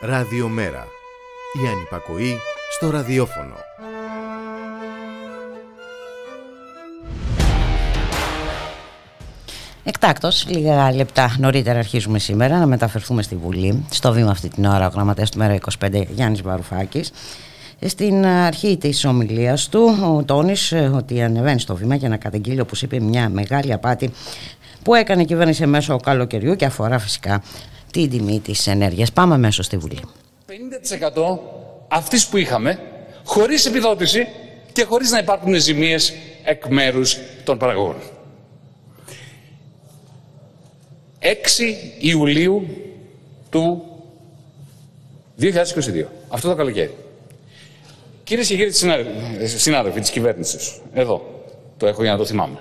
Ραδιομέρα. Η ανυπακοή στο ραδιόφωνο. Εκτάκτος, λίγα λεπτά νωρίτερα αρχίζουμε σήμερα να μεταφερθούμε στη Βουλή. Στο βήμα αυτή την ώρα ο γραμματέας του Μέρα 25 Γιάννης Βαρουφάκης. Στην αρχή της ομιλίας του τόνισε ότι ανεβαίνει στο βήμα για να καταγγείλει, όπως είπε, μια μεγάλη απάτη που έκανε η κυβέρνηση μέσω καλοκαιριού και αφορά φυσικά την τιμή της ενέργειας. Πάμε αμέσως στη Βουλή. 50% αυτής που είχαμε, χωρίς επιδότηση και χωρίς να υπάρχουν ζημίες εκ μέρους των παραγωγών. 6 Ιουλίου του 2022, αυτό το καλοκαίρι. Κυρίες και κύριοι συνάδελφοι της κυβέρνησης, εδώ το έχω για να το θυμάμαι.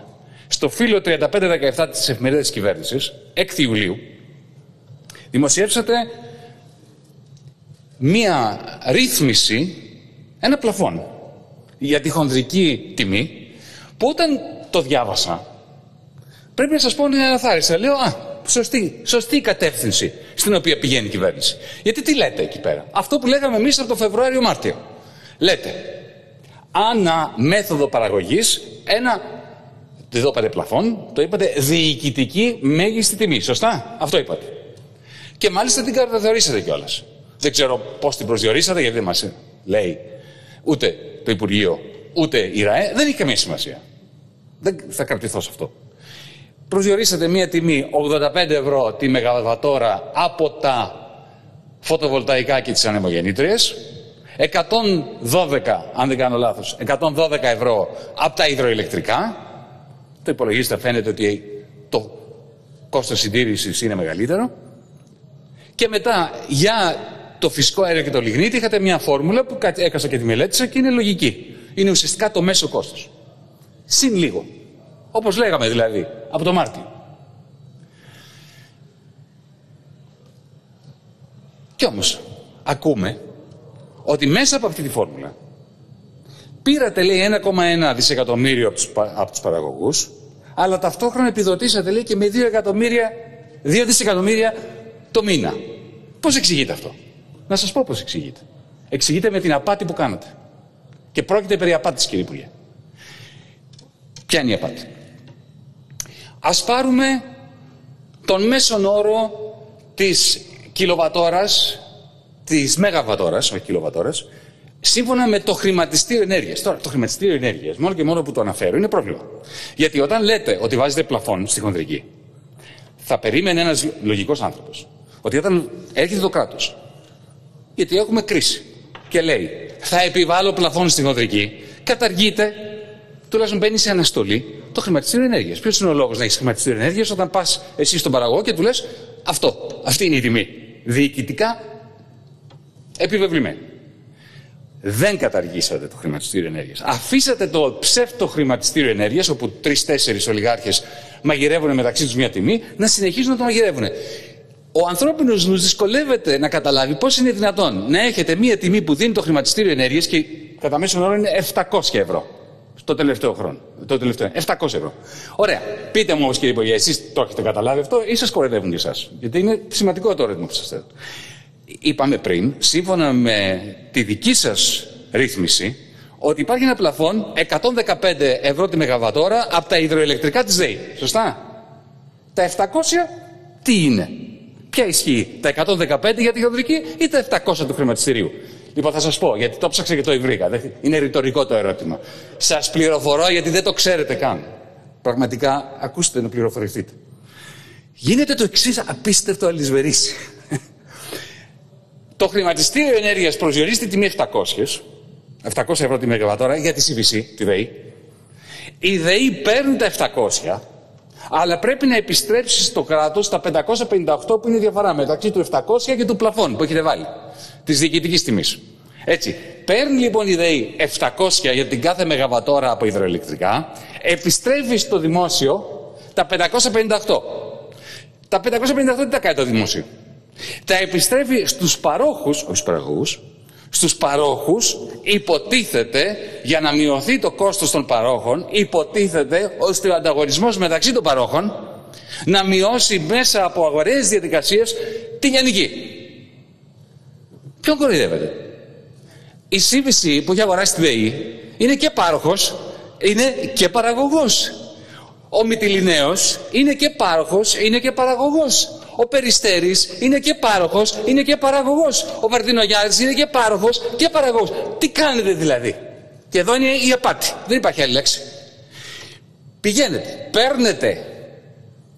Στο φύλλο 3517 της εφημερίδας της κυβέρνησης, 6 Ιουλίου, δημοσιεύσατε μία ρύθμιση, ένα πλαφόν για τη χονδρική τιμή, που όταν το διάβασα, πρέπει να σας πω ότι αναθάρισα. Λέω, σωστή κατεύθυνση στην οποία πηγαίνει η κυβέρνηση. Γιατί τι λέτε εκεί πέρα? Αυτό που λέγαμε εμείς από το Φεβρουάριο-Μάρτιο. Λέτε, ανά μέθοδο παραγωγής, ένα, εδώ είπατε πλαφόν, το είπατε διοικητική μέγιστη τιμή. Σωστά, αυτό είπατε. Και μάλιστα την καταθεωρήσατε κιόλας. Δεν ξέρω πώς την προσδιορίσατε, γιατί δεν μας λέει ούτε το Υπουργείο, ούτε η ΡΑΕ. Δεν έχει καμία σημασία. Δεν θα κρατηθώ σε αυτό. Προσδιορίσατε μία τιμή 85 ευρώ τη μεγαβατόρα από τα φωτοβολταϊκά και τις ανεμογεννήτριες, 112, αν δεν κάνω λάθος, 112 ευρώ από τα υδροηλεκτρικά. Το υπολογίστε, φαίνεται ότι το κόστος συντήρησης είναι μεγαλύτερο. Και μετά, για το φυσικό αέριο και το λιγνίτη, είχατε μια φόρμουλα που έκασα και τη μελέτησα και είναι λογική. Είναι ουσιαστικά το μέσο κόστος. Συν λίγο. Όπως λέγαμε δηλαδή, από το Μάρτιο. Κι όμως, ακούμε ότι μέσα από αυτή τη φόρμουλα πήρατε, λέει, 1,1 δισεκατομμύριο από τους παραγωγούς, αλλά ταυτόχρονα επιδοτήσατε, λέει, και με 2 δισεκατομμύρια το μήνα. Πώς εξηγείται αυτό? Να σας πω πώς εξηγείται. Εξηγείται με την απάτη που κάνατε. Και πρόκειται περί απάτης, κύριε Υπουργέ. Ποια είναι η απάτη? Ας πάρουμε τον μέσον όρο της κιλοβατόρας, της μεγαβατόρας, όχι κιλοβατόρας, σύμφωνα με το χρηματιστήριο ενέργειας. Τώρα, το χρηματιστήριο ενέργειας, μόνο και μόνο που το αναφέρω, είναι πρόβλημα. Γιατί όταν λέτε ότι βάζετε πλαφόν στη χονδρική, θα περίμενε ένας λογικός άνθρωπος ότι όταν έρχεται το κράτος, γιατί έχουμε κρίση, και λέει θα επιβάλλω πλαφόν στη χονδρική, καταργείται, τουλάχιστον μπαίνει σε αναστολή το χρηματιστήριο ενέργειας. Ποιος είναι ο λόγος να έχεις χρηματιστήριο ενέργειας όταν πας εσύ στον παραγωγό και του λες αυτή είναι η τιμή? Διοικητικά επιβεβλημένη. Δεν καταργήσατε το χρηματιστήριο ενέργειας. Αφήσατε το ψεύτο χρηματιστήριο ενέργειας, όπου 3-4 ολιγάρχες μαγειρεύουν μεταξύ τους μια τιμή, να συνεχίζουν να το μαγειρεύουν. Ο ανθρώπινος νους δυσκολεύεται να καταλάβει πώς είναι δυνατόν να έχετε μια τιμή που δίνει το χρηματιστήριο ενέργειας και κατά μέσον όρο είναι 700 ευρώ το τελευταίο χρόνο. 700 ευρώ. Ωραία. Πείτε μου όμως, κύριε Υπουργέ, εσείς το έχετε καταλάβει αυτό ή σας κοροϊδεύουν και εσάς? Γιατί είναι σημαντικό το ερώτημα που σας θέτω. Είπαμε πριν, σύμφωνα με τη δική σας ρύθμιση, ότι υπάρχει ένα πλαφόν 115 ευρώ τη μεγαβατόρα από τα υδροελεκτρικά της ΔΕΗ. Σωστά. Τα 700 τι είναι? Ποια ισχύει? Τα 115 για τη χονδρική ή τα 700 του χρηματιστηρίου? Λοιπόν, θα σας πω, γιατί το ψάξα και το βρήκα. Είναι ρητορικό το ερώτημα. Σας πληροφορώ γιατί δεν το ξέρετε καν. Πραγματικά, ακούστε να πληροφορηθείτε. Γίνεται το εξής απίστευτο αλυσβερίσι. Το χρηματιστήριο ενέργειας προσδιορίζει τη τιμή 700 ευρώ τη μεγαβατόρα για τη ΣΥΒΙΣΗ, τη ΔΕΗ. Η ΔΕΗ παίρνει τα 700, αλλά πρέπει να επιστρέψει στο κράτος τα 558 που είναι η διαφορά μεταξύ του 700 και του πλαφών που έχετε βάλει, της διοικητικής τιμής. Έτσι, παίρνει λοιπόν η ΔΕΗ 700 για την κάθε μεγαβατόρα από υδροελεκτρικά, επιστρέφει στο δημόσιο τα 558. Τα 558 τι τα κάνει το δημόσιο? Τα επιστρέφει στους παρόχους, όχι στους παραγωγούς, στους παρόχους, υποτίθεται, για να μειωθεί το κόστος των παρόχων, υποτίθεται ώστε ο ανταγωνισμός μεταξύ των παρόχων να μειώσει μέσα από αγορές διαδικασίες τη λιανική. Ποιον κοροϊδεύετε? Η ΣΥΒΙΣΗ που έχει αγοράσει τη ΔΕΗ είναι και πάροχος, είναι και παραγωγός. Ο Μητυλιναίος είναι και πάροχος, είναι και παραγωγός. Ο Περιστέρης είναι και πάροχος, είναι και παραγωγός. Ο Βαρδινογιάννης είναι και πάροχος και παραγωγός. Τι κάνετε δηλαδή? Και εδώ είναι η απάτη. Δεν υπάρχει άλλη λέξη. Πηγαίνετε, παίρνετε,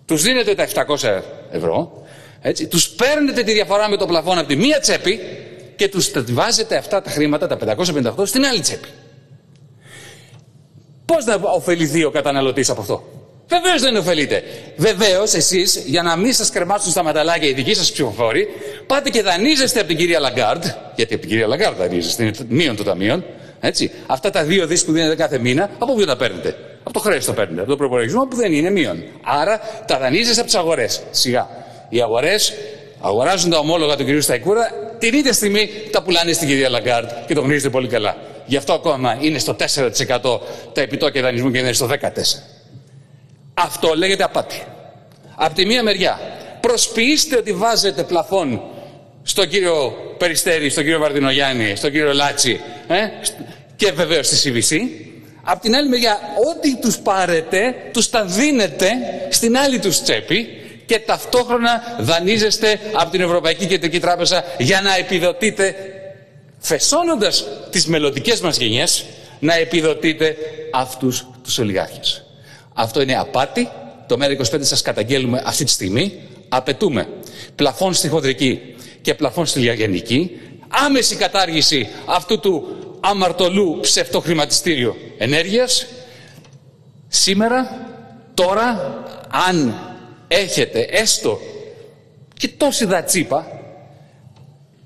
τους δίνετε τα 700 ευρώ, έτσι, τους παίρνετε τη διαφορά με το πλαφόν από τη μία τσέπη και τους βάζετε αυτά τα χρήματα, τα 558, στην άλλη τσέπη. Πώς να ωφεληθεί ο καταναλωτής από αυτό? Βεβαίως δεν ωφελείται. Βεβαίως εσείς, για να μην σας κρεμάσουν στα ματαλάκια οι δικοί σας ψηφοφόροι, πάτε και δανείζεστε από την κυρία Λαγκάρντ, γιατί από την κυρία Λαγκάρντ δανείζεστε, είναι μείον των ταμείων, έτσι. Αυτά τα 2 δισεκατομμύρια που δίνετε κάθε μήνα, από ποιον τα παίρνετε? Από το χρέος το παίρνετε, από τον προπολογισμό που δεν είναι μείον. Άρα τα δανείζεστε από τις αγορές. Σιγά. Οι αγορές αγοράζουν τα ομόλογα του κυρίου Σταϊκούρα, την ίδια στιγμή τα πουλάνε στην κυρία Λαγκάρντ και το γνωρίζετε πολύ καλά. Γι' αυτό ακόμα είναι στο 4% τα επιτόκια δανεισμού και είναι στο 14%. Αυτό λέγεται απάτη. Απ' τη μία μεριά, προσποιήστε ότι βάζετε πλαφόν στον κύριο Περιστέρη, στον κύριο Βαρδινογιάννη, στον κύριο Λάτση και βεβαίως στη ΣΥΒΙΣΗ. Απ' την άλλη μεριά, ό,τι τους πάρετε, τους τα δίνετε στην άλλη τους τσέπη και ταυτόχρονα δανείζεστε από την Ευρωπαϊκή Κεντρική Τράπεζα για να επιδοτείτε, φεσώνοντας τις μελλοντικές μας γενιές, να επιδοτείτε αυτούς τους ολιγάρχες. Αυτό είναι απάτη. Το Μέρα 25 σας καταγγέλουμε αυτή τη στιγμή. Απαιτούμε πλαφόν στη χοντρική και πλαφόν στη λιαγενική, άμεση κατάργηση αυτού του αμαρτωλού ψευτοχρηματιστήριου ενέργειας. Σήμερα, τώρα, αν έχετε έστω και τόση δατσίπα,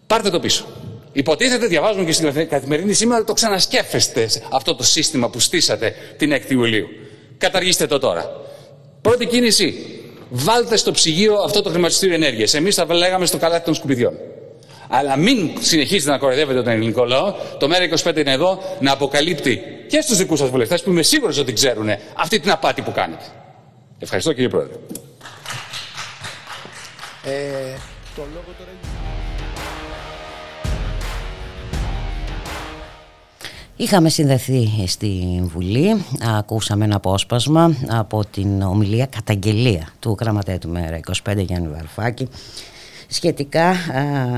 πάρτε το πίσω. Υποτίθεται, διαβάζουμε και στην Καθημερινή σήμερα, το ξανασκέφεστε αυτό το σύστημα που στήσατε την 6η Ιουλίου. Καταργήστε το τώρα. Πρώτη κίνηση, βάλτε στο ψυγείο αυτό το χρηματιστήριο ενέργειας. Εμείς θα λέγαμε στο καλάθι των σκουπιδιών. Αλλά μην συνεχίζετε να κοροϊδεύετε τον ελληνικό λαό. Το Μέρα 25 είναι εδώ να αποκαλύπτει και στους δικούς σας βουλευτές, που είμαι σίγουρος ότι ξέρουν, αυτή την απάτη που κάνετε. Ευχαριστώ, κύριε Πρόεδρε. Το λόγο τώρα... Είχαμε συνδεθεί στη Βουλή, ακούσαμε ένα απόσπασμα από την ομιλία καταγγελία του γραμματέα του Μέρα 25 Γιάννη Βαρουφάκη σχετικά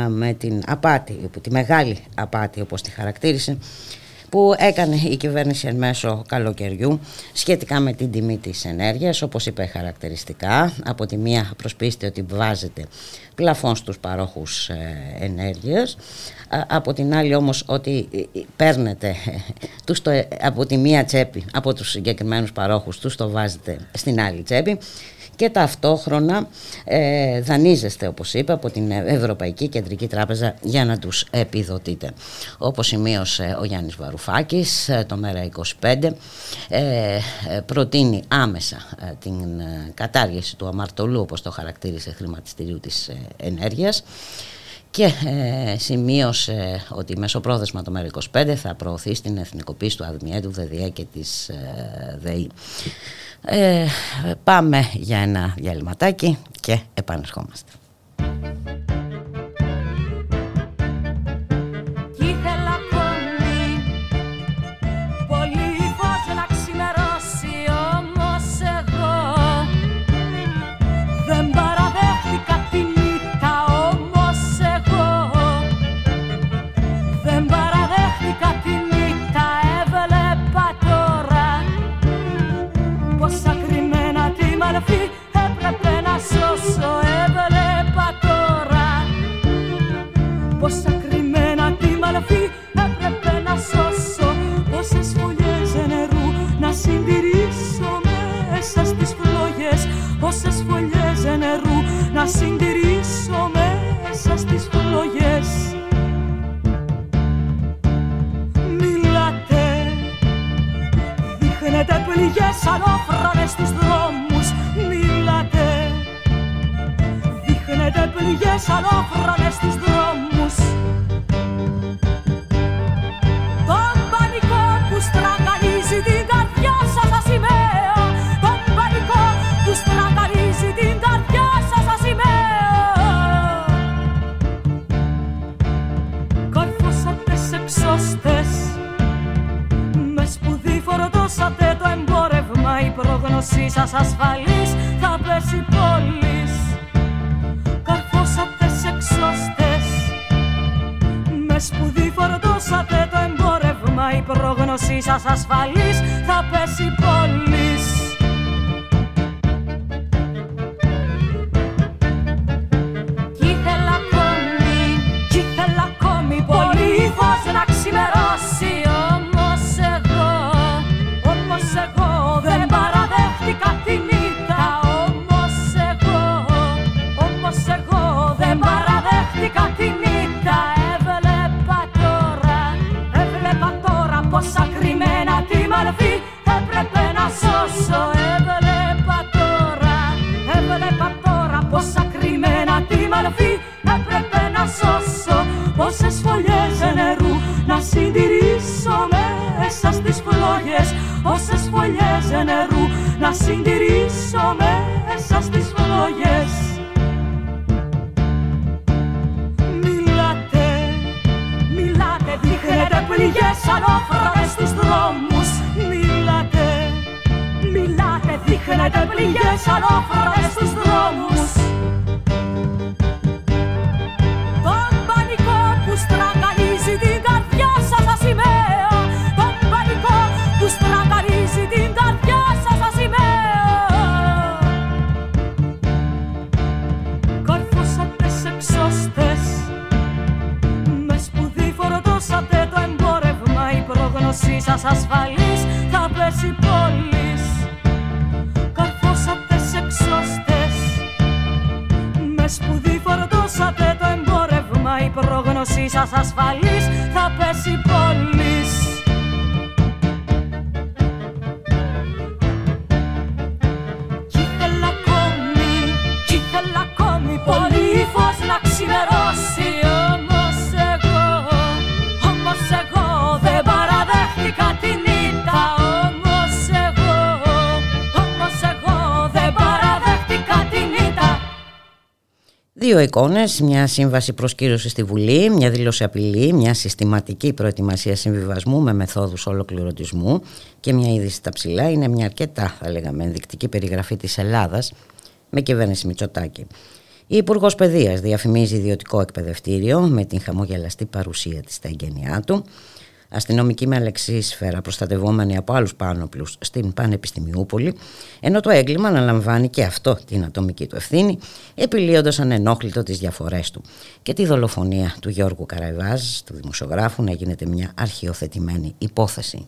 με την απάτη, τη μεγάλη απάτη όπως τη χαρακτήρισε, που έκανε η κυβέρνηση εν μέσω καλοκαιριού σχετικά με την τιμή της ενέργειας, όπως είπε χαρακτηριστικά. Από τη μία προσποιείστε ότι βάζετε πλαφόν στους παρόχους ενέργειας, από την άλλη όμως ότι παίρνετε από τη μία τσέπη, από τους συγκεκριμένους παρόχους, τους το βάζετε στην άλλη τσέπη και ταυτόχρονα δανείζεστε, όπως είπα, από την Ευρωπαϊκή Κεντρική Τράπεζα για να τους επιδοτείτε. Όπως σημείωσε ο Γιάννης Βαρουφάκης, το Μέρα 25 προτείνει άμεσα την κατάργηση του αμαρτωλού, όπως το χαρακτήρισε, χρηματιστηρίου της ενέργειας και σημείωσε ότι μεσοπρόθεσμα το Μέρα 25 θα προωθεί στην εθνικοποίηση του ΑΔΜΙΕ, του ΔΕΔΔΗΕ και της ΔΕΗ. Πάμε για ένα διαλυματάκι και επανερχόμαστε. Πόσες φωλιές νερού να συντηρήσω μέσα στις φωλιές. Μιλάτε, δείχνετε πληγές ανώφρονες στους δρόμους. Μιλάτε, δείχνετε πληγές ανώφρονες στους δρόμους. Τον πανικό που στραγγαλίζει την καρδιά σας τα σημαία. Στραγγαλίζει την καρδιά σας τα σημαία. θέση σας ασφαλής θα πέσει πόλης. Καρφώσατε σε εξώστες, με σπουδή φορτώσατε το εμπόρευμα. Η πρόγνωσή σας ασφαλής θα πέσει πόλης. Κι ήθελα ακόμη, κι ήθελα ακόμη πολύ φως να ξημερώσει. Όμως εγώ δεν παραδέχτηκα την ήττα. Όμως εγώ δεν παραδέχτηκα την ήττα. Έβλεπα τώρα πως ακριμένα τη μορφή έπρεπε να σώσω. Έβλεπα τώρα πως ακριμένα τη μορφή έπρεπε να σώσω. Πόσες φωλιές νερού να συντηρήσω μέσα στις φλόγες. Όσες φωλιές νερού να συντηρήσω μέσα στις φλόγες. Μιλάτε, δείχνετε πληγές ανώφρονες στους δρόμους. Μιλάτε, δείχνετε πληγές ανώφρονες στους δρόμους. Τον πανικό που στραγγαλίζει την καρδιά σας σαν σημαία. Τον πανικό που στραγγαλίζει την καρδιά σας σαν σημαία. Καρφώσατε σε εξώστες, με σπουδή φορτώσατε το εμπόρευμα. Η πρόγνωσή σας ασφαλής θα πέσει πόλης. Καρφώσατε σε εξώστες, με σπουδή φορτώσατε το εμπόρευμα. Η πρόγνωσή σας ασφαλής θα πέσει πόλης. Κι ήθελα ακόμη πολύ φως να ξημερώσει. Όμως εγώ δεν παραδέχτηκα την ήττα. Όμως εγώ δεν παραδέχτηκα την ήττα. Δύο εικόνες, μια σύμβαση προσκύρωσης στη Βουλή, μια δήλωση απειλή, μια συστηματική προετοιμασία συμβιβασμού με μεθόδους ολοκληρωτισμού και μια είδηση στα ψηλά είναι μια αρκετά, θα λέγαμε, ενδεικτική περιγραφή της Ελλάδας με κυβέρνηση Μητσοτάκη. Η Υπουργός Παιδείας διαφημίζει ιδιωτικό εκπαιδευτήριο με την χαμογελαστή παρουσία της στα εγγένειά του. Αστυνομική με αλεξίσφαιρα προστατευόμενη από άλλους πάνωπλους στην Πανεπιστημιούπολη, ενώ το έγκλημα αναλαμβάνει και αυτό την ατομική του ευθύνη, επιλύοντας ανενόχλητο τις διαφορές του. Και τη δολοφονία του Γιώργου Καραϊβάζ, του δημοσιογράφου, να γίνεται μια αρχιοθετημένη υπόθεση.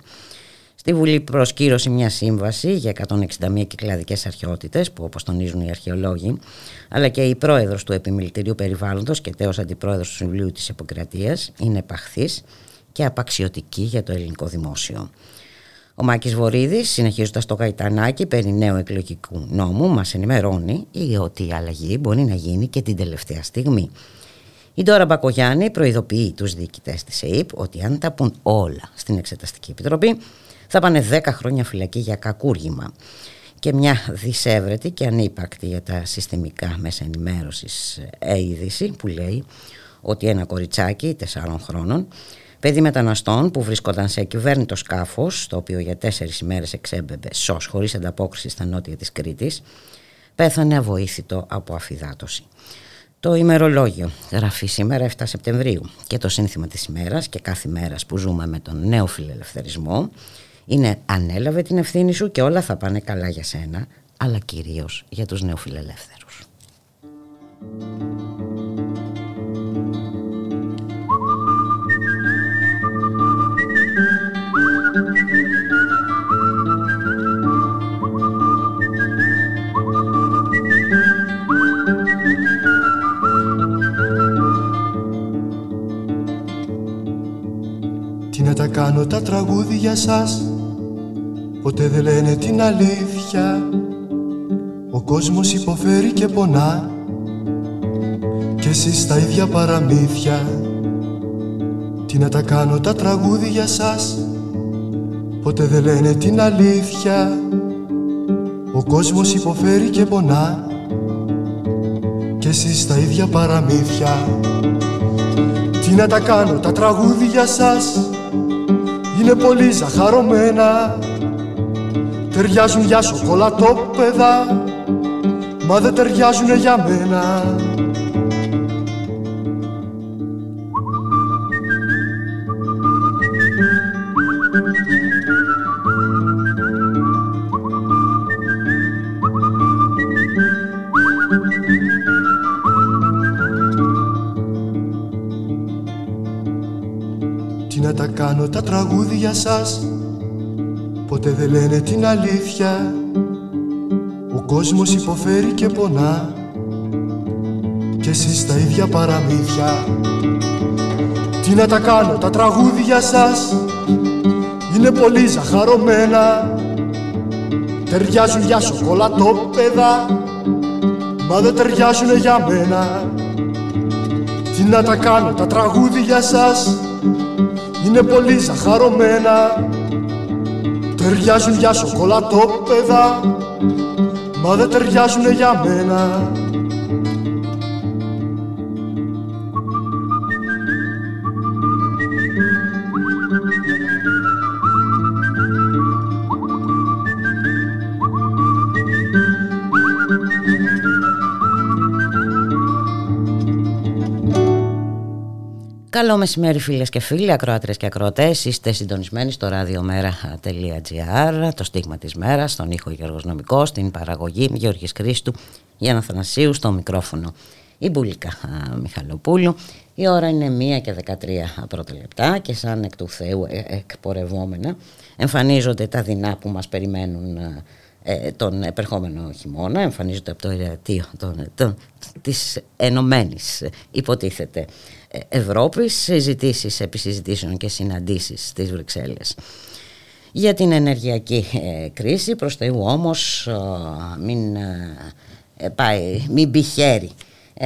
Στη Βουλή προσκύρωση μια σύμβαση για 161 κυκλαδικές αρχαιότητες, που όπως τονίζουν οι αρχαιολόγοι, αλλά και η πρόεδρος του Επιμελητηρίου Περιβάλλοντος και τέως αντιπρόεδρος του Συμβουλίου της Επικρατείας, είναι επαχθής και απαξιωτική για το ελληνικό δημόσιο. Ο Μάκης Βορίδης, συνεχίζοντας το γαϊτανάκι περί νέου εκλογικού νόμου, μας ενημερώνει ότι η αλλαγή μπορεί να γίνει και την τελευταία στιγμή. Η Ντόρα Μπακογιάννη προειδοποιεί τους διοικητές της ΕΥΠ ότι αν τα πουν όλα στην Εξεταστική Επιτροπή θα πάνε 10 χρόνια φυλακή για κακούργημα. Και μια δυσέβρετη και ανύπαρκτη για τα συστημικά μέσα ενημέρωσης είδηση που λέει ότι ένα κοριτσάκι 4 χρόνων, παιδί μεταναστών που βρίσκονταν σε κυβέρνητο σκάφος, το οποίο για 4 ημέρες εξέμπεμπε σως χωρίς ανταπόκριση στα νότια της Κρήτης, πέθανε αβοήθητο από αφυδάτωση. Το ημερολόγιο γράφει σήμερα 7 Σεπτεμβρίου και το σύνθημα της ημέρας και κάθε ημέρας που ζούμε με τον νέο φιλελευθερισμό είναι «Ανέλαβε την ευθύνη σου και όλα θα πάνε καλά για σένα, αλλά κυρίως για τους νεοφιλελεύθερους». Να τα κάνω τα τραγούδια σας, ποτέ δεν λένε την αλήθεια. Ο κόσμος υποφέρει και πονά κι εσείς τα ίδια παραμύθια. Τι να τα κάνω τα τραγούδια σας, ποτέ δεν λένε την αλήθεια. Ο κόσμος υποφέρει και πονά κι εσείς τα ίδια παραμύθια. Τι να τα κάνω τα τραγούδια σας, είναι πολύ ζαχαρωμένα. ταιριάζουν για σοκολατόπεδα, μα δεν ταιριάζουνε για μένα. Κάνω τα τραγούδια σας, ποτέ δεν λένε την αλήθεια. Ο κόσμος υποφέρει και πονά, κι εσείς τα ίδια παραμύθια. Τι να τα κάνω τα τραγούδια σας, είναι πολύ ζαχαρωμένα. Ταιριάζουν για σοκολατόπεδα, μα δεν ταιριάζουνε για μένα. Τι να τα κάνω τα τραγούδια σας, είναι πολύ ζαχαρωμένα. Ταιριάζουν για σοκολατόπεδα, μα δεν ταιριάζουνε για μένα. Καλό μεσημέρι φίλες και φίλοι, ακροάτρες και ακροατές. Είστε συντονισμένοι στο radiomera.gr, το στίγμα της μέρας, στον ήχο Γιώργος Νομικός, στην παραγωγή Γεώργης Κρίστου, Γιάννα Θανασίου, στο μικρόφωνο η Μπουλίκα Μιχαλοπούλου. Η ώρα είναι 1:13 και σαν εκ του Θεού εκπορευόμενα εμφανίζονται τα δεινά που μας περιμένουν τον επερχόμενο χειμώνα, εμφανίζονται από το αιρετίο της ενωμένης, υποτίθεται, Ευρώπης, συζητήσεις επί συζητήσεων και συναντήσεις στις Βρυξέλλες για την ενεργειακή κρίση. Προς Θεού όμως μην πηχαίρει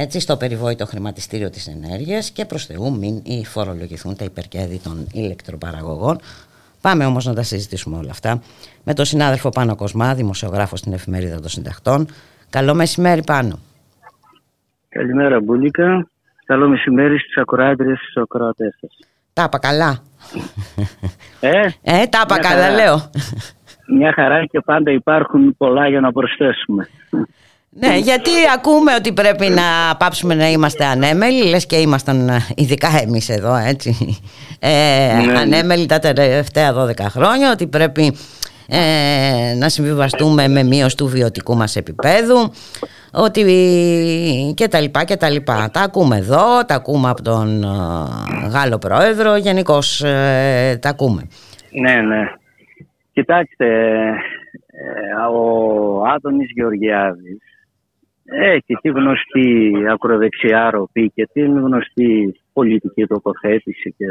στο περιβόητο χρηματιστήριο της ενέργειας και προς Θεού μην φορολογηθούν τα υπερκέρδη των ηλεκτροπαραγωγών. Πάμε όμως να τα συζητήσουμε όλα αυτά με τον συνάδελφο Πάνο Κοσμά, δημοσιογράφο στην Εφημερίδα των Συντακτών. Καλό μεσημέρι, Πάνο. Καλημέρα, Μπούλικα. Καλό μεσημέρι στις ακροάτριες και στους ακροατές σας. Τα είπα καλά. Τα είπα καλά, λέω. Μια χαρά, και πάντα υπάρχουν πολλά για να προσθέσουμε. Ναι, γιατί ακούμε ότι πρέπει να πάψουμε να είμαστε ανέμελοι, λες και ήμασταν, ειδικά εμείς εδώ, έτσι, ανέμελοι τα τελευταία 12 χρόνια, ότι πρέπει να συμβιβαστούμε με μείωση του βιωτικού μας επίπεδου, ότι και τα λοιπά και τα λοιπά. Τα ακούμε εδώ, τα ακούμε από τον Γάλλο Πρόεδρο, γενικώς τα ακούμε. Ναι, ναι. Κοιτάξτε, ο Άδωνης Γεωργιάδης έχει τη γνωστή ακροδεξιά ροπή και την γνωστή πολιτική τοποθέτηση και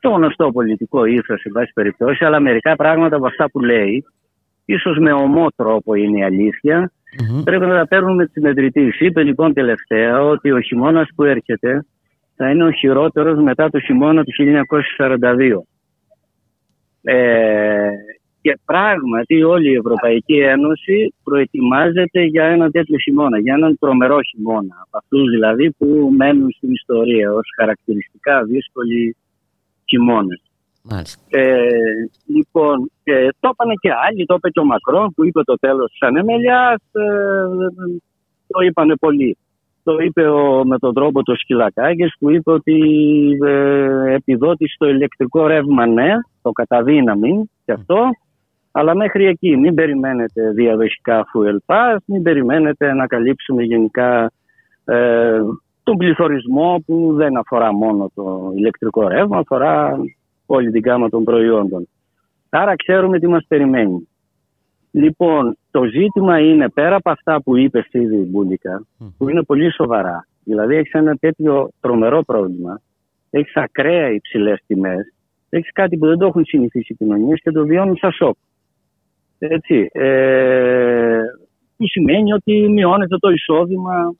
το γνωστό πολιτικό ήθος, εν πάση περιπτώσει, αλλά μερικά πράγματα από αυτά που λέει, ίσως με ομό τρόπο είναι η αλήθεια, πρέπει να τα παίρνουμε με τις μετρητήσεις. Είπε λοιπόν τελευταία ότι ο χειμώνας που έρχεται θα είναι ο χειρότερος μετά το χειμώνα του 1942. Και πράγματι όλη η Ευρωπαϊκή Ένωση προετοιμάζεται για ένα τέτοιο χειμώνα, για έναν τρομερό χειμώνα. Από αυτούς δηλαδή που μένουν στην ιστορία ως χαρακτηριστικά δύσκολοι χειμώνες. Λοιπόν, το είπανε και άλλοι, το είπε και ο Μακρόν που είπε το τέλος της ανεμελιάς, το είπανε πολλοί. Το είπε με τον τρόπο το Σκυλακάκης που είπε ότι επιδότηση στο ηλεκτρικό ρεύμα, ναι, το καταδύναμη και αυτό, αλλά μέχρι εκεί. Μην περιμένετε διαδοχικά fuel pass, μην περιμένετε να καλύψουμε γενικά τον πληθωρισμό που δεν αφορά μόνο το ηλεκτρικό ρεύμα, αφορά όλη την γάμα των προϊόντων. Άρα ξέρουμε τι μας περιμένει. Λοιπόν, το ζήτημα είναι, πέρα από αυτά που είπες ήδη, Μπούλικα, που είναι πολύ σοβαρά. Δηλαδή έχεις ένα τέτοιο τρομερό πρόβλημα, έχεις ακραία υψηλές τιμές, έχεις κάτι που δεν το έχουν συνηθίσει οι κοινωνίες και το βιώνουν σαν σοκ. Έτσι, που σημαίνει ότι μειώνεται το εισόδημα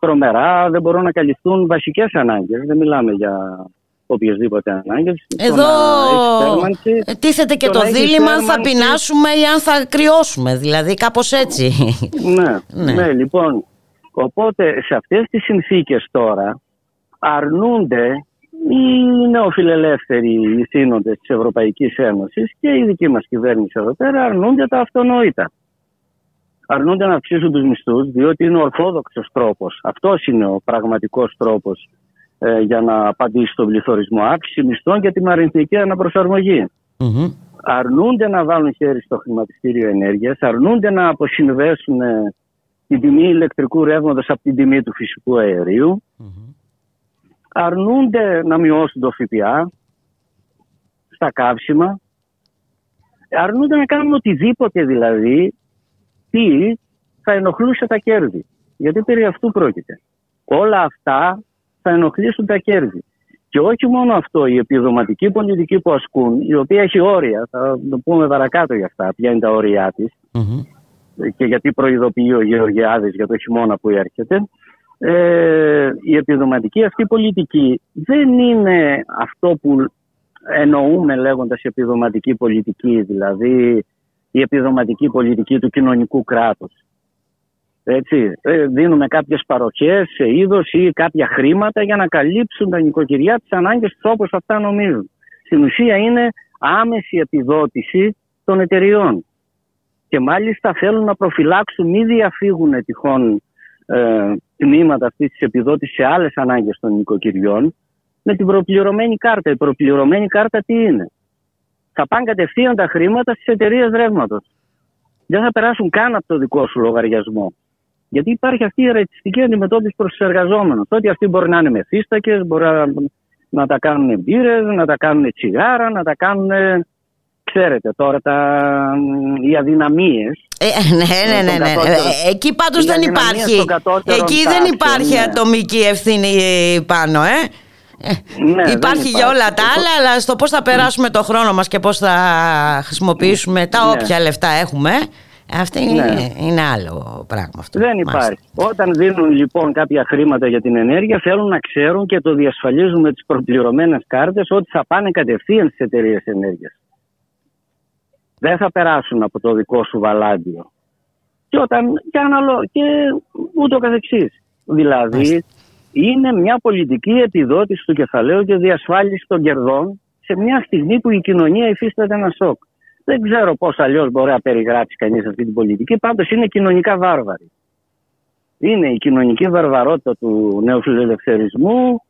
τρομερά, δεν μπορούν να καλυφθούν βασικές ανάγκες, δεν μιλάμε για οποιασδήποτε ανάγκες. Εδώ τίθεται και το δίλημμα αν θα πεινάσουμε ή αν θα κρυώσουμε, δηλαδή κάπως έτσι. Ναι, λοιπόν, οπότε σε αυτές τις συνθήκες τώρα αρνούνται οι νεοφιλελεύθεροι ηθήνοντες της Ευρωπαϊκής Ένωσης και η δική μας κυβέρνηση εδώ πέρα αρνούνται τα αυτονόητα. Αρνούνται να αυξήσουν τους μισθούς, διότι είναι ορθόδοξος τρόπος. Αυτός είναι ο πραγματικός τρόπος για να απαντήσει στον πληθωρισμό. Αύξηση μισθών για την αρνητική αναπροσαρμογή. Mm-hmm. Αρνούνται να βάλουν χέρι στο χρηματιστήριο ενέργειας, αρνούνται να αποσυνδέσουν την τιμή ηλεκτρικού ρεύματος από την τιμή του φυσικού αερίου. Mm-hmm. Αρνούνται να μειώσουν το ΦΠΑ στα καύσιμα. Αρνούνται να κάνουν οτιδήποτε δηλαδή τι θα ενοχλούσε τα κέρδη. Γιατί περί αυτού πρόκειται. Όλα αυτά θα ενοχλήσουν τα κέρδη. Και όχι μόνο αυτό, η επιδοματική πολιτική που ασκούν, η οποία έχει όρια, θα το πούμε παρακάτω για αυτά, ποια είναι τα όρια της, mm-hmm. και γιατί προειδοποιεί ο Γεωργιάδης για το χειμώνα που έρχεται, η επιδοματική αυτή πολιτική δεν είναι αυτό που εννοούμε λέγοντας επιδοματική πολιτική, δηλαδή η επιδοματική πολιτική του κοινωνικού κράτους. Έτσι, δίνουμε κάποιες παροχές σε είδος ή κάποια χρήματα για να καλύψουν τα νοικοκυριά τις ανάγκες τους όπως αυτά νομίζουν. Στην ουσία είναι άμεση επιδότηση των εταιριών. Και μάλιστα θέλουν να προφυλάξουν, μη διαφύγουν τυχόν τμήματα αυτής της επιδότησης σε άλλες ανάγκες των νοικοκυριών με την προπληρωμένη κάρτα. Η προπληρωμένη κάρτα τι είναι? Θα πάνε κατευθείαν τα χρήματα στις εταιρείες ρεύματος. Δεν θα περάσουν καν από το δικό σου λογαριασμό. Γιατί υπάρχει αυτή η ρεαλιστική αντιμετώπιση προς τους εργαζόμενους. Ότι αυτοί μπορεί να είναι μεθύστακες, μπορεί να τα κάνουν μπύρες, να τα κάνουν τσιγάρα, να τα κάνουν. Ξέρετε τώρα οι αδυναμίες. Ναι. Εκεί πάντως δεν υπάρχει. Εκεί δεν υπάρχει ατομική ευθύνη πάνω, ναι, υπάρχει για όλα τα άλλα, αλλά στο πώς θα περάσουμε το χρόνο μας και πώς θα χρησιμοποιήσουμε τα όποια λεφτά έχουμε. Αυτό είναι άλλο πράγμα. Αυτό. Δεν υπάρχει. Όταν δίνουν λοιπόν κάποια χρήματα για την ενέργεια, θέλουν να ξέρουν και το διασφαλίζουν με τις προπληρωμένες κάρτες ότι θα πάνε κατευθείαν στις εταιρείες ενέργειας. Δεν θα περάσουν από το δικό σου βαλάντιο. Και ούτω καθεξής. Δηλαδή, είναι μια πολιτική επιδότηση του κεφαλαίου και διασφάλιση των κερδών σε μια στιγμή που η κοινωνία υφίσταται ένα σοκ. Δεν ξέρω πώς αλλιώς μπορεί να περιγράψει κανείς αυτή την πολιτική, πάντως είναι κοινωνικά βάρβαρη. Είναι η κοινωνική βαρβαρότητα του νεοφιλελευθερισμού,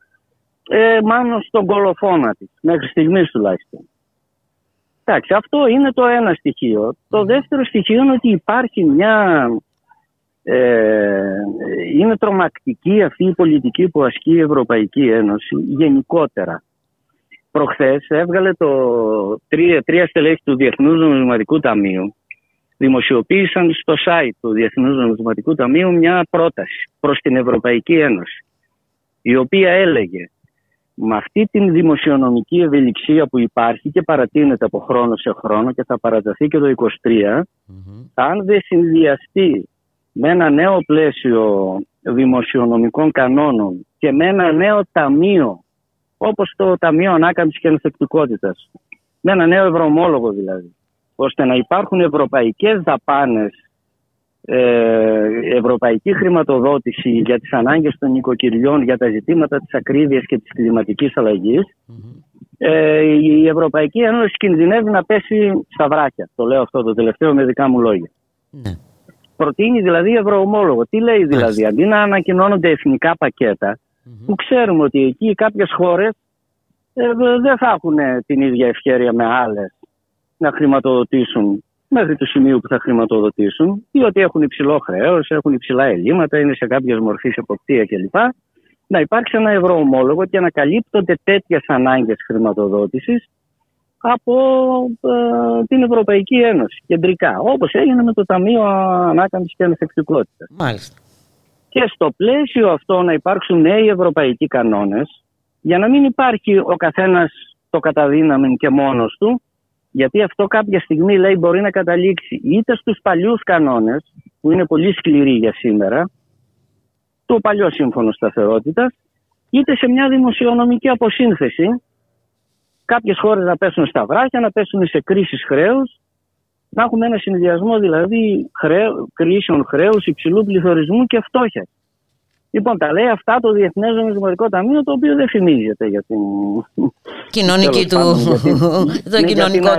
μάλλον στον κολοφόνα της, μέχρι στιγμής τουλάχιστον. Εντάξει, αυτό είναι το ένα στοιχείο. Το δεύτερο στοιχείο είναι ότι υπάρχει μια... είναι τρομακτική αυτή η πολιτική που ασκεί η Ευρωπαϊκή Ένωση γενικότερα. Προχθές έβγαλε τρία στελέχη του Διεθνούς Νομισματικού Ταμείου. Δημοσιοποίησαν στο site του Διεθνούς Νομισματικού Ταμείου μια πρόταση προς την Ευρωπαϊκή Ένωση, η οποία έλεγε: με αυτή την δημοσιονομική ευελιξία που υπάρχει και παρατείνεται από χρόνο σε χρόνο και θα παραταθεί και το 2023, αν δεν συνδυαστεί με ένα νέο πλαίσιο δημοσιονομικών κανόνων και με ένα νέο ταμείο, όπως το Ταμείο Ανάκαμψης και Ανθεκτικότητας, με ένα νέο ευρωομόλογο δηλαδή, ώστε να υπάρχουν ευρωπαϊκές δαπάνες, ευρωπαϊκή χρηματοδότηση για τις ανάγκες των οικοκυριών, για τα ζητήματα της ακρίβειας και της κλιματικής αλλαγής, η Ευρωπαϊκή Ένωση κινδυνεύει να πέσει στα βράχια. Το λέω αυτό το τελευταίο με δικά μου λόγια. Ναι. Προτείνει δηλαδή ευρωομόλογο. Τι λέει δηλαδή? Αντί να ανακοινώνονται εθνικά πακέτα, που ξέρουμε ότι εκεί κάποιες χώρες δεν θα έχουν την ίδια ευκαιρία με άλλες να χρηματοδοτήσουν μέχρι του σημείου που θα χρηματοδοτήσουν, διότι έχουν υψηλό χρέος, έχουν υψηλά ελλείμματα, είναι σε κάποιες μορφές εποπτεία κλπ. Να υπάρξει ένα ευρωομόλογο και να καλύπτονται τέτοιες ανάγκες χρηματοδότησης από την Ευρωπαϊκή Ένωση κεντρικά, όπως έγινε με το Ταμείο Ανάκαμψης και Ανθεκτικότητας. Μάλιστα. Και στο πλαίσιο αυτό να υπάρξουν νέοι ευρωπαϊκοί κανόνες, για να μην υπάρχει ο καθένας το καταδύναμεν και μόνος του, γιατί αυτό κάποια στιγμή, λέει, μπορεί να καταλήξει είτε στους παλιούς κανόνες, που είναι πολύ σκληροί για σήμερα, το παλιό σύμφωνο σταθερότητας, είτε σε μια δημοσιονομική αποσύνθεση, κάποιες χώρες να πέσουν στα βράχια, να πέσουν σε κρίσεις χρέους, να έχουμε ένα συνδυασμό δηλαδή κρίσεων χρέους, υψηλού πληθωρισμού και φτώχεια. Λοιπόν, τα λέει αυτά το Διεθνές Νομισματικό Ταμείο, το οποίο δεν φημίζεται για την κοινωνική του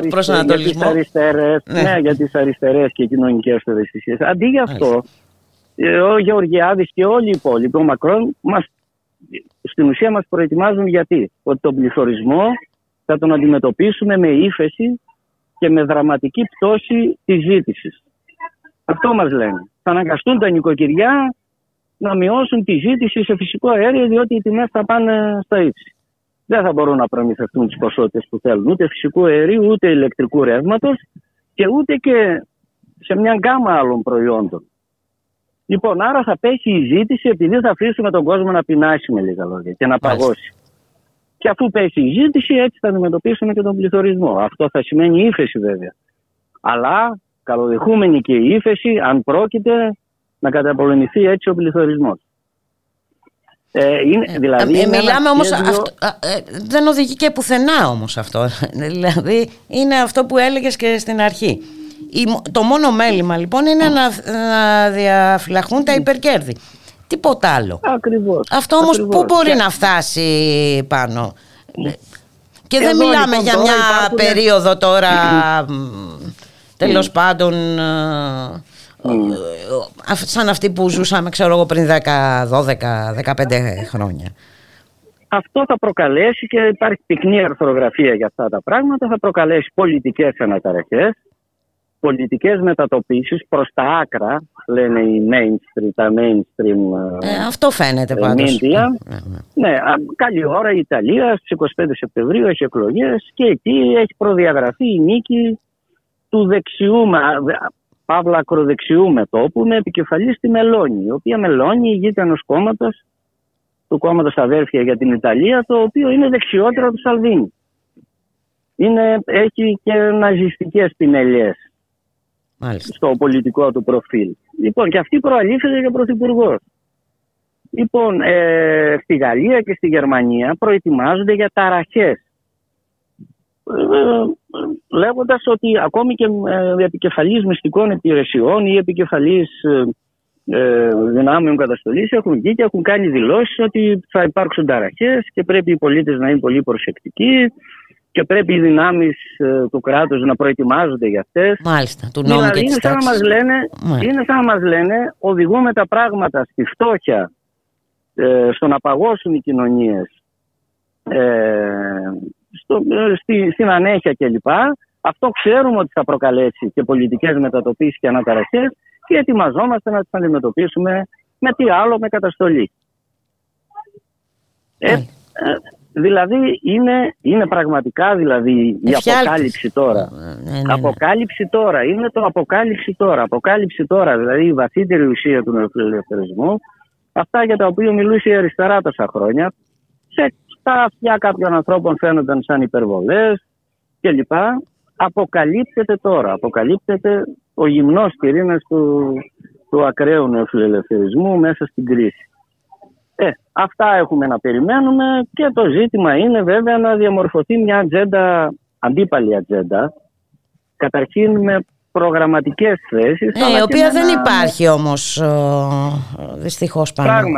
προσανατολισμό. Ναι, για τις αριστερές και κοινωνικές ευαισθησίες. Αντί για αυτό, ο Γεωργιάδης και όλοι οι υπόλοιποι, ο Μακρόν, στην ουσία μας προετοιμάζουν γιατί. Ότι τον πληθωρισμό θα τον αντιμετωπίσουμε με ύφεση και με δραματική πτώση της ζήτησης. Αυτό μας λένε. Θα αναγκαστούν τα νοικοκυριά να μειώσουν τη ζήτηση σε φυσικό αέριο, διότι οι τιμές θα πάνε στα ύψη. Δεν θα μπορούν να προμηθευτούν τις ποσότητες που θέλουν, ούτε φυσικού αερίου, ούτε ηλεκτρικού ρεύματος και ούτε και σε μια γκάμα άλλων προϊόντων. Λοιπόν, άρα θα πέσει η ζήτηση, επειδή θα αφήσουμε τον κόσμο να πεινάσει, με λίγα λόγια, και να παγώσει. Και αφού πέσει η ζήτηση, έτσι θα αντιμετωπίσουμε και τον πληθωρισμό. Αυτό θα σημαίνει ύφεση, βέβαια. Αλλά καλοδεχούμενη και η ύφεση, αν πρόκειται να καταπολεμηθεί έτσι ο πληθωρισμός. Μιλάμε όμως. Δεν οδηγεί και πουθενά όμως αυτό. Δηλαδή, είναι αυτό που έλεγες και στην αρχή. Το μόνο μέλημα λοιπόν είναι να διαφυλαχθούν τα υπερκέρδη. Τίποτα άλλο. Ακριβώς. Αυτό όμως πού μπορεί να φτάσει πάνω. Και δεν μιλάμε λοιπόν, για μια περίοδο τώρα τέλος πάντων σαν αυτή που ζούσαμε ξέρω εγώ πριν 10, 12, 15 χρόνια. Αυτό θα προκαλέσει, και υπάρχει πυκνή αρθρογραφία για αυτά τα πράγματα, θα προκαλέσει πολιτικές αναταραχές, πολιτικές μετατοπίσεις προς τα άκρα, λένε οι mainstream, τα mainstream αυτό φαίνεται πάντως. Ναι, καλή ώρα η Ιταλία στις 25 Σεπτεμβρίου έχει εκλογές και εκεί έχει προδιαγραφεί η νίκη του δεξιού, παύλα ακροδεξιού μετώπου, με επικεφαλή στη Μελώνη, η οποία Μελώνη ηγείται ενός κόμματος, του κόμματος Αδέρφια για την Ιταλία, το οποίο είναι δεξιότερο του Σαλβίνη. Έχει και ναζιστικές πινελιές στο πολιτικό του προφίλ. Λοιπόν, και αυτή προαλήφθηκε για πρωθυπουργός. Λοιπόν, στη Γαλλία και στη Γερμανία προετοιμάζονται για ταραχές, λέγοντας ότι ακόμη και επικεφαλής μυστικών υπηρεσιών ή επικεφαλής δυνάμεων καταστολής έχουν βγει και έχουν κάνει δηλώσεις ότι θα υπάρξουν ταραχές και πρέπει οι πολίτες να είναι πολύ προσεκτικοί και πρέπει οι δυνάμεις του κράτους να προετοιμάζονται για αυτές. Μάλιστα, του νόμου και της τάξης. Είναι σαν να μας λένε οδηγούμε τα πράγματα στη φτώχεια, στο να παγώσουν οι κοινωνίες, στην ανέχεια κλπ. Αυτό ξέρουμε ότι θα προκαλέσει και πολιτικές μετατοπίσεις και αναταραχές και ετοιμαζόμαστε να τις αντιμετωπίσουμε με τι άλλο, με καταστολή. Δηλαδή είναι πραγματικά δηλαδή η αποκάλυψη τώρα. Αποκάλυψη τώρα, είναι το αποκάλυψη τώρα. Αποκάλυψη τώρα, δηλαδή η βαθύτερη ουσία του νεοφιλελευθερισμού, αυτά για τα οποία μιλούσε η αριστερά τόσα χρόνια, τα αυτιά κάποιων ανθρώπων φαίνονταν σαν υπερβολές κλπ. Αποκαλύπτεται τώρα. Αποκαλύπτεται ο γυμνός πυρήνας του ακραίου νεοφιλελευθερισμού μέσα στην κρίση. Αυτά έχουμε να περιμένουμε και το ζήτημα είναι βέβαια να διαμορφωθεί μια ατζέντα, αντίπαλη ατζέντα, καταρχήν με προγραμματικές θέσεις. Η οποία δεν υπάρχει όμως δυστυχώς πάνω.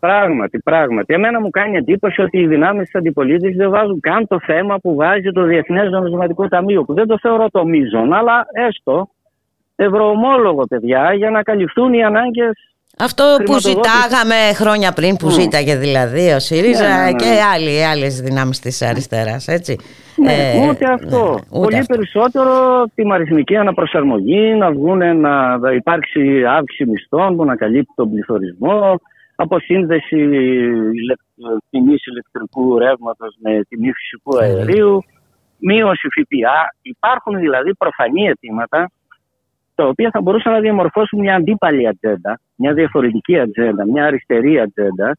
Πράγματι. Εμένα μου κάνει εντύπωση ότι οι δυνάμεις της αντιπολίτευσης δεν βάζουν καν το θέμα που βάζει το Διεθνές Νομισματικό Ταμείο, που δεν το θεωρώ το μείζον, αλλά έστω ευρωομόλογο, παιδιά, για να καλυφθούν οι ανάγκες. Αυτό που ζητάγαμε χρόνια πριν, που ζήταγε δηλαδή ο ΣΥΡΙΖΑ και άλλες δυνάμεις της αριστεράς, έτσι. Ούτε αυτό. Περισσότερο την αριθμική αναπροσαρμογή, να υπάρξει αύξηση μισθών που να καλύπτει τον πληθωρισμό, αποσύνδεση τιμής ηλεκτρικού ρεύματος με τιμή φυσικού αερίου, μείωση ΦΠΑ. Υπάρχουν δηλαδή προφανή αιτήματα τα οποία θα μπορούσαν να διαμορφώσουν μια αντίπαλη ατζέντα, μια διαφορετική ατζέντα, μια αριστερή ατζέντα,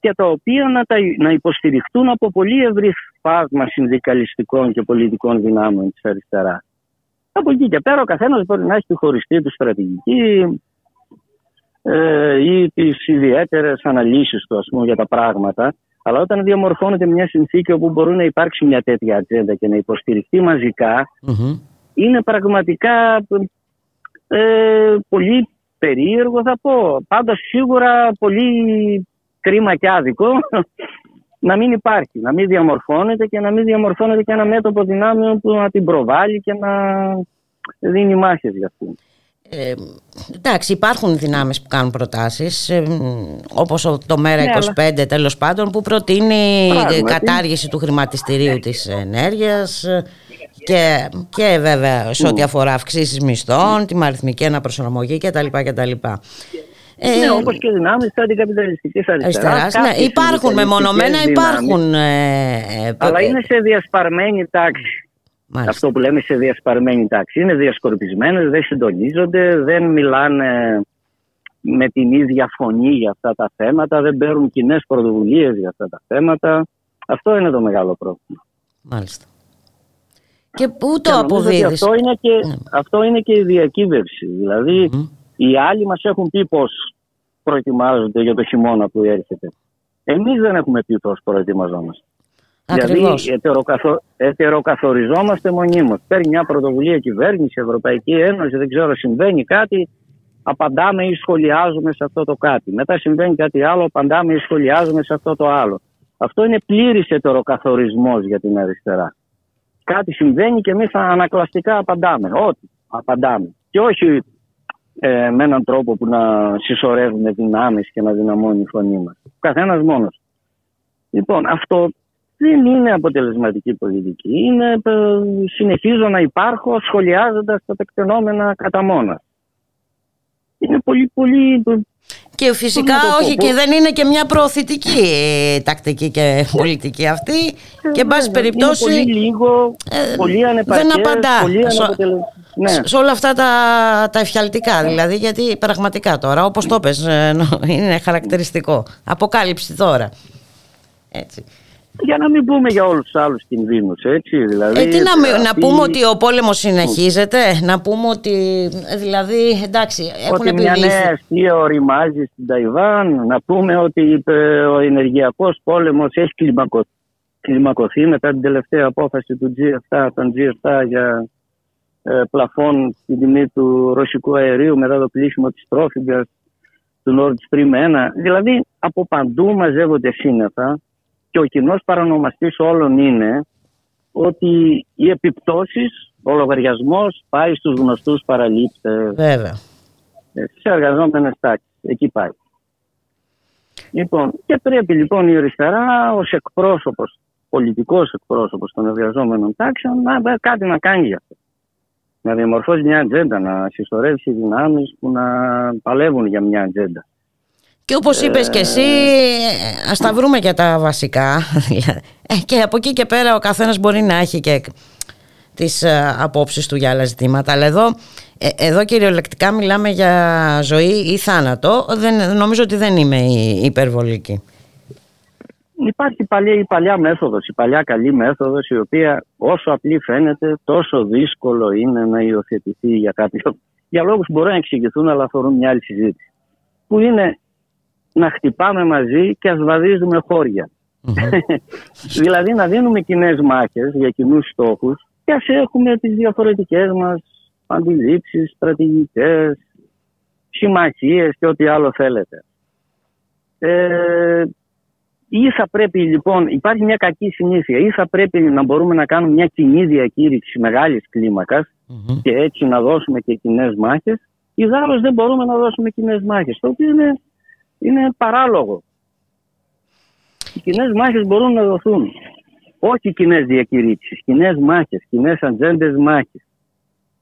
και τα οποία να υποστηριχτούν από πολύ ευρύ φάσμα συνδικαλιστικών και πολιτικών δυνάμεων της αριστεράς. Από εκεί και πέρα ο καθένας μπορεί να έχει τη χωριστή του στρατηγική ή τις ιδιαίτερες αναλύσεις του, ας πούμε, για τα πράγματα, αλλά όταν διαμορφώνεται μια συνθήκη όπου μπορεί να υπάρξει μια τέτοια ατζέντα και να υποστηριχτεί μαζικά, είναι πραγματικά πολύ περίεργο θα πω. Πάντως σίγουρα πολύ κρίμα και άδικο να μην υπάρχει, να μην διαμορφώνεται και να μην διαμορφώνεται και ένα μέτωπο δυνάμεων που να την προβάλλει και να δίνει μάχες για αυτήν. Εντάξει, υπάρχουν δυνάμεις που κάνουν προτάσεις, όπως το Μέρα 25 αλλά... τέλος πάντων, που προτείνει κατάργηση του χρηματιστηρίου της ενέργειας και βέβαια σε ό,τι αφορά αυξήσεις μισθών, την αριθμική αναπροσαρμογή κτλ. Ναι, όπως και δυνάμεις της αντικαπιταλιστικής αριστεράς. Ναι, υπάρχουν μεμονωμένα, υπάρχουν. Αλλά είναι σε διασπαρμένη τάξη. Μάλιστα. Αυτό που λέμε σε διασπαρμένη τάξη. Είναι διασκορπισμένες, δεν συντονίζονται, δεν μιλάνε με την ίδια φωνή για αυτά τα θέματα, δεν παίρνουν κοινές πρωτοβουλίες για αυτά τα θέματα. Αυτό είναι το μεγάλο πρόβλημα. Μάλιστα. Και πού το αποδίδεις? Αυτό είναι και η διακύβευση. Δηλαδή, οι άλλοι μας έχουν πει πώς προετοιμάζονται για το χειμώνα που έρχεται. Εμείς δεν έχουμε πει πώς προετοιμαζόμαστε. Ακριβώς. Δηλαδή ετεροκαθοριζόμαστε μονίμως. Παίρνει μια πρωτοβουλία κυβέρνηση, Ευρωπαϊκή Ένωση, δεν ξέρω, συμβαίνει κάτι, απαντάμε ή σχολιάζουμε σε αυτό το κάτι. Μετά συμβαίνει κάτι άλλο, απαντάμε ή σχολιάζουμε σε αυτό το άλλο. Αυτό είναι πλήρης ετεροκαθορισμός για την αριστερά. Κάτι συμβαίνει και εμείς ανακλαστικά απαντάμε. Ό,τι απαντάμε. Και όχι με έναν τρόπο που να συσσωρεύουμε δυνάμεις και να δυναμώνει η φωνή μας. Ο καθένας μόνος. Λοιπόν, αυτό δεν είναι αποτελεσματική πολιτική. Είναι συνεχίζω να υπάρχω σχολιάζοντας τα τεκτενόμενα κατά μόνα. Είναι πολύ πολύ... Και φυσικά όχι, και δεν είναι και μια προωθητική τακτική και πολιτική αυτή. Και εν πάση περιπτώσει πολύ λίγο, πολύ ανεπαρκές, δεν απαντά πολύ σε όλα αυτά τα εφιαλτικά. Δηλαδή, γιατί πραγματικά τώρα, όπως το πες, είναι χαρακτηριστικό. Αποκάλυψη τώρα. Έτσι. Για να μην πούμε για όλους τους άλλους κινδύνους, έτσι, δηλαδή... να πούμε ότι ο πόλεμος συνεχίζεται, να πούμε ότι, δηλαδή, εντάξει, έχουν επιβληθεί... Ότι μια νέα αστεία οριμάζει στην Ταϊβάν, να πούμε ότι ο ενεργειακός πόλεμος έχει κλιμακωθεί μετά την τελευταία απόφαση του G7, των G7 για πλαφών στην τιμή του ρωσικού αερίου μετά το πλήσιμο της τρόφιγκας του Nord Stream 1. Δηλαδή, από παντού μαζεύονται σύννεφα. Και ο κοινός παρανομαστής όλων είναι ότι οι επιπτώσεις, ο λογαριασμός πάει στους γνωστούς παραλήπτες. Βέβαια. Στις εργαζόμενες τάξεις. Εκεί πάει. Λοιπόν, και πρέπει λοιπόν η αριστερά ως εκπρόσωπος, πολιτικός εκπρόσωπος των εργαζόμενων τάξεων, να κάτι να κάνει για αυτό. Να διαμορφώσει μια ατζέντα, να συσσωρεύσει δυνάμεις που να παλεύουν για μια ατζέντα. Και όπως είπες και εσύ, ας τα βρούμε για τα βασικά. Και από εκεί και πέρα ο καθένας μπορεί να έχει και τις απόψεις του για άλλα ζητήματα. Αλλά εδώ κυριολεκτικά μιλάμε για ζωή ή θάνατο. Νομίζω ότι δεν είμαι υπερβολική. Υπάρχει η παλιά μέθοδος, η παλιά καλή μέθοδος, η οποία όσο απλή φαίνεται τόσο δύσκολο είναι να υιοθετηθεί για κάποιον. Για λόγους που μπορούν να εξηγηθούν αλλά αφορούν μια άλλη συζήτηση. Που είναι... να χτυπάμε μαζί και ας βαδίζουμε χώρια. Δηλαδή να δίνουμε κοινές μάχες για κοινούς στόχους και ας έχουμε τις διαφορετικές μας αντιλήψεις, στρατηγικές, συμμαχίες και ό,τι άλλο θέλετε. Ή θα πρέπει λοιπόν, υπάρχει μια κακή συνήθεια, ή θα πρέπει να μπορούμε να κάνουμε μια κοινή διακήρυξη μεγάλης κλίμακας και έτσι να δώσουμε και κοινές μάχες, ιδάλλως δεν μπορούμε να δώσουμε κοινές μάχες, το οποίο είναι παράλογο. Οι κοινές μάχες μπορούν να δοθούν. Όχι κοινές διακηρύξεις, κοινές μάχες, κοινές ατζέντες μάχες.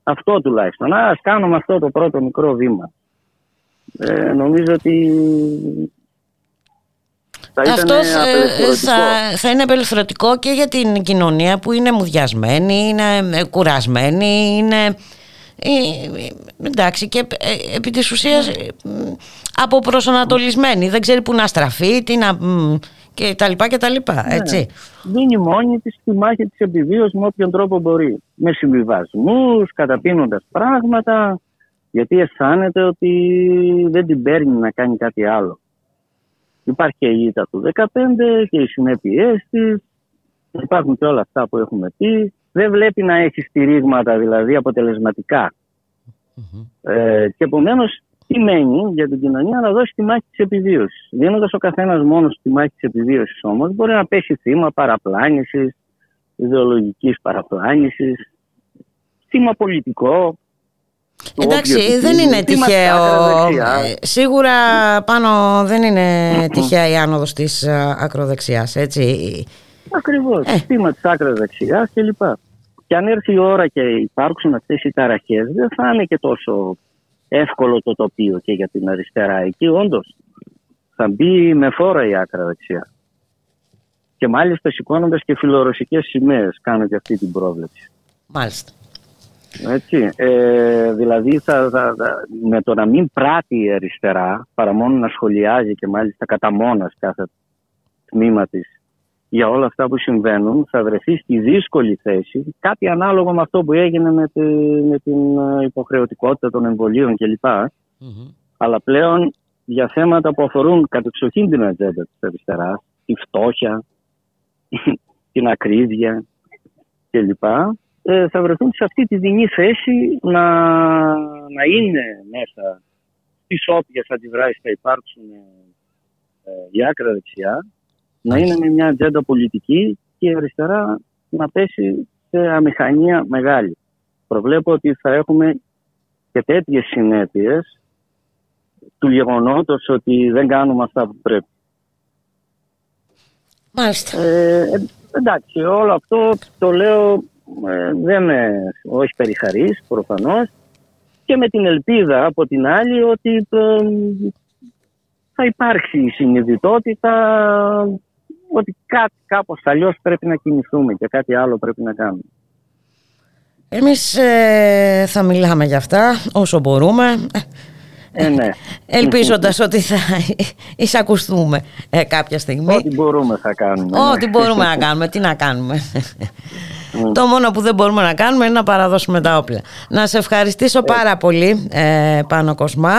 Αυτό τουλάχιστον. Ας κάνουμε αυτό το πρώτο μικρό βήμα. Νομίζω ότι θα είναι απελευθερωτικό και για την κοινωνία που είναι μουδιασμένη, είναι κουρασμένη, είναι... εντάξει, και επί της ουσίας αποπροσανατολισμένη, δεν ξέρει που να στραφεί και τα λοιπά, έτσι. Δίνει μόνη της τη μάχη της επιβίωσης με όποιον τρόπο μπορεί, με συμβιβασμούς, καταπίνοντας πράγματα, γιατί αισθάνεται ότι δεν την παίρνει να κάνει κάτι άλλο. Υπάρχει και η ήττα του 15 και οι συνέπειές της, υπάρχουν και όλα αυτά που έχουμε πει. Δεν βλέπει να έχει στηρίγματα, δηλαδή αποτελεσματικά. Και επομένως σημαίνει για την κοινωνία να δώσει τη μάχη της επιβίωσης. Δίνοντας ο καθένας μόνος τη μάχη της επιβίωσης όμως, μπορεί να πέσει θύμα παραπλάνησης, ιδεολογικής παραπλάνησης, θύμα πολιτικό. Εντάξει, δεν είναι τυχαίο. Σίγουρα πάνω δεν είναι τυχαία η άνοδος της ακροδεξιάς, έτσι. Ακριβώς, θύμα της ακροδεξιάς κλπ. Και αν έρθει η ώρα και υπάρξουν αυτές οι ταραχές, δεν θα είναι και τόσο εύκολο το τοπίο και για την αριστερά. Εκεί όντως θα μπει με φόρα η άκρα δεξιά. Και μάλιστα σηκώνοντας και φιλορωσικές σημαίες, κάνω και αυτή την πρόβλεψη. Μάλιστα. Έτσι, δηλαδή με το να μην πράττει η αριστερά, παρά μόνο να σχολιάζει και μάλιστα κατά μόνας κάθε τμήμα της για όλα αυτά που συμβαίνουν, θα βρεθεί στη δύσκολη θέση, κάτι ανάλογο με αυτό που έγινε με την υποχρεωτικότητα των εμβολίων κλπ. Mm-hmm. Αλλά πλέον για θέματα που αφορούν κατεξοχήν την ατζέντα της αριστεράς, τη φτώχεια, την ακρίβεια κλπ. Θα βρεθούν σε αυτή τη δεινή θέση να είναι μέσα στις όποιες αντιδράσεις θα υπάρξουν η άκρα δεξιά, να είναι με μια ατζέντα πολιτική και η αριστερά να πέσει σε αμηχανία μεγάλη. Προβλέπω ότι θα έχουμε και τέτοιες συνέπειες του γεγονότος ότι δεν κάνουμε αυτά που πρέπει. Μάλιστα. Εντάξει, όλο αυτό το λέω όχι περιχαρής προφανώς και με την ελπίδα από την άλλη ότι θα υπάρξει η συνειδητότητα ότι κάπως αλλιώς πρέπει να κινηθούμε και κάτι άλλο πρέπει να κάνουμε. Εμείς θα μιλάμε για αυτά όσο μπορούμε, ναι. Ελπίζοντας ότι θα εισακουστούμε κάποια στιγμή. Ό,τι μπορούμε θα κάνουμε. Ό,τι μπορούμε να κάνουμε, τι να κάνουμε. Το μόνο που δεν μπορούμε να κάνουμε είναι να παραδώσουμε τα όπλα. Να σε ευχαριστήσω πάρα πολύ, Πάνο Κοσμά.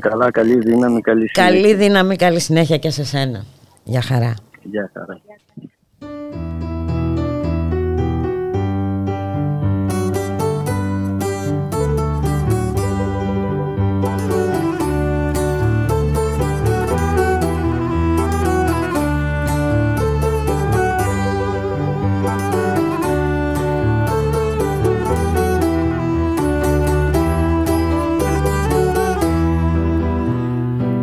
Καλά, καλή δύναμη, καλή συνέχεια. Καλή δύναμη, καλή συνέχεια και σε σένα. Γεια χαρά. Γεια χαρά.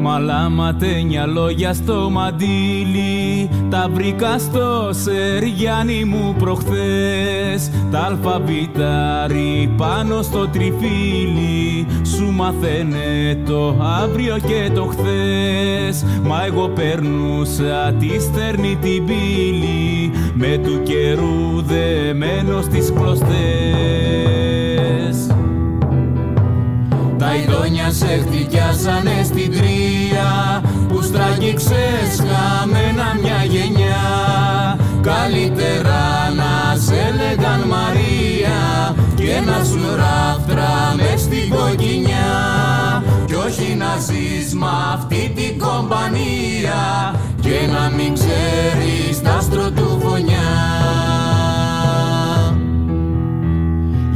Μαλάματένια λόγια στο μαντίλι, τα βρήκα στο σεριάνι μου προχθές. Τα αλφαβητάρι πάνω στο τριφύλι, σου μαθαίνε το αύριο και το χθες. Μα εγώ περνούσα τη στερνή την πύλη, με του καιρού δεμένο στις κλωστές. Τα ειδόνια σε χτυκιάσανε στην τρία, που στραγγίξες χαμένα μια γενιά. Καλύτερα να σε έλεγαν Μαρία και να σου ράφτρα μες στην κοκκινιά. Κι όχι να ζεις μ' αυτή την κομπανία και να μην ξέρεις τ' άστρο του φωνιά.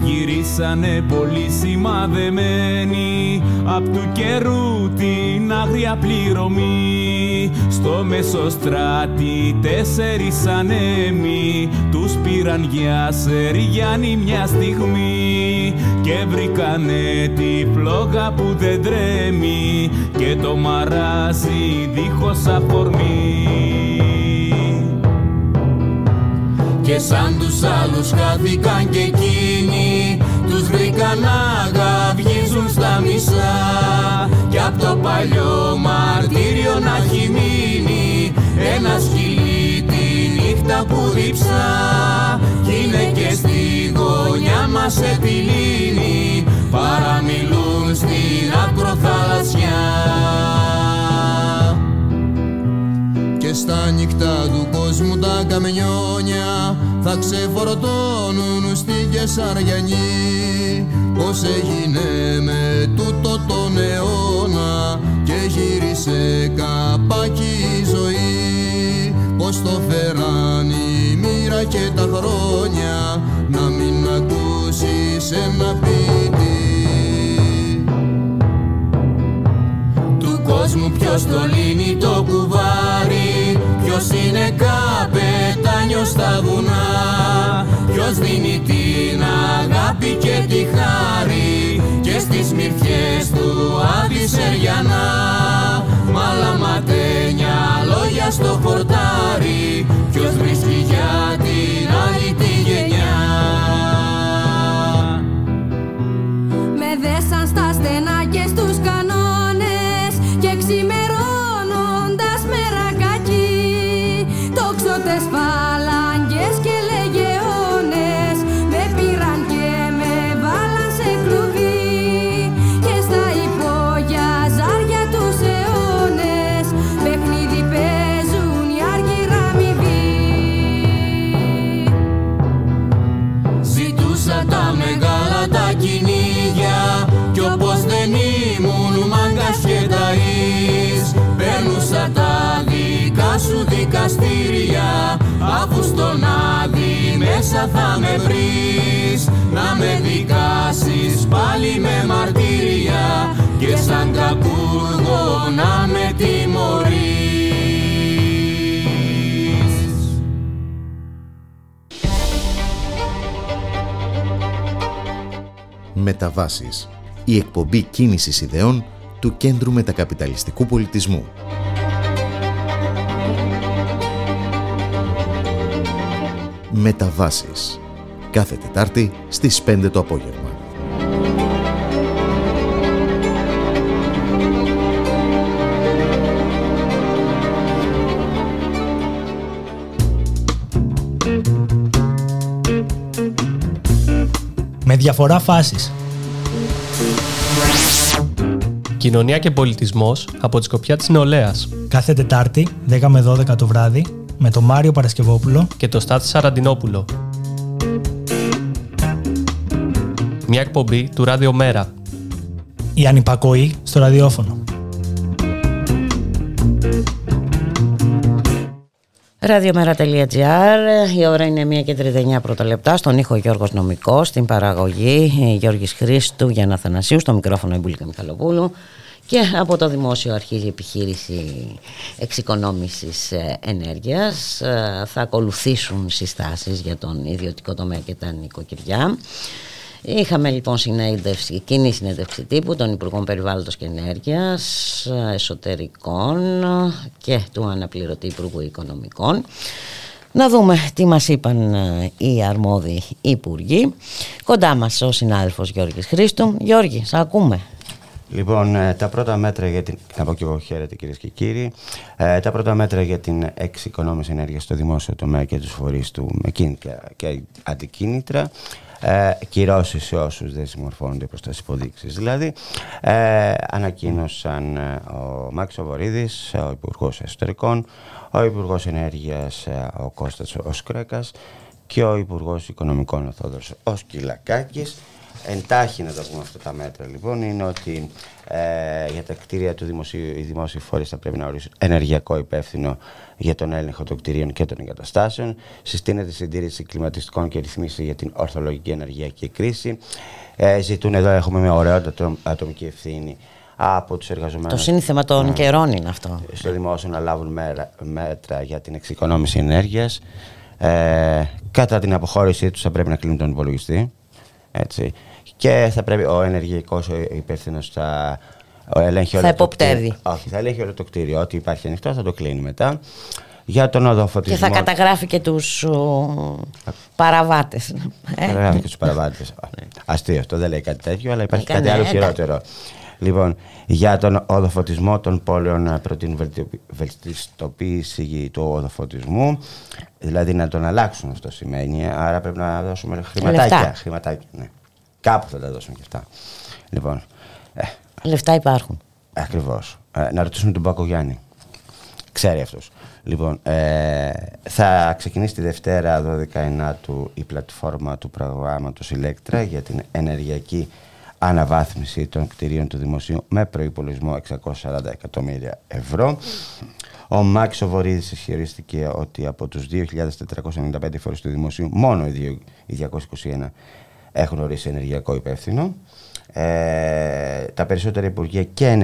Γυρίσανε πολύ σημαδεμένοι απ' του καιρού την άγρια πληρωμή. Στο Μεσοστράτη 4 ανέμοι τους πήραν για σεριάνι μια στιγμή. Και βρήκανε τη φλόγα που δεν τρέμει και το μαράζει δίχως αφορμή. Και σαν τους άλλους χάθηκαν και εκείνοι, τους βρήκαν να γαυγίζουν στα μισά. Κι απ' το παλιό μαρτύριο να έχει μείνει ένα σκυλί τη νύχτα που δίψα. Κι είναι και στη γωνιά μας σε τη λύνη, παραμιλούν στην ακροθαλασσιά. Και στα νύχτα του κόσμου τα καμιόνια θα ξεφορτώνουν στη Κεσαριανή. Πώς έγινε με τούτο τον αιώνα και γύρισε καπάκι η ζωή. Πώς το φέραν η μοίρα και τα χρόνια να μην ακούσεις ένα ποιητή. Ποιος το λύνει το κουβάρι, ποιος είναι καπετάνιος στα βουνά, ποιος δίνει την αγάπη και τη χάρη και στις μυρφιές του Άδη Σεριανά. Μαλαματένια λόγια στο χορτάρι, ποιος βρίσκει για την άλλη τη γενιά. Με δέσαν στα στενά και στους κανόνες και ξημερώνοντας με ρακάκι, τοξότες φαλαγγές και λεγεώνες με πήραν και με βάλαν σε κλουβί και στα υπόγεια ζάρια τους αιώνες παιχνίδι παίζουν οι άργυρα αμοιβή. Ζητούσα τα μεγάλα τα κυνήγια κι όπως δεν ήμουν μάγκας και ταΐς παίρνουσα τα δικά σου δικαστήρια, αφού στον Άδη μέσα θα με βρεις να με δικάσεις πάλι με μαρτύρια και σαν κακούργο να με τιμωρείς. Μεταβάσεις. Η εκπομπή κίνησης ιδεών του Κέντρου Μετακαπιταλιστικού Πολιτισμού. Μεταβάσεις. Κάθε Τετάρτη στις 5 το απόγευμα. Με διαφορά φάσεις. Κοινωνία και πολιτισμός από τη σκοπιά της νεολαίας. Κάθε Τετάρτη, 10 με 12 το βράδυ, με τον Μάριο Παρασκευόπουλο και τον Στάθη Σαραντινόπουλο. Μια εκπομπή του Radiomera. Η ανυπακοή στο ραδιόφωνο. Radiomera.gr. Η ώρα είναι 1:39 πρώτα λεπτά. Στον ήχο Γιώργος Νομικός, στην παραγωγή Γιώργης Χρήστου, Γιάννα Αθανασίου, στο μικρόφωνο Ιμπουλίκα Μιχαλοπούλου. Και από το Δημόσιο αρχίζει η επιχείρηση εξοικονόμησης ενέργειας. Θα ακολουθήσουν συστάσεις για τον ιδιωτικό τομέα και τα νοικοκυριά. Είχαμε λοιπόν συνέντευξη, κοινή συνέντευξη τύπου των Υπουργών Περιβάλλοντος και Ενέργειας, Εσωτερικών και του Αναπληρωτή Υπουργού Οικονομικών. Να δούμε τι μας είπαν οι αρμόδιοι υπουργοί. Κοντά μας ο συνάδελφος Γιώργης Χρήστου. Γιώργη, σε ακούμε. Λοιπόν, τα πρώτα μέτρα για την. Να πω και εγώ χαίρετε, κυρίες και κύριοι. Τα πρώτα μέτρα για την εξοικονόμηση ενέργειας στο δημόσιο τομέα και τους φορείς του με κίνητρα και αντικίνητρα. Κυρώσεις σε όσους δεν συμμορφώνονται προς τις υποδείξεις. Δηλαδή, ανακοίνωσαν ο Μάξιμος Βορίδης, ο Υπουργός Εσωτερικών, ο Υπουργός Ενέργειας, ο Κώστας Σκρέκας και ο Υπουργός Οικονομικών, ο Θόδωρος Σκυλακάκης. Εντάχει να τα πούμε αυτά τα μέτρα λοιπόν είναι ότι για τα κτίρια του δημοσίου οι δημόσιοι φορείς θα πρέπει να ορίσουν ενεργειακό υπεύθυνο για τον έλεγχο των κτιρίων και των εγκαταστάσεων. Συστήνεται συντήρηση κλιματιστικών και ρυθμίσεις για την ορθολογική ενεργειακή κρίση. Ζητούν εδώ, έχουμε μια ωραιότατη ατομική ευθύνη από τους εργαζομένους. Το σύνθημα των καιρών είναι αυτό. Στο δημόσιο να λάβουν μέτρα για την εξοικονόμηση ενέργειας. Κατά την αποχώρησή τους θα πρέπει να κλείνουν τον υπολογιστή. Έτσι. Και θα πρέπει ο ενεργειακός υπεύθυνος θα εποπτεύει. Όχι, θα ελέγχει όλο το κτίριο. Ό,τι υπάρχει ανοιχτό θα το κλείνει μετά. Για τον οδοφωτισμό. Και θα καταγράφει και τους παραβάτες. Καταγράφει και τους παραβάτες. Αστείο αυτό, δεν λέει κάτι τέτοιο, αλλά υπάρχει κάτι άλλο χειρότερο. Λοιπόν, για τον οδοφωτισμό των πόλεων προτείνουν βελτιστοποίηση του οδοφωτισμού. Δηλαδή να τον αλλάξουν, αυτό σημαίνει. Άρα πρέπει να δώσουμε χρηματάκια. Ναι. Κάπου θα τα δώσουν και αυτά. Λοιπόν, λεφτά υπάρχουν. Ακριβώς. Να ρωτήσουμε τον Μπακογιάννη. Ξέρει αυτός. Λοιπόν, θα ξεκινήσει τη Δευτέρα 12 του η πλατφόρμα του προγράμματος Ηλέκτρα για την ενεργειακή αναβάθμιση των κτηρίων του δημοσίου με προϋπολογισμό 640 εκατομμύρια ευρώ. Ο Μάξο Βορίδης ισχυρίστηκε ότι από τους 2.495 φορείς του δημοσίου μόνο οι 221 έχουν ορίσει ενεργειακό υπεύθυνο. Τα περισσότερα υπουργεία και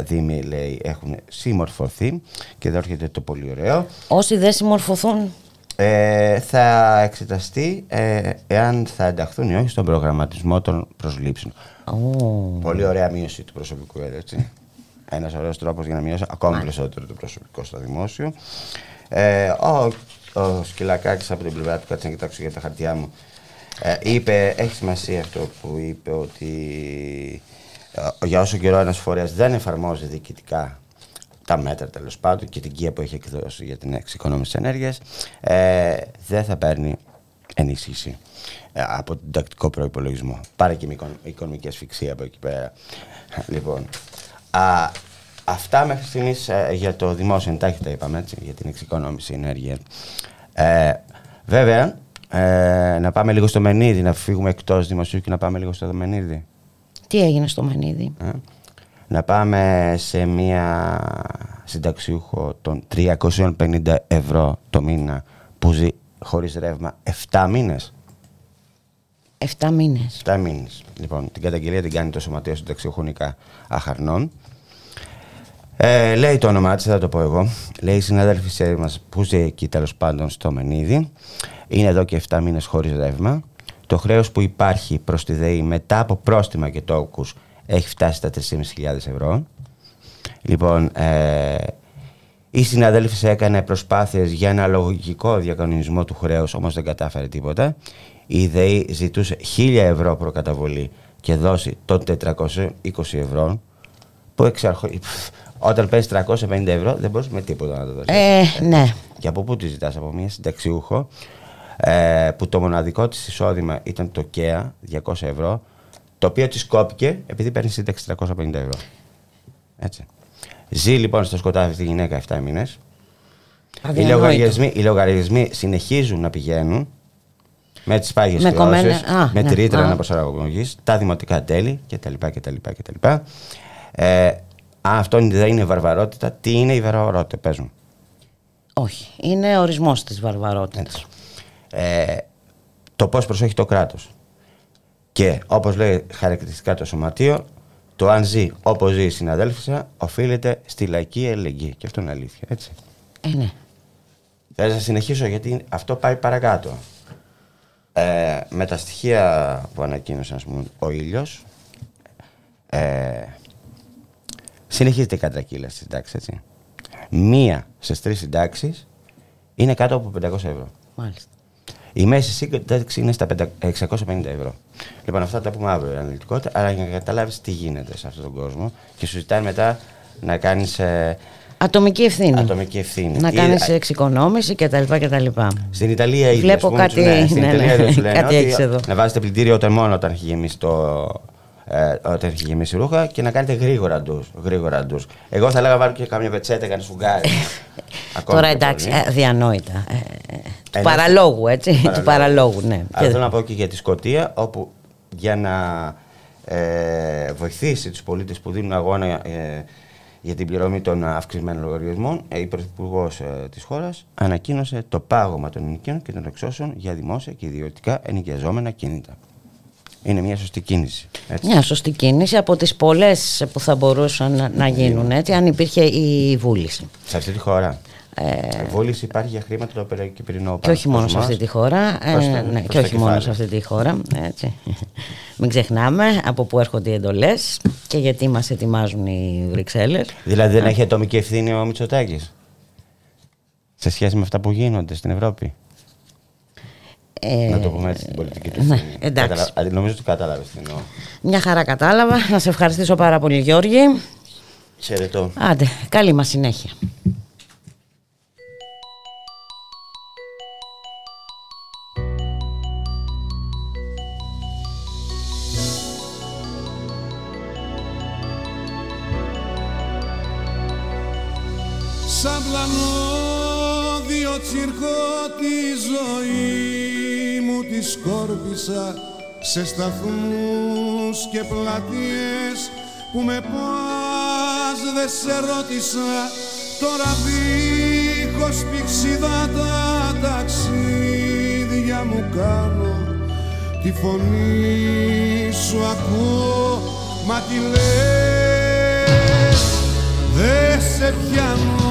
90 δήμοι, λέει, έχουν συμμορφωθεί. Και εδώ έρχεται το πολύ ωραίο. Όσοι δεν συμμορφωθούν, θα εξεταστεί εάν θα ενταχθούν ή όχι στον προγραμματισμό των προσλήψεων. Oh. Πολύ ωραία μείωση του προσωπικού, έτσι. Ένας ωραίος τρόπος για να μειώσει ακόμα περισσότερο το προσωπικό στο δημόσιο. Ο Σκυλακάκης από την πλευρά του, κάτσε να κοιτάξω για τα χαρτιά μου, είπε, έχει σημασία αυτό που είπε, ότι για όσο καιρό ένας φορέας δεν εφαρμόζει διοικητικά τα μέτρα, τέλος πάντων, και την κία που έχει εκδώσει για την εξοικονόμηση ενέργειας, δεν θα παίρνει ενίσχυση από τον τακτικό προϋπολογισμό. Πάρε και οικονομική ασφυξία από εκεί πέρα. Λοιπόν, αυτά μέχρι στιγμής για το δημόσιο, εντάχει τα είπαμε, έτσι, για την εξοικονόμηση ενέργειας. Βέβαια, να πάμε λίγο στο Μενίδη, να φύγουμε εκτός δημοσίου και να πάμε λίγο στο Μενίδη. Τι έγινε στο Μενίδη? Να πάμε σε μία συνταξιούχο των 350 ευρώ το μήνα που ζει χωρίς ρεύμα 7 μήνες. 7 μήνες. 7 μήνες. Λοιπόν, την καταγγελία την κάνει το Σωματείο Συνταξιούχων Αχαρνών. Λέει το όνομά της, θα το πω εγώ. Λέει, η συνάδελφή μας που ζει εκεί, τέλος πάντων, στο Μενίδη, είναι εδώ και 7 μήνες χωρίς ρεύμα. Το χρέος που υπάρχει προς τη ΔΕΗ μετά από πρόστιμα και τόκους έχει φτάσει τα 3.500 ευρώ. Λοιπόν, η συναδέλφισσα έκανε προσπάθειες για ένα λογικό διακανονισμό του χρέους, όμως δεν κατάφερε τίποτα. Η ΔΕΗ ζητούσε 1.000 ευρώ προκαταβολή και δώσει το 420 ευρώ, που όταν παίρνει 350 ευρώ δεν μπορείς με τίποτα να το δώσεις. Ναι. Και από πού τη ζητάς? Από μια συνταξιούχο που το μοναδικό της εισόδημα ήταν το ΚΕΑ, 200 ευρώ, το οποίο της κόπηκε επειδή παίρνει σύνταξη 350 ευρώ. Έτσι. Ζει λοιπόν στο σκοτάδι τη γυναίκα 7 μήνες. Οι λογαριασμοί συνεχίζουν να πηγαίνουν με τις πάγιες χρεώσεις, με τη ρήτρα αναπροσαρμογής, τα δημοτικά τέλη κτλ. Αυτό δεν είναι βαρβαρότητα. Τι είναι η βαρβαρότητα, πες μου? Όχι, είναι ορισμός της βαρβαρότητας. Το πώς προσέχει το κράτος. Και όπως λέει χαρακτηριστικά το Σωματείο, το αν ζει όπως ζει η συναδέλφισσα οφείλεται στη λαϊκή ελεγγύη. Και αυτό είναι αλήθεια, έτσι. Ναι. Θα συνεχίσω γιατί αυτό πάει παρακάτω. Με τα στοιχεία που ανακοίνωσαν, ας πούμε, ο Ήλιος, συνεχίζεται η κατρακύλα στις συντάξεις, έτσι. 1 στις 3 συντάξεις είναι κάτω από 500 ευρώ. Μάλιστα. Η μέση σύνταξη είναι στα 650 ευρώ. Λοιπόν, αυτά τα πούμε αύριο αναλυτικότητα, αλλά για να καταλάβεις τι γίνεται σε αυτόν τον κόσμο, και σου ζητάνε μετά να κάνεις ατομική ευθύνη. Να κάνεις εξοικονόμηση κτλ. Στην Ιταλία ήδη. Βλέπω πούμε, κάτι. Κάτι έχει εδώ. Να βάζετε πλυντήριο όταν έχει γεμίσει ρούχα και να κάνετε γρήγορα ντους. Εγώ θα λέγα βάλω και κάμια πετσέτα, κάνει σφουγγάρι. Τώρα εντάξει, αδιανόητα. Του παραλόγου, έτσι. Του παραλόγου, ναι. Αλλά θέλω να πω και για τη Σκωτία, όπου για να βοηθήσει τους πολίτες που δίνουν αγώνα για την πληρωμή των αυξημένων λογαριασμών, η Πρωθυπουργός της χώρας ανακοίνωσε το πάγωμα των ενοικίων και των εξώσεων για δημόσια και ιδιωτικά ενοικιαζόμενα κίνητα. Είναι μια σωστή κίνηση. Έτσι. Μια σωστή κίνηση από τις πολλές που θα μπορούσαν να γίνουν, έτσι, αν υπήρχε η βούληση. Σε αυτή τη χώρα. Βούληση υπάρχει για χρήματα το Περινό. Και όχι μόνο σε αυτή τη χώρα. Και όχι μόνο σε αυτή τη χώρα. Μην ξεχνάμε από πού έρχονται οι εντολές και γιατί μας ετοιμάζουν οι Βρυξέλλες. Δηλαδή δεν έχει ατομική ευθύνη ο Μητσοτάκης σε σχέση με αυτά που γίνονται στην Ευρώπη. Να το πούμε έτσι στην πολιτική του. Ναι, εντάξει. Νομίζω ότι κατάλαβες τι εννοώ. Μια χαρά κατάλαβα. Να σε ευχαριστήσω πάρα πολύ, Γιώργη. Χαιρετώ. Άντε, καλή μας συνέχεια. Σαν πλανόδιο τσιρκό τη ζωή τη σκόρπισα σε σταθμούς και πλατείες που με πας δε σε ρώτησα. Τώρα δίχως πηξιδά τα ταξίδια μου κάνω Τη φωνή σου ακούω, μα τι λες, δεν σε πιάνω.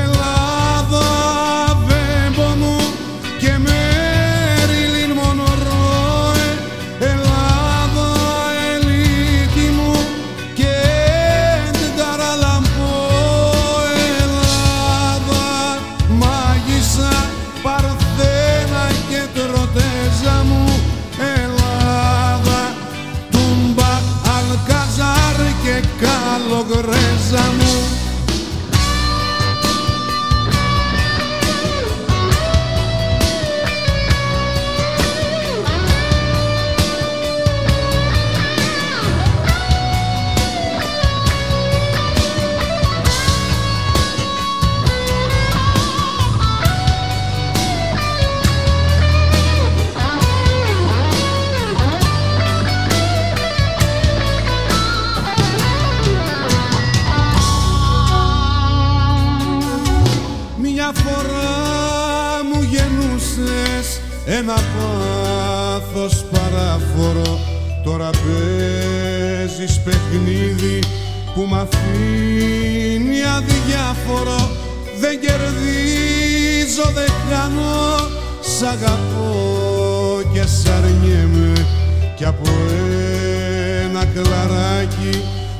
Ελλάδα, βέμπο μου και Μέριλιν μόνο ρώε. Ελλάδα, ελίτη μου και δεν ταραλαμπώ. Ελλάδα, μάγισσα, παρθένα και τροτέζα μου. Ελλάδα, τούμπα, αλκαζάρ και καλογρέζα μου. Ένα πάθος παράφορο, τώρα παίζεις παιχνίδι που μ' αφήνει αδιάφορο. Δεν κερδίζω, δεν χάνω, σ' αγαπώ και σ' αρνιέμαι. Κι από ένα κλαράκι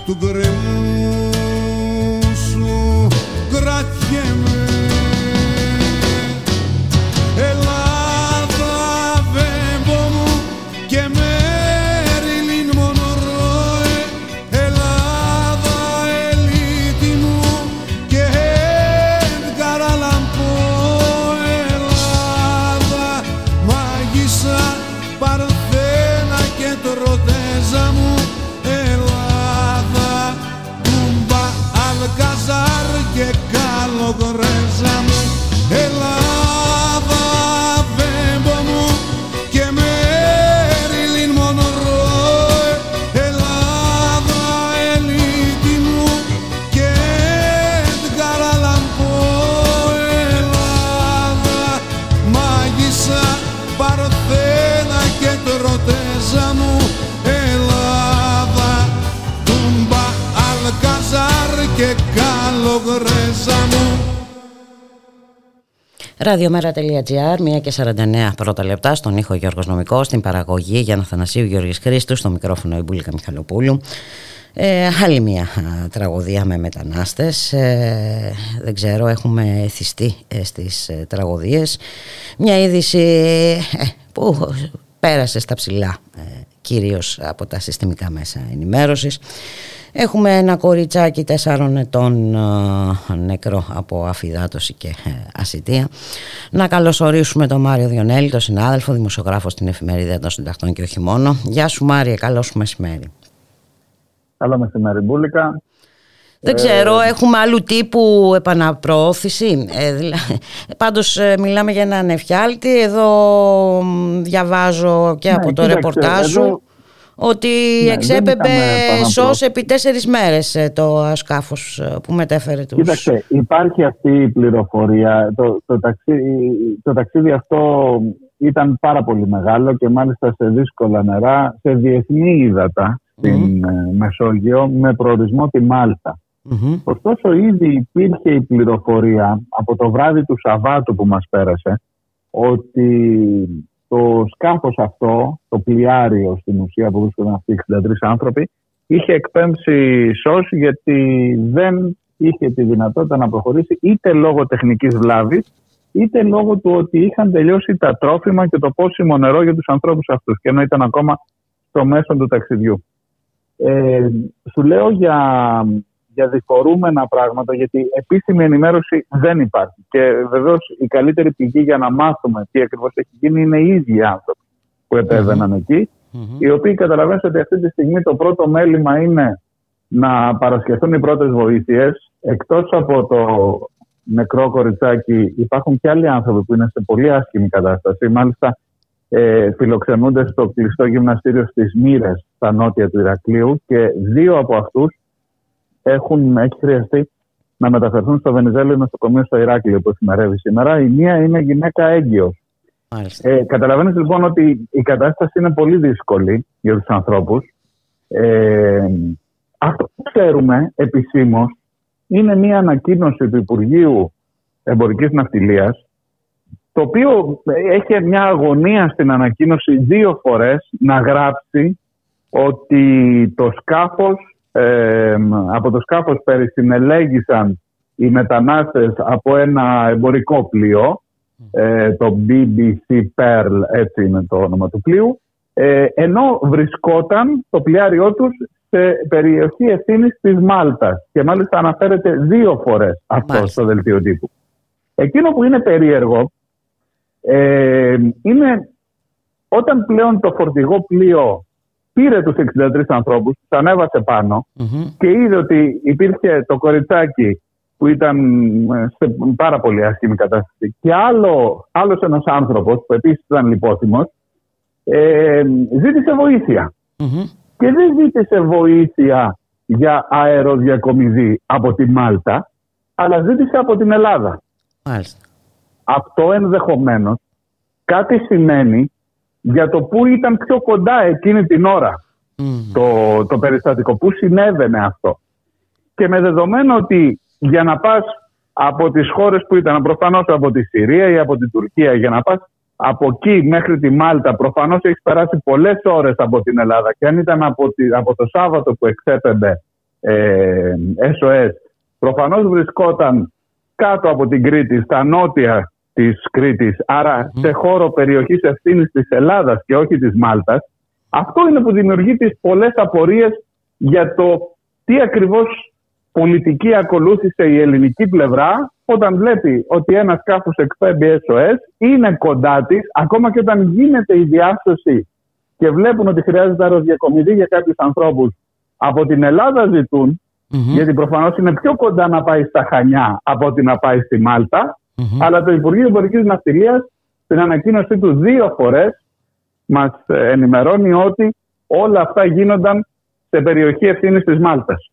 του γκρεμού σου κρατιέμαι. Radiomera.gr, 1:49 πρώτα λεπτά, στον ήχο Γιώργος Νομικός, στην παραγωγή Γιάννα Θανασίου, Γιώργης Χρήστου, στο μικρόφωνο η Μπούλικα Μιχαλοπούλου. Άλλη μια τραγωδία με μετανάστες. Δεν ξέρω, έχουμε εθιστεί στις τραγωδίες. Μια είδηση που πέρασε στα ψηλά, κυρίως από τα συστημικά μέσα ενημέρωσης. Έχουμε ένα κοριτσάκι 4 ετών νεκρό από αφυδάτωση και ασιτεία. Να καλωσορίσουμε τον Μάριο Διονέλη, τον συνάδελφο, δημοσιογράφο στην Εφημερίδα των Συντακτών και όχι μόνο. Γεια σου Μάριε, καλό σου μεσημέρι. Καλό μεσημέρι Μπούλικα. Δεν ξέρω, έχουμε άλλου τύπου επαναπροώθηση. Πάντως μιλάμε για έναν ανεφιάλτη. Εδώ διαβάζω και από το ρεπορτάζ σου. Ότι εξέπεμπε σως επί 4 μέρες το ασκάφος που μετέφερε τους. Κοίταξε, υπάρχει αυτή η πληροφορία. Το ταξίδι αυτό ήταν πάρα πολύ μεγάλο και μάλιστα σε δύσκολα νερά, σε διεθνή ύδατα στην Μεσόγειο με προορισμό τη Μάλτα. Ωστόσο ήδη υπήρχε η πληροφορία από το βράδυ του Σαββάτου που μας πέρασε ότι το σκάφος αυτό, το πλοιάριο στην ουσία που βρίσκονταν αυτοί 63 άνθρωποι, είχε εκπέμψει σως γιατί δεν είχε τη δυνατότητα να προχωρήσει είτε λόγω τεχνικής βλάβης είτε λόγω του ότι είχαν τελειώσει τα τρόφιμα και το πόσιμο νερό για τους ανθρώπους αυτούς και ενώ ήταν ακόμα στο μέσο του ταξιδιού. Σου λέω για διφορούμενα πράγματα, γιατί επίσημη ενημέρωση δεν υπάρχει. Και βεβαίως η καλύτερη πηγή για να μάθουμε τι ακριβώς έχει γίνει είναι οι ίδιοι άνθρωποι που επέβαιναν εκεί, οι οποίοι καταλαβαίνουν ότι αυτή τη στιγμή το πρώτο μέλημα είναι να παρασχεθούν οι πρώτες βοήθειες. Εκτός από το νεκρό κοριτσάκι, υπάρχουν και άλλοι άνθρωποι που είναι σε πολύ άσχημη κατάσταση. Μάλιστα, φιλοξενούνται στο κλειστό γυμναστήριο στις Μύρες, στα νότια του Ηρακλείου, και 2 από αυτούς έχει χρειαστεί να μεταφερθούν στο Βενιζέλιο νοσοκομείο στο Ηράκλειο που εφημερεύει σήμερα. Η μία είναι γυναίκα έγκυος Καταλαβαίνεις λοιπόν ότι η κατάσταση είναι πολύ δύσκολη για τους ανθρώπους. Αυτό που ξέρουμε επισήμως είναι μια ανακοίνωση του Υπουργείου Εμπορικής Ναυτιλίας, το οποίο έχει μια αγωνία στην ανακοίνωση δύο φορές να γράψει ότι το σκάφος, από το σκάφος συνελέγησαν οι μετανάστες από ένα εμπορικό πλοίο, το BBC Pearl, έτσι είναι το όνομα του πλοίου, ενώ βρισκόταν το πλοιάριό τους σε περιοχή ευθύνης της Μάλτας, και μάλιστα αναφέρεται δύο φορές αυτό στο δελτίο τύπου. Εκείνο που είναι περίεργο είναι όταν πλέον το φορτηγό πλοίο πήρε τους 63 ανθρώπους, τους ανέβασε πάνω και είδε ότι υπήρχε το κοριτσάκι που ήταν σε πάρα πολύ άσχημη κατάσταση και άλλος ένας άνθρωπος που επίσης ήταν λιπόθυμος, ζήτησε βοήθεια. Και δεν ζήτησε βοήθεια για αεροδιακομιδή από τη Μάλτα, αλλά ζήτησε από την Ελλάδα. Μάλιστα. Αυτό ενδεχομένως κάτι σημαίνει για το που ήταν πιο κοντά εκείνη την ώρα το περιστατικό, που συνέβαινε αυτό. Και με δεδομένο ότι για να πας από τις χώρες που ήταν, προφανώς από τη Συρία ή από την Τουρκία, για να πας από εκεί μέχρι τη Μάλτα, προφανώς έχει περάσει πολλές ώρες από την Ελλάδα, και αν ήταν από το Σάββατο που εξέπεμπε SOS, προφανώς βρισκόταν κάτω από την Κρήτη, στα νότια της Κρήτης, άρα σε χώρο περιοχής ευθύνης της Ελλάδας και όχι της Μάλτας. Αυτό είναι που δημιουργεί τις πολλές απορίες για το τι ακριβώς πολιτική ακολούθησε η ελληνική πλευρά όταν βλέπει ότι ένα σκάφος εκπέμπει SOS, είναι κοντά της, ακόμα και όταν γίνεται η διάσωση και βλέπουν ότι χρειάζεται αεροδιακομιδή για κάποιους ανθρώπους, από την Ελλάδα ζητούν, γιατί προφανώς είναι πιο κοντά να πάει στα Χανιά από ότι να πάει στη Μάλτα, αλλά το Υπουργείο Εμπορικής Ναυτιλίας στην ανακοίνωσή του δύο φορές μας ενημερώνει ότι όλα αυτά γίνονταν σε περιοχή ευθύνης της Μάλτας.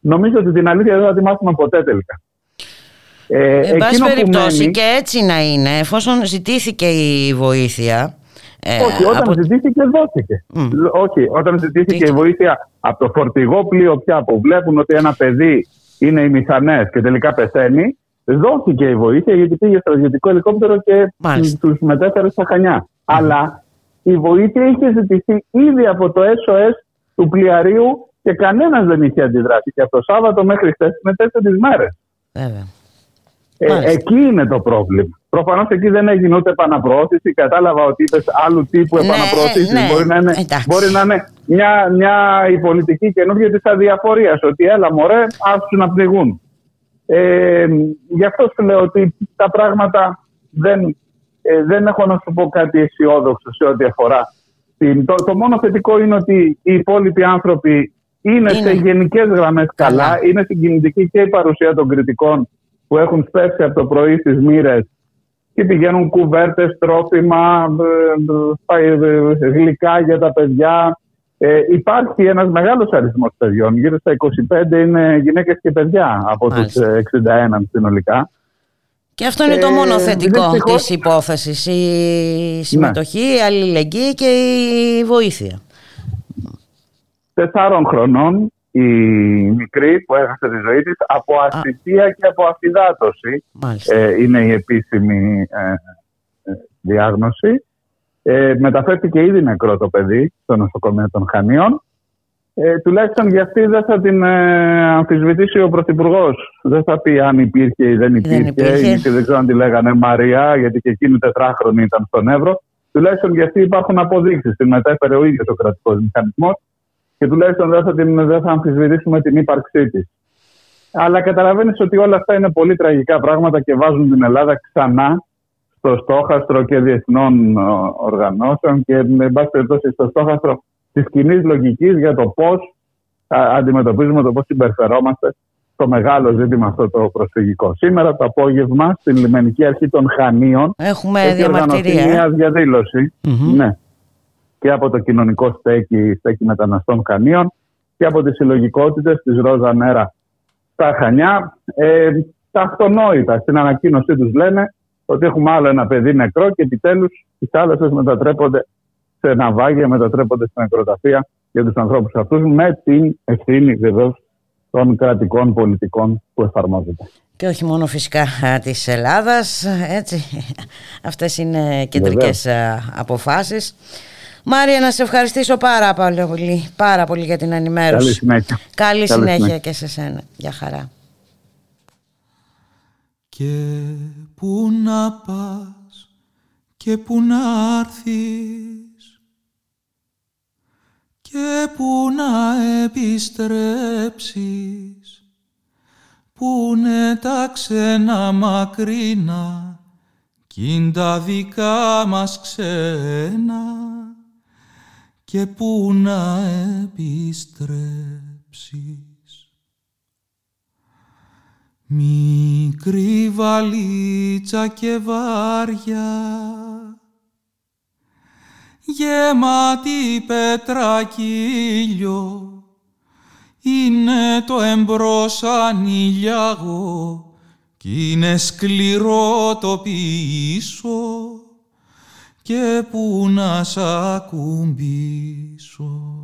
Νομίζω ότι την αλήθεια δεν θα τη μάθουμε ποτέ τελικά. Εν πάση περιπτώσει, μένει, και έτσι να είναι, εφόσον ζητήθηκε η βοήθεια. Όχι, όταν ζητήθηκε, δόθηκε. Όχι, όταν ζητήθηκε η βοήθεια από το φορτηγό πλοίο πια, που βλέπουν ότι ένα παιδί είναι οι μηχανές και τελικά πεθαίνει, δόθηκε η βοήθεια, γιατί πήγε στρατιωτικό ελικόπτερο και τους μετέφερε στα Χανιά. Αλλά η βοήθεια είχε ζητηθεί ήδη από το SOS του πλοιαρίου και κανένας δεν είχε αντιδράσει. Και από το Σάββατο μέχρι χθες είναι 4 μέρες. Εκεί είναι το πρόβλημα. Προφανώς εκεί δεν έγινε ούτε επαναπροώθηση. Κατάλαβα ότι είπες άλλου τύπου επαναπροώθηση. Μπορεί να είναι η πολιτική καινούργια της αδιαφορίας. Ότι έλα μωρέ, άφησουν να πνιγούν. Γι' αυτό σου λέω ότι τα πράγματα δεν έχω να σου πω κάτι αισιόδοξο σε ό,τι αφορά. Το μόνο θετικό είναι ότι οι υπόλοιποι άνθρωποι είναι σε γενικές γραμμές καλά. Είναι συγκινητική και η παρουσία των κριτικών που έχουν σπεύσει από το πρωί στις μοίρες και πηγαίνουν κουβέρτες, τρόφιμα, γλυκά για τα παιδιά. Υπάρχει ένας μεγάλος αριθμός παιδιών, γύρω στα 25 είναι γυναίκες και παιδιά από τους 61 συνολικά. Και αυτό είναι το μόνο θετικό της υπόθεσης, η συμμετοχή, η αλληλεγγύη και η βοήθεια. 4 χρονών η μικρή που έχασε τη ζωή της από ασθησία και από αφυδάτωση, είναι η επίσημη διάγνωση. Μεταφέρθηκε ήδη νεκρό το παιδί στο νοσοκομείο των Χανίων. Τουλάχιστον για αυτή δεν θα την αμφισβητήσει ο Πρωθυπουργός. Δεν θα πει αν υπήρχε ή δεν υπήρχε. Και δεν ξέρω αν τη λέγανε Μαρία, γιατί και εκείνη 4χρονη ήταν στον Εύρο. Τουλάχιστον για αυτή υπάρχουν αποδείξεις. Την μετέφερε ο ίδιος ο κρατικός μηχανισμός και τουλάχιστον δεν θα αμφισβητήσουμε την ύπαρξή της. Αλλά καταλαβαίνεις ότι όλα αυτά είναι πολύ τραγικά πράγματα και βάζουν την Ελλάδα ξανά στο στόχαστρο και διεθνών οργανώσεων και με πάση περιπτώσει στο στόχαστρο της κοινής λογικής για το πώς αντιμετωπίζουμε, το πώς συμπεριφερόμαστε στο μεγάλο ζήτημα αυτό το προσφυγικό. Σήμερα το απόγευμα στην λιμενική αρχή των Χανίων έχει οργανωθεί μια διαδήλωση και από το κοινωνικό στέκι μεταναστών Χανίων και από τις συλλογικότητες της Ρόζα Νέρα στα Χανιά. Τα αυτονόητα στην ανακοίνωσή τους λένε ότι έχουμε άλλο ένα παιδί νεκρό και επιτέλους οι θάλασσες μετατρέπονται σε ναυάγια, μετατρέπονται σε νεκροταφεία για τους ανθρώπους αυτούς, με την ευθύνη βεβαίως των κρατικών πολιτικών που εφαρμόζονται. Και όχι μόνο φυσικά της Ελλάδας, έτσι. Αυτές είναι κεντρικές αποφάσεις. Μάρια, να σε ευχαριστήσω πάρα πολύ για την ενημέρωση. Καλή συνέχεια και σε σένα. Γεια χαρά. Και που να πας και που να έρθεις και που να επιστρέψεις, που είναι τα ξένα μακρινά κι είναι τα δικά μας ξένα, και που να επιστρέψεις. Μικρή βαλίτσα και βάρια γεμάτη πέτρα κι ήλιο, είναι το εμπρός ανηλιάγω κι είναι σκληρό το πίσω, και που να σ' ακουμπήσω.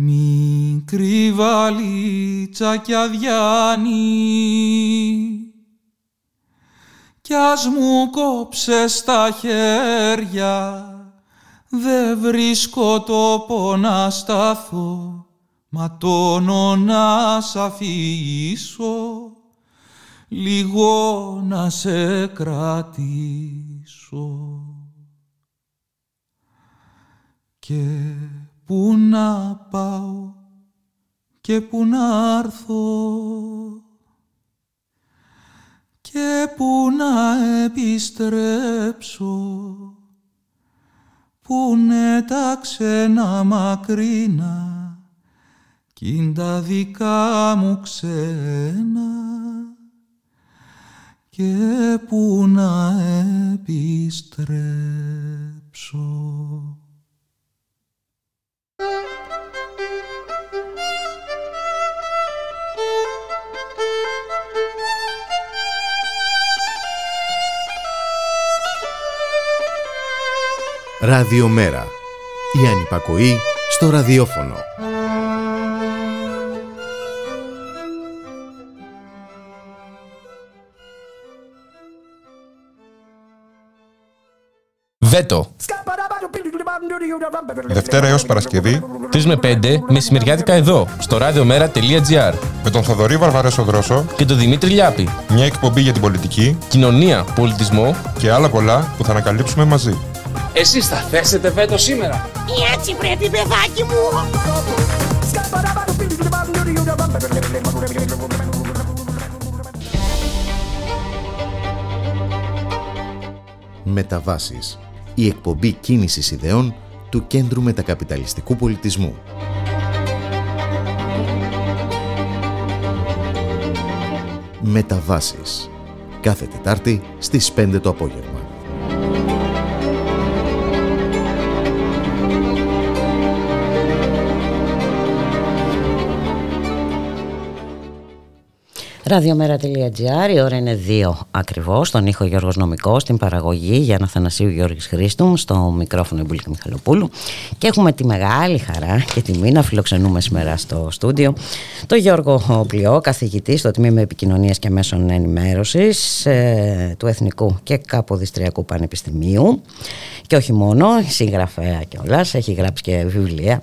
Μικρή βαλίτσα κι αδιάνει κι ας μου κόψες τα χέρια, δεν βρίσκω τόπο να σταθώ, μα τόνο να σ' αφήσω, λίγο να σε κρατήσω. Και που να πάω και που να έρθω και που να επιστρέψω, που είναι τα ξένα μακρινά κι είναι τα δικά μου ξένα, και που να επιστρέψω. Ραδιομέρα. Η ανυπακοή στο ραδιόφωνο. Βέτο. Δευτέρα έως Παρασκευή 3 με 5 μεσημεριάτικα εδώ στο radiomera.gr με τον Θοδωρή Βαρβαρέσο Δρόσο και τον Δημήτρη Λιάπη. Μια εκπομπή για την πολιτική, κοινωνία, πολιτισμό και άλλα πολλά που θα ανακαλύψουμε μαζί. Εσείς θα θέσετε βέτο σήμερα? Έτσι πρέπει, παιδάκι μου. Μεταβάσεις. Η εκπομπή κίνησης ιδεών του Κέντρου Μετακαπιταλιστικού Πολιτισμού. Μεταβάσεις. Κάθε Τετάρτη στις 5 το απόγευμα. Ραδιομέρα.gr, η ώρα είναι 2 ακριβώς, στον ήχο Γιώργος Νομικός, στην παραγωγή Γιάννα Θανασίου Γιώργης Χρήστου, στο μικρόφωνο Μπουλίκα Μιχαλοπούλου, και έχουμε τη μεγάλη χαρά και τιμή να φιλοξενούμε σήμερα στο στούντιο τον Γιώργο Πλιό, καθηγητή στο Τμήμα Επικοινωνίας και Μέσων Ενημέρωσης του Εθνικού και Καποδιστριακού Πανεπιστημίου, και όχι μόνο, συγγραφέα κιόλας, έχει γράψει και βιβλία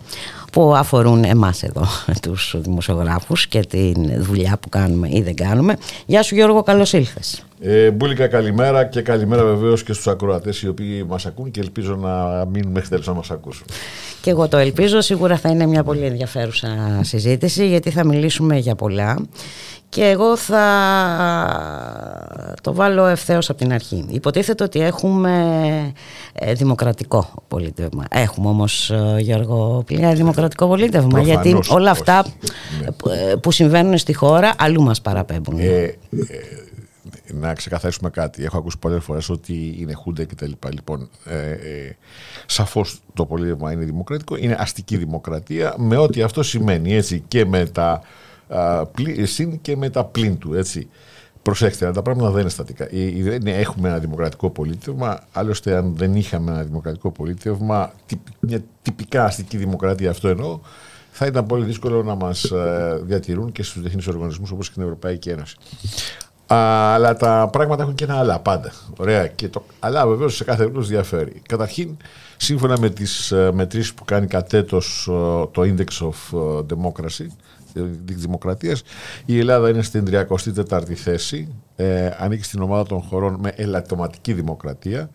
που αφορούν εμάς εδώ, τους δημοσιογράφους, και τη δουλειά που κάνουμε ή δεν κάνουμε. Γεια σου Γιώργο, καλώς ήλθες. Μπούλικα, καλημέρα, και καλημέρα βεβαίως και στους ακροατές οι οποίοι μας ακούν, και ελπίζω να μείνουν μέχρι τέλος να μας ακούσουν. Και εγώ το ελπίζω, σίγουρα θα είναι μια πολύ ενδιαφέρουσα συζήτηση, γιατί θα μιλήσουμε για πολλά. Και εγώ θα το βάλω ευθέως από την αρχή. Υποτίθεται ότι έχουμε δημοκρατικό πολίτευμα. Έχουμε όμως, Γιώργο Πλιά, δημοκρατικό πολίτευμα. Προφανώς, γιατί όλα αυτά που συμβαίνουν στη χώρα αλλού μας παραπέμπουν. Να ξεκαθαρίσουμε κάτι. Έχω ακούσει πολλές φορές ότι είναι χούντα κτλ. Λοιπόν, σαφώς το πολίτευμα είναι δημοκρατικό. Είναι αστική δημοκρατία με ό,τι αυτό σημαίνει, έτσι, και με τα συν και με τα πλήν του, έτσι. Προσέξτε, τα πράγματα δεν είναι στατικά. Έχουμε ένα δημοκρατικό πολίτευμα. Άλλωστε, αν δεν είχαμε ένα δημοκρατικό πολίτευμα, μια τυπικά αστική δημοκρατία, αυτό εννοώ, θα ήταν πολύ δύσκολο να μας διατηρούν και στους διεθνείς οργανισμούς όπως και την Ευρωπαϊκή Ένωση. Αλλά τα πράγματα έχουν και ένα αλλά πάντα. Ωραία. Και το αλλά βεβαίως σε κάθε περίπτωση διαφέρει. Καταρχήν, σύμφωνα με τις μετρήσεις που κάνει κατ' έτος το Index of Democracy, Δημοκρατίας, η Ελλάδα είναι στην 34η θέση, ανήκει στην ομάδα των χωρών με ελαττωματική δημοκρατία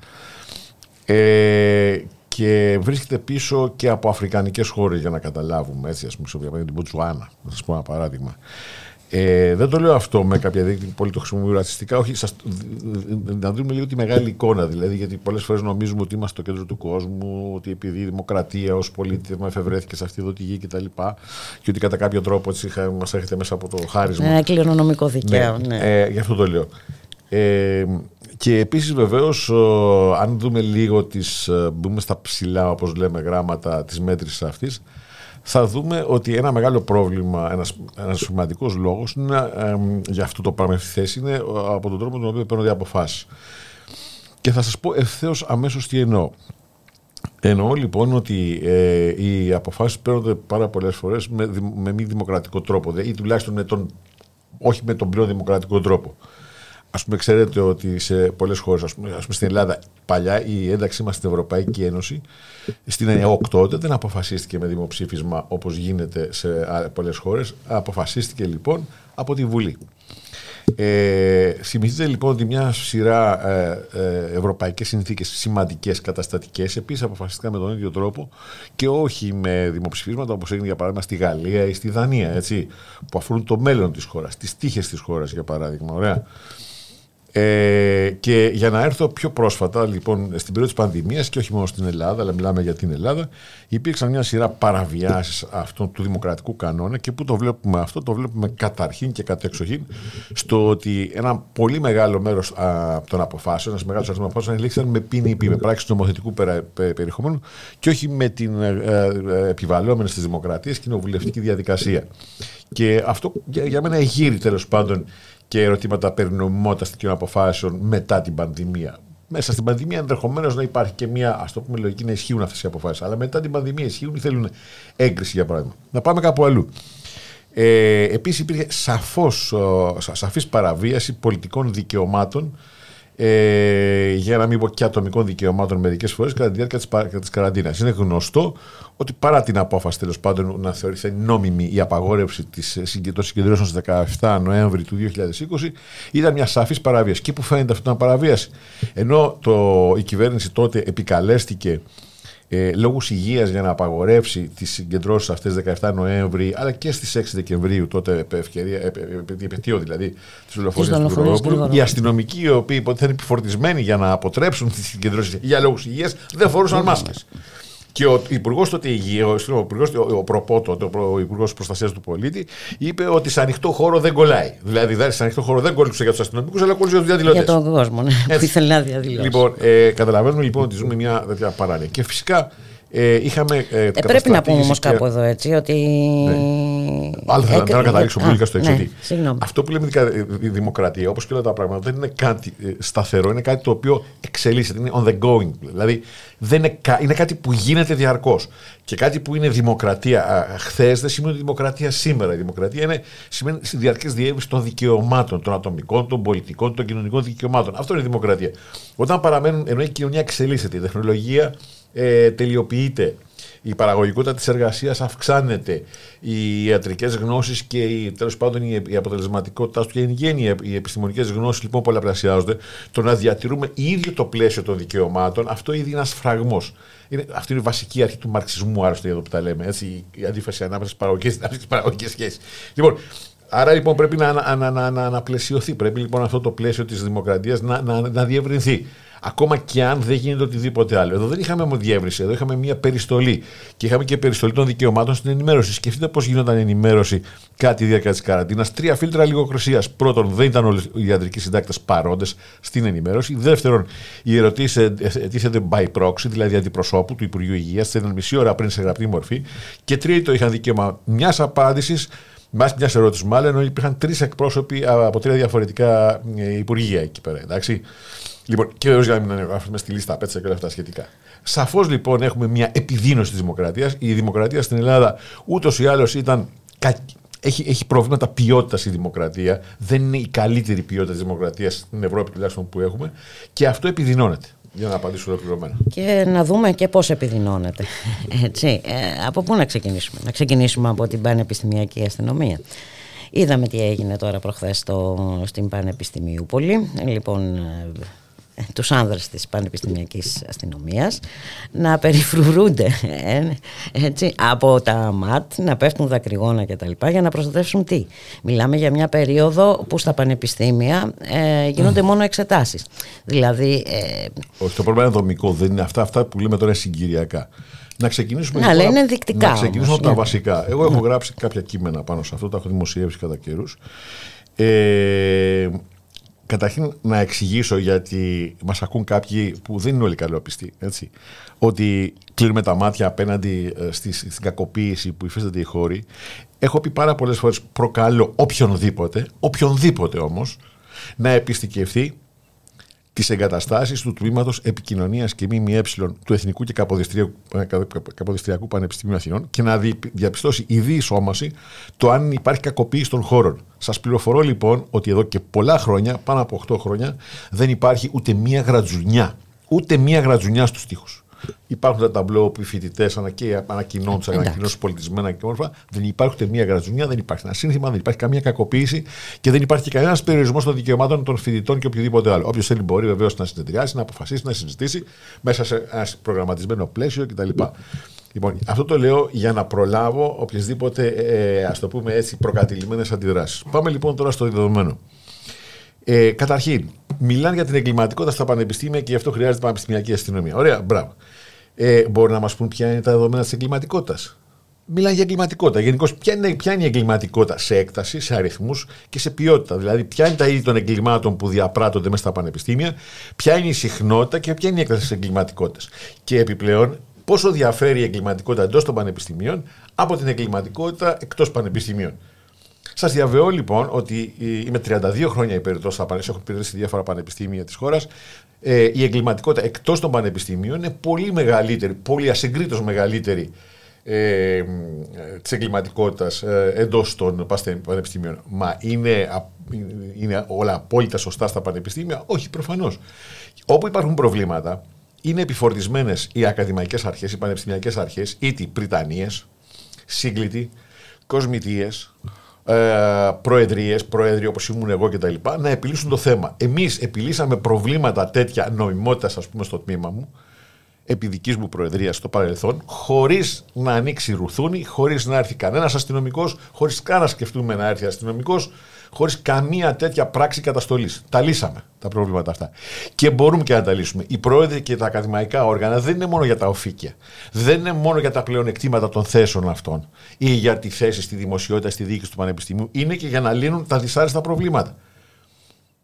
και βρίσκεται πίσω και από αφρικανικές χώρες, για να καταλάβουμε, έτσι, ας πούμε, την Μποτσουάνα, να σας πω ένα παράδειγμα. Δεν το λέω αυτό με κάποια δίκτυα που πολύ το χρησιμοποιούν ρατσιστικά. Όχι, να δούμε λίγο τη μεγάλη εικόνα, δηλαδή, γιατί πολλές φορές νομίζουμε ότι είμαστε στο κέντρο του κόσμου, ότι επειδή η δημοκρατία ως πολίτευμα εφευρέθηκε σε αυτή εδώ τη γη κτλ. Και ότι κατά κάποιο τρόπο μας έρχεται μέσα από το χάρισμα. Ένα κληρονομικό δικαίωμα. Ναι. Γι' αυτό το λέω. Και επίσης, βεβαίως, αν δούμε λίγο μπούμε στα ψηλά, όπως λέμε, γράμματα της μέτρησης αυτής, θα δούμε ότι ένα μεγάλο πρόβλημα, ένας σημαντικός λόγος για αυτό το πράγμα, αυτή τη θέση, είναι από τον τρόπο τον οποίο παίρνονται αποφάσεις. Και θα σας πω ευθέως αμέσως τι εννοώ. Εννοώ λοιπόν ότι οι αποφάσεις παίρνονται πάρα πολλές φορές με μη δημοκρατικό τρόπο, ή τουλάχιστον όχι με τον πλέον δημοκρατικό τρόπο. Ας πούμε, ξέρετε ότι σε πολλές χώρες, ας πούμε στην Ελλάδα, παλιά η ένταξή μας στην Ευρωπαϊκή Ένωση, στην ΕΟΚΤΟ, δεν αποφασίστηκε με δημοψήφισμα όπως γίνεται σε πολλές χώρες. Αποφασίστηκε λοιπόν από τη Βουλή. Θυμηθείτε λοιπόν ότι μια σειρά ευρωπαϊκές συνθήκες σημαντικές, καταστατικές, επίσης αποφασίστηκαν με τον ίδιο τρόπο και όχι με δημοψηφίσματα, όπως έγινε για παράδειγμα στη Γαλλία ή στη Δανία, έτσι, που αφορούν το μέλλον της χώρας, τις τύχες της χώρας, για παράδειγμα. Ωραία. Και για να έρθω πιο πρόσφατα, λοιπόν, στην περίοδο της πανδημίας, και όχι μόνο στην Ελλάδα, αλλά μιλάμε για την Ελλάδα, υπήρξαν μια σειρά παραβιάσεις αυτών του δημοκρατικού κανόνα. Και πού το βλέπουμε αυτό? Το βλέπουμε καταρχήν και κατεξοχήν στο ότι ένα πολύ μεγάλο μέρος των αποφάσεων, ένας μεγάλος αριθμός αποφάσεων, ελήφθησαν με ποινική, με πράξεις νομοθετικού περιεχομένου και όχι με την επιβαλλόμενη στις δημοκρατίες κοινοβουλευτική διαδικασία. Και αυτό για μένα εγείρει, τέλος πάντων, και ερωτήματα περί νομιμότητας τέτοιων αποφάσεων μετά την πανδημία. Μέσα στην πανδημία ενδεχομένως να υπάρχει και μια, ας το πούμε, λογική να ισχύουν αυτές οι αποφάσεις. Αλλά μετά την πανδημία ισχύουν ή θέλουν έγκριση, για παράδειγμα. Να πάμε κάπου αλλού. Επίσης υπήρχε σαφής παραβίαση πολιτικών δικαιωμάτων, για να μην πω και ατομικών δικαιωμάτων μερικές φορές, κατά τη διάρκεια της καραντίνας. Είναι γνωστό ότι παρά την απόφαση, τέλος πάντων, να θεωρηθεί νόμιμη η απαγόρευση των συγκεντρώσεων στις 17 Νοέμβρη του 2020, ήταν μια σαφής παραβίαση. Και που φαίνεται αυτή την παραβίαση? Ενώ η κυβέρνηση τότε επικαλέστηκε λόγους υγείας για να απαγορεύσει τις συγκεντρώσεις αυτές 17 Νοέμβρη, αλλά και στις 6 Δεκεμβρίου, τότε επαιτείο δηλαδή της δολοφονίας του Γεωργιάδη. Οι αστυνομικοί, οι οποίοι υποτίθεται επιφορτισμένοι για να αποτρέψουν τις συγκεντρώσεις για λόγους υγείας, δεν φορούσαν μάσκες. Και ο Υπουργός τότε Υγείας, ο Υπουργός Προστασίας του Πολίτη, είπε ότι σε ανοιχτό χώρο δεν κολλάει. Δηλαδή, σε ανοιχτό χώρο δεν κολλούσε για τους αστυνομικούς, αλλά κολλούσε για τους διαδηλωτές. Για τον κόσμο, ναι, που ήθελε να διαδηλώσει. Λοιπόν, καταλαβαίνουμε λοιπόν ότι ζούμε μια τέτοια παράνοια. Και φυσικά είχαμε. Πρέπει να πούμε όμως κάπου εδώ, έτσι, ότι. Ναι. Άλλο θα ήθελα να καταλήξω πολύ στο εξωτή. Ναι, αυτό που λέμε η δημοκρατία, όπως και όλα τα πράγματα, δεν είναι κάτι σταθερό, είναι κάτι το οποίο εξελίσσεται, είναι on the going. Δηλαδή είναι κάτι που γίνεται διαρκώς. Και κάτι που είναι δημοκρατία χθες δεν σημαίνει δημοκρατία σήμερα. Η δημοκρατία σημαίνει διαρκές διεύρυνση των δικαιωμάτων, των ατομικών, των πολιτικών, των κοινωνικών δικαιωμάτων. Αυτό είναι η δημοκρατία. Όταν παραμένουν, ενώ η κοινωνία εξελίσσεται, η τεχνολογία τελειοποιείται, η παραγωγικότητα της εργασίας αυξάνεται, οι ιατρικές γνώσεις και τέλος πάντων η αποτελεσματικότητά του και εν γέννη οι επιστημονικές γνώσεις λοιπόν πολλαπλασιάζονται. Το να διατηρούμε ίδιο το πλαίσιο των δικαιωμάτων, αυτό ήδη είναι ένας φραγμός. Αυτή είναι η βασική αρχή του μαρξισμού, άρρωστα, εδώ που τα λέμε. Έτσι, η αντίφαση ανάμεσα στις παραγωγικές δυνάμεις και στις παραγωγικές σχέσεις. Λοιπόν, άρα λοιπόν πρέπει να αναπλαισιωθεί. Πρέπει λοιπόν αυτό το πλαίσιο της δημοκρατίας να διευρυνθεί. Ακόμα και αν δεν γίνεται οτιδήποτε άλλο. Εδώ δεν είχαμε διεύρυνση, εδώ είχαμε μια περιστολή. Και είχαμε και περιστολή των δικαιωμάτων στην ενημέρωση. Σκεφτείτε πώς γινόταν η ενημέρωση κατά τη διάρκεια της καραντίνας. 3 φίλτρα λογοκρισίας. Πρώτον, δεν ήταν όλοι οι ιατρικοί συντάκτες παρόντες στην ενημέρωση. Δεύτερον, οι ερωτήσεις τίθενται by proxy, δηλαδή αντιπροσώπου του Υπουργείου Υγείας, μισή ώρα πριν σε γραπτή μορφή. Και τρίτο, είχαν δικαίωμα μιας απάντησης Μας μια ερώτηση, μάλλον υπήρχαν τρεις εκπρόσωποι από τρία διαφορετικά υπουργεία εκεί πέρα. Εντάξει. Λοιπόν, και για να μην ανεβάσουμε στη λίστα Πέτσα και όλα αυτά σχετικά. Σαφώς λοιπόν έχουμε μια επιδείνωση της δημοκρατίας. Η δημοκρατία στην Ελλάδα ούτως ή άλλως ήταν. Έχει προβλήματα ποιότητας η δημοκρατία. Δεν είναι η καλύτερη ποιότητα της δημοκρατίας στην Ευρώπη τουλάχιστον που έχουμε. Και αυτό επιδεινώνεται. Για να απαντήσω ολοκληρωμένα. Και να δούμε και πώς επιδεινώνεται. Έτσι. Από πού να ξεκινήσουμε? Να ξεκινήσουμε από την πανεπιστημιακή αστυνομία. Είδαμε τι έγινε τώρα προχθές στην Πανεπιστημιούπολη. Λοιπόν, τους άνδρες της πανεπιστημιακής αστυνομίας να περιφρουρούνται έτσι, από τα ΜΑΤ, να πέφτουν δακρυγόνα και τα λοιπά, για να προστατεύσουν τι? Μιλάμε για μια περίοδο που στα πανεπιστήμια γίνονται μόνο εξετάσεις. Δηλαδή... Όχι, το πρόβλημα είναι δομικό, δεν είναι αυτά που λέμε τώρα συγκυριακά. Να ξεκινήσουμε, να, είναι δεικτικά, να ξεκινήσουμε από τα βασικά. Εγώ έχω γράψει κάποια κείμενα πάνω σε αυτό, τα έχω δημοσιεύσει κατά καιρούς. Καταρχήν να εξηγήσω, γιατί μας ακούν κάποιοι που δεν είναι όλοι καλόπιστοι, έτσι, ότι κλείνουμε τα μάτια απέναντι στην κακοποίηση που υφίστανται οι χώροι. Έχω πει πάρα πολλές φορές, προκαλώ οποιονδήποτε όμως, να επισκεφθεί τις εγκαταστάσεις του Τμήματος Επικοινωνίας και ΜΜΕ του Εθνικού και Καποδιστριακού Πανεπιστημίου Αθηνών και να διαπιστώσει η διεισόμαση το αν υπάρχει κακοποίηση των χώρων. Σας πληροφορώ λοιπόν ότι εδώ και πολλά χρόνια, πάνω από 8 χρόνια, δεν υπάρχει ούτε μία γρατζουνιά στους τοίχους. Υπάρχουν τα ταμπλό που οι φοιτητές ανακοινώνουν πολιτισμένα και όμορφα. Δεν υπάρχει ούτε μία γρατζουνιά, δεν υπάρχει ένα σύνθημα, δεν υπάρχει καμία κακοποίηση και δεν υπάρχει κανένα περιορισμό των δικαιωμάτων των φοιτητών και οποιοδήποτε άλλο. Όποιος θέλει μπορεί βεβαίως να συνεδριάσει, να αποφασίσει, να συζητήσει μέσα σε ένα προγραμματισμένο πλαίσιο κτλ. Λοιπόν, αυτό το λέω για να προλάβω οποιασδήποτε, ας το πούμε έτσι, προκατηλημένες αντιδράσεις. Πάμε λοιπόν τώρα στο δεδομένο. Καταρχήν, μιλάνε για την εγκληματικότητα στα πανεπιστήμια και γι' αυτό χρειάζεται πανεπιστημιακή αστυνομία. Ωραία, μπράβο. Μπορούν να μας πούν ποια είναι τα δεδομένα της εγκληματικότητας? Μιλάνε για εγκληματικότητα. Γενικώς, ποια είναι η εγκληματικότητα σε έκταση, σε αριθμούς και σε ποιότητα? Δηλαδή, ποια είναι τα είδη των εγκλημάτων που διαπράττονται μέσα στα πανεπιστήμια, ποια είναι η συχνότητα και ποια είναι η έκταση της εγκληματικότητας. Και επιπλέον, πόσο διαφέρει η εγκληματικότητα εντός των πανεπιστημίων από την εγκληματικότητα εκτός πανεπιστημίων. Σας διαβεβαιώ λοιπόν ότι είμαι 32 χρόνια υπηρετός στα πανεπιστήμια, έχω υπηρετήσει διάφορα πανεπιστήμια της χώρας. Η εγκληματικότητα εκτός των πανεπιστημίων είναι πολύ μεγαλύτερη, πολύ ασυγκρίτως μεγαλύτερη της εγκληματικότητας εντός των πανεπιστημίων. Μα είναι όλα απόλυτα σωστά στα πανεπιστήμια? Όχι, προφανώς. Όπου υπάρχουν προβλήματα, είναι επιφορτισμένες οι ακαδημαϊκές αρχές, οι πανεπιστημιακές αρχές, είτε πριτανίες, σύγκλητοι, κοσμητείες, προεδρίες, προέδροι όπως ήμουν εγώ κτλ. Να επιλύσουν το θέμα. Εμείς επιλύσαμε προβλήματα τέτοια νομιμότητας, ας πούμε, στο τμήμα μου, επί δικής μου προεδρίας στο παρελθόν, χωρίς να ανοίξει ρουθούνη, χωρίς να έρθει κανένας αστυνομικός, χωρίς καν να σκεφτούμε να έρθει αστυνομικός, χωρίς καμία τέτοια πράξη καταστολής. Τα λύσαμε τα προβλήματα αυτά. Και μπορούμε και να τα λύσουμε. Οι πρόεδροι και τα ακαδημαϊκά όργανα δεν είναι μόνο για τα οφίκια. Δεν είναι μόνο για τα πλεονεκτήματα των θέσεων αυτών ή για τη θέση στη δημοσιότητα, στη διοίκηση του πανεπιστημίου. Είναι και για να λύνουν τα δυσάρεστα προβλήματα.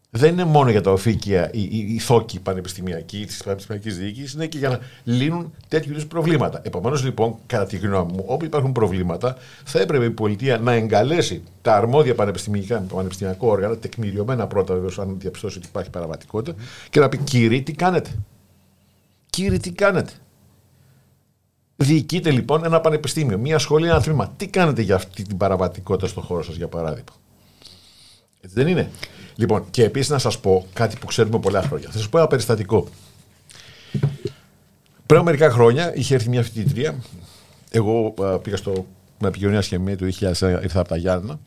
Δεν είναι μόνο για τα οφίκια οι θόκοι πανεπιστημιακοί τη πανεπιστημιακή διοίκηση, είναι και για να λύνουν τέτοιου είδους προβλήματα. Επομένως, λοιπόν, κατά τη γνώμη μου, όπου υπάρχουν προβλήματα, θα έπρεπε η πολιτεία να εγκαλέσει τα αρμόδια πανεπιστημιακά όργανα, τεκμηριωμένα πρώτα, βέβαια, αν διαπιστώσει ότι υπάρχει παραβατικότητα, και να πει: κύριοι, τι κάνετε? Κύριοι, τι κάνετε? Διοικείτε λοιπόν ένα πανεπιστήμιο, μια σχολή, ένα τμήμα. Τι κάνετε για αυτή την παραβατικότητα στον χώρο σας, για παράδειγμα? Έτσι δεν είναι? Λοιπόν, και επίσης να σας πω κάτι που ξέρουμε πολλά χρόνια. Θα σας πω ένα περιστατικό. Πριν μερικά χρόνια είχε έρθει μια φοιτήτρια. Εγώ πήγα στο Τμήμα Επικοινωνίας και Μέσων Ενημέρωσης του 2001, ήρθα από τα Γιάννενα.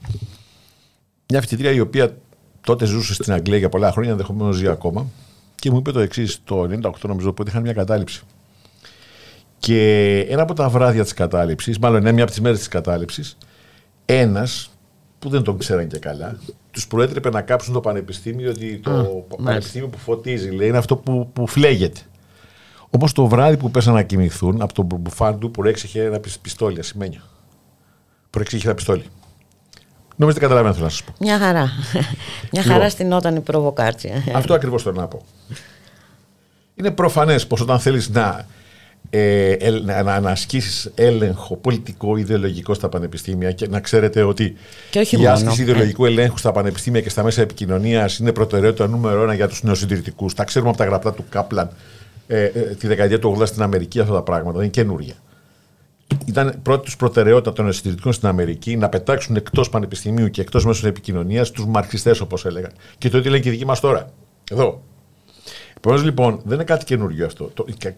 Μια φοιτήτρια η οποία τότε ζούσε στην Αγγλία για πολλά χρόνια, ενδεχομένως ζει ακόμα. Και μου είπε το εξής, το 1998 νομίζω, πότε είχαν μια κατάληψη. Και ένα από τα βράδια της κατάληψης, μάλλον μια από τις μέρες της κατάληψης, ένας που δεν τον ξέραν και καλά, τους προέτρεπε να κάψουν το πανεπιστήμιο, ότι το πανεπιστήμιο που φωτίζει, λέει, είναι αυτό που φλέγεται. Όμως το βράδυ που πέσαν να κοιμηθούν, από τον μπουφάν του προέξεχε ένα πιστόλι, ασημένιο. Προέξεχε ένα πιστόλι. Νομίζω δεν καταλαβαίνω, θέλω να σας πω. Μια χαρά. Μια χαρά στην όταν η προβοκάτσια. Αυτό ακριβώς θέλω να πω. Είναι προφανές πως όταν θέλεις να να ασκήσεις έλεγχο πολιτικό, ιδεολογικό στα πανεπιστήμια, και να ξέρετε ότι η άσκηση ιδεολογικού ελέγχου στα πανεπιστήμια και στα μέσα επικοινωνίας είναι προτεραιότητα νούμερο 1 για τους νεοσυντηρητικούς. Τα ξέρουμε από τα γραπτά του Κάπλαν τη δεκαετία του 80 στην Αμερική. Αυτά τα πράγματα είναι καινούρια. Ήταν πρώτη τους προτεραιότητα των νεοσυντηρητικών στην Αμερική να πετάξουν εκτός πανεπιστημίου και εκτός μέσων επικοινωνίας τους μαρξιστές, όπως έλεγαν. Και το ότι λένε και οι δικοί μας τώρα. Εδώ. Επομένως, λοιπόν, δεν είναι κάτι καινούργιο αυτό.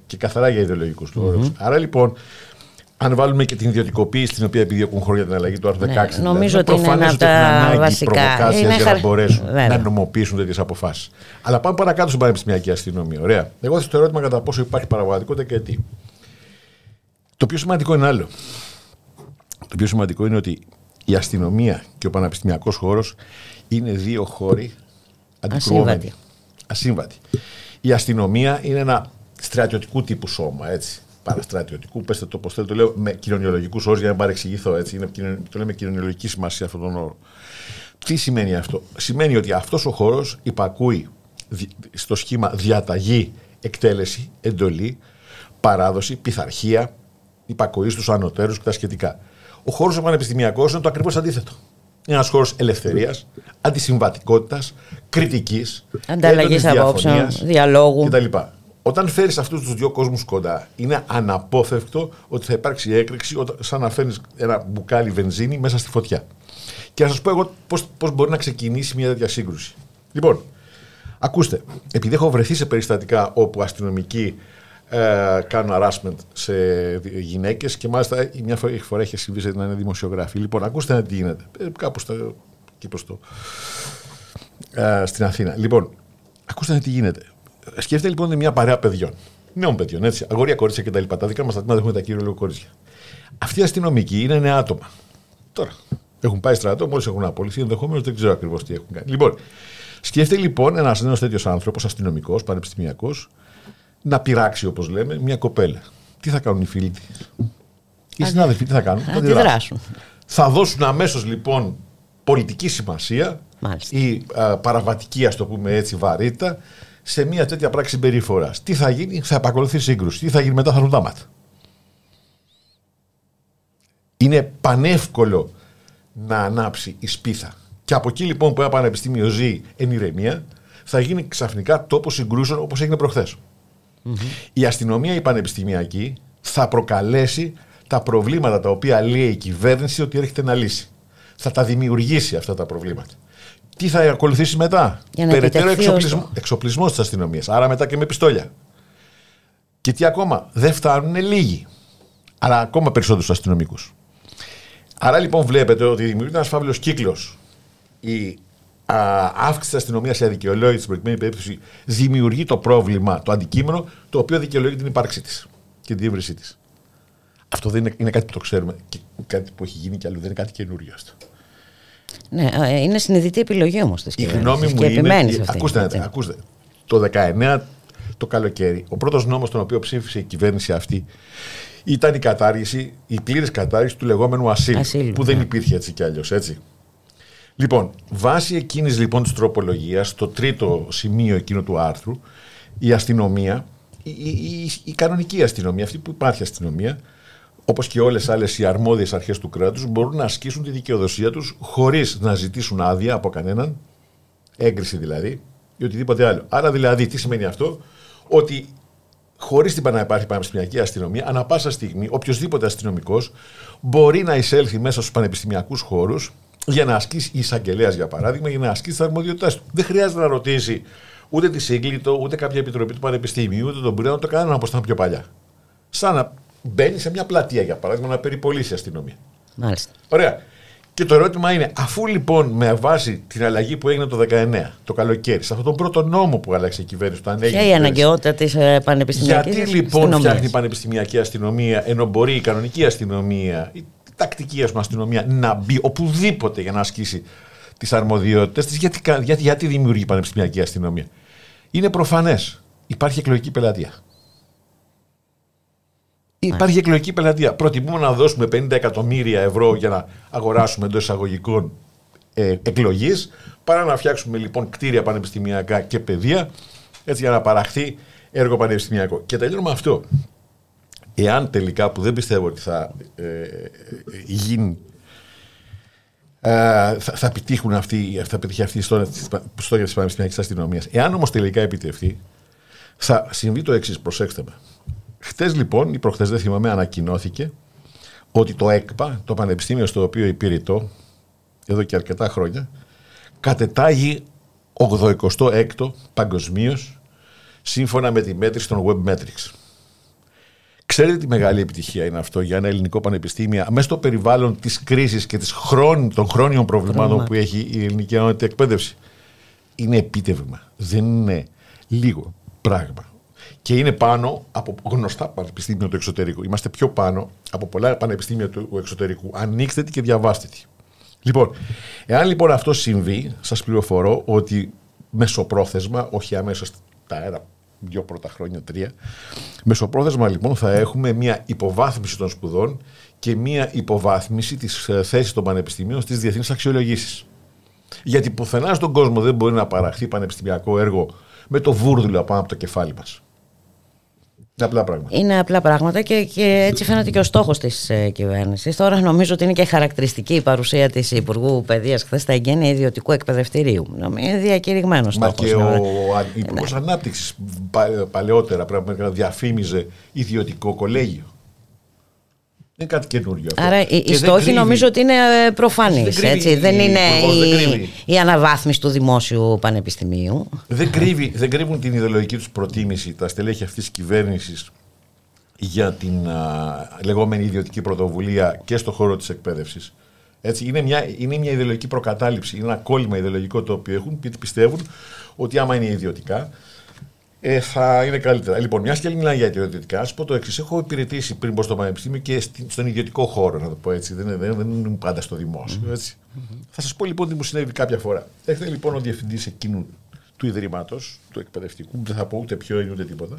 Και καθαρά για ιδεολογικούς λόγους. Mm-hmm. Άρα, λοιπόν, αν βάλουμε και την ιδιωτικοποίηση την οποία επιδιώκουν χώρια για την αλλαγή του άρθρου 16, νομίζω ότι προφανώς είναι ανάγκη προβοκάσεως για να μπορέσουν να νομοποιήσουν τέτοιες αποφάσεις. Αλλά πάμε παρακάτω στην πανεπιστημιακή αστυνομία. Ωραία. Εγώ θέτω το ερώτημα κατά πόσο υπάρχει παραγωγικότητα και τι. Το πιο σημαντικό είναι άλλο. Το πιο σημαντικό είναι ότι η αστυνομία και ο πανεπιστημιακός χώρος είναι δύο χώροι αντικρουόμενοι. Ασύμβατοι. Η αστυνομία είναι ένα στρατιωτικού τύπου σώμα, έτσι. Παραστρατιωτικού, πέστε το πώς θέλετε, το λέω με κοινωνιολογικούς όρους για να παρεξηγηθώ, έτσι. Το λέμε κοινωνιολογική σημασία αυτόν τον όρο. Τι σημαίνει αυτό? Σημαίνει ότι αυτός ο χώρος υπακούει στο σχήμα διαταγή, εκτέλεση, εντολή, παράδοση, πειθαρχία, υπακοή στους ανωτέρους και τα σχετικά. Ο χώρος ο πανεπιστημιακός είναι το ακριβώς αντίθετο. Είναι ένας χώρος ελευθερίας, αντισυμβατικότητας, κριτικής, ανταλλαγής απόψεων, διαλόγου κτλ. Όταν φέρεις αυτούς τους δύο κόσμους κοντά, είναι αναπόφευκτο ότι θα υπάρξει έκρηξη, σαν να φέρνεις ένα μπουκάλι βενζίνη μέσα στη φωτιά. Και να σας πω εγώ πώς μπορεί να ξεκινήσει μια τέτοια σύγκρουση. Λοιπόν, ακούστε, επειδή έχω βρεθεί σε περιστατικά όπου αστυνομικοί κάνουν harassment σε γυναίκες, και μάλιστα μια φορά είχε συμβεί να είναι δημοσιογράφοι. Λοιπόν, ακούστε να τι γίνεται. Κάπου στην Αθήνα. Λοιπόν, ακούστε να τι γίνεται. Σκέφτεται λοιπόν είναι μια παρέα παιδιών. Νέων παιδιών, έτσι. Αγόρια, κορίτσια κτλ. Τα δικά μας τα τμήματα έχουμε τα κύριο κορίτσια. Αυτοί οι αστυνομικοί είναι νέα άτομα. Τώρα έχουν πάει στρατό, μόλις έχουν απολυθεί, ενδεχομένως δεν ξέρω ακριβώς τι έχουν κάνει. Λοιπόν, σκέφτεται λοιπόν ένας νέος τέτοιος άνθρωπος, αστυνομικός, πανεπιστημιακός, να πειράξει, όπως λέμε, μια κοπέλα. Τι θα κάνουν οι φίλοι της? Οι συνάδελφοι τι θα κάνουν? Θα αντιδράσουν. Θα δώσουν αμέσως λοιπόν πολιτική σημασία, μάλιστα, ή παραβατική, ας το πούμε έτσι, βαρύτητα σε μια τέτοια πράξη συμπεριφοράς. Τι θα γίνει? Θα επακολουθεί σύγκρουση. Τι θα γίνει μετά? Θα έρθουν τα μάτια. Είναι πανεύκολο να ανάψει η σπίθα. Και από εκεί λοιπόν που ένα πανεπιστήμιο ζει εν ηρεμία, θα γίνει ξαφνικά τόπος συγκρούσεων, όπως έγινε προχθές. Mm-hmm. Η αστυνομία, η πανεπιστημιακή, θα προκαλέσει τα προβλήματα τα οποία λέει η κυβέρνηση ότι έρχεται να λύσει. Θα τα δημιουργήσει αυτά τα προβλήματα. Τι θα ακολουθήσει μετά? Περαιτέρω εξοπλισμό της αστυνομίας. Άρα μετά και με πιστόλια. Και τι ακόμα? Δεν φτάνουν λίγοι, αλλά ακόμα περισσότερους αστυνομικούς. Άρα λοιπόν βλέπετε ότι δημιουργείται ένας φαύλος κύκλος. Η αύξηση της αστυνομίας σε αδικαιολόγητη στην προηγούμενη περίπτωση δημιουργεί το πρόβλημα, το αντικείμενο, το οποίο δικαιολογεί την ύπαρξή της και την ύβρισή της. Αυτό δεν είναι κάτι που το ξέρουμε και κάτι που έχει γίνει κι αλλού, δεν είναι κάτι καινούριο αυτό. Ναι, είναι συνειδητή επιλογή όμως της κυβέρνησης. Η γνώμη μου είναι. Ακούστε, το 19 το καλοκαίρι, ο πρώτος νόμος τον οποίο ψήφισε η κυβέρνηση αυτή ήταν η πλήρης κατάργηση του λεγόμενου ασύλου, που δεν υπήρχε έτσι κι αλλιώς, έτσι. Λοιπόν, βάσει εκείνης λοιπόν της τροπολογίας, το τρίτο σημείο εκείνο του άρθρου, η αστυνομία, η κανονική αστυνομία, αυτή που υπάρχει αστυνομία, όπως και όλες άλλες οι αρμόδιες αρχές του κράτους, μπορούν να ασκήσουν τη δικαιοδοσία τους χωρίς να ζητήσουν άδεια από κανέναν, έγκριση δηλαδή, ή οτιδήποτε άλλο. Άρα δηλαδή, τι σημαίνει αυτό? Ότι χωρίς να υπάρχει πανεπιστημιακή αστυνομία, ανά πάσα στιγμή, οποιοδήποτε αστυνομικός μπορεί να εισέλθει μέσα στους πανεπιστημιακούς χώρους για να ασκήσει, εισαγγελέας για παράδειγμα, για να ασκήσει τις αρμοδιότητες του. Δεν χρειάζεται να ρωτήσει ούτε τη Σύγκλιτο, ούτε κάποια επιτροπή του πανεπιστήμιου, ούτε τον Πουρέανο, το κανέναν όπως ήταν πιο παλιά. Σαν να μπαίνει σε μια πλατεία, για παράδειγμα, να περιπολίσει η αστυνομία. Μάλιστα. Ωραία. Και το ερώτημα είναι, αφού λοιπόν με βάση την αλλαγή που έγινε το 19, το καλοκαίρι, σε αυτόν τον πρώτο νόμο που άλλαξε η κυβέρνηση, ποια είναι η αναγκαιότητα της πανεπιστημιακής αστυνομίας? Γιατί λοιπόν φτιάχνει η πανεπιστημιακή αστυνομία, ενώ μπορεί η κανονική αστυνομία, τακτική αστυνομία να μπει οπουδήποτε για να ασκήσει τις αρμοδιότητες της? Γιατί δημιουργεί η πανεπιστημιακή αστυνομία? Είναι προφανές. Υπάρχει εκλογική πελατεία. Υπάρχει εκλογική πελατεία. Προτιμούμε να δώσουμε 50 εκατομμύρια ευρώ για να αγοράσουμε εντός εισαγωγικών εκλογής, παρά να φτιάξουμε λοιπόν κτίρια πανεπιστημιακά και παιδεία, έτσι, για να παραχθεί έργο πανεπιστημιακό. Και τελειώνουμε αυτό. εάν τελικά, που δεν πιστεύω ότι θα γίνει, θα επιτύχουν αυτή η στόχη της Πανεπιστημιακής Αστυνομίας, εάν όμως τελικά επιτευχθεί, θα συμβεί το εξής, προσέξτε με. Χτες λοιπόν, ή προχτές δεν θυμάμαι, ανακοινώθηκε ότι το ΕΚΠΑ, το πανεπιστήμιο στο οποίο υπηρετώ εδώ και αρκετά χρόνια, κατετάγει 86ο παγκοσμίως σύμφωνα με τη μέτρηση των Web Metrics. Ξέρετε τι μεγάλη επιτυχία είναι αυτό για ένα ελληνικό πανεπιστήμιο μέσα στο περιβάλλον της κρίσης και των χρόνιων προβλημάτων που έχει η ελληνική ανώτατη εκπαίδευση? Είναι επίτευγμα. Δεν είναι λίγο πράγμα. Και είναι πάνω από γνωστά πανεπιστήμια του εξωτερικού. Είμαστε πιο πάνω από πολλά πανεπιστήμια του εξωτερικού. Ανοίξτε τη και διαβάστε τη. Λοιπόν, εάν λοιπόν αυτό συμβεί, σας πληροφορώ ότι μεσοπρόθεσμα, όχι αμέσως τα δύο πρώτα χρόνια, τρία, μεσοπρόθεσμα λοιπόν θα έχουμε μια υποβάθμιση των σπουδών και μια υποβάθμιση της θέσης των πανεπιστημίων στις διεθνείς αξιολογήσεις. Γιατί πουθενά στον κόσμο δεν μπορεί να παραχθεί πανεπιστημιακό έργο με το βούρδουλο πάνω από το κεφάλι μας. Είναι απλά πράγματα. Είναι απλά πράγματα και έτσι φαίνεται και ο στόχος της κυβέρνησης. Τώρα νομίζω ότι είναι και χαρακτηριστική η παρουσία της Υπουργού Παιδείας χθες στα εγγένεια ιδιωτικού εκπαιδευτηρίου. Είναι διακηρυγμένος στόχος. Μα και ο Υπουργός Ανάπτυξης παλαιότερα πρέπει να διαφήμιζε ιδιωτικό κολέγιο. Είναι κάτι καινούριο. Άρα και οι στόχοι νομίζω ότι είναι προφανείς. Δεν είναι η αναβάθμιση του δημόσιου πανεπιστημίου. Δεν κρύβουν την ιδεολογική τους προτίμηση τα στελέχη αυτής της κυβέρνησης για την λεγόμενη ιδιωτική πρωτοβουλία και στον χώρο της εκπαίδευσης. Έτσι, είναι μια ιδεολογική προκατάληψη. Είναι ένα κόλλημα ιδεολογικό το οποίο έχουν, γιατί πιστεύουν ότι άμα είναι ιδιωτικά, θα είναι καλύτερα. Λοιπόν, μια και μιλάμε για ιδιωτικά, α πω το εξής. Έχω υπηρετήσει πριν προ το πανεπιστήμιο και στον ιδιωτικό χώρο, να το πω έτσι. Δεν ήμουν πάντα στο δημόσιο. Έτσι. Θα σας πω λοιπόν τι μου συνέβη κάποια φορά. Έχετε λοιπόν ο διευθυντής εκείνου του ιδρύματος, του εκπαιδευτικού, δεν θα πω ούτε ποιο είναι ούτε τίποτα,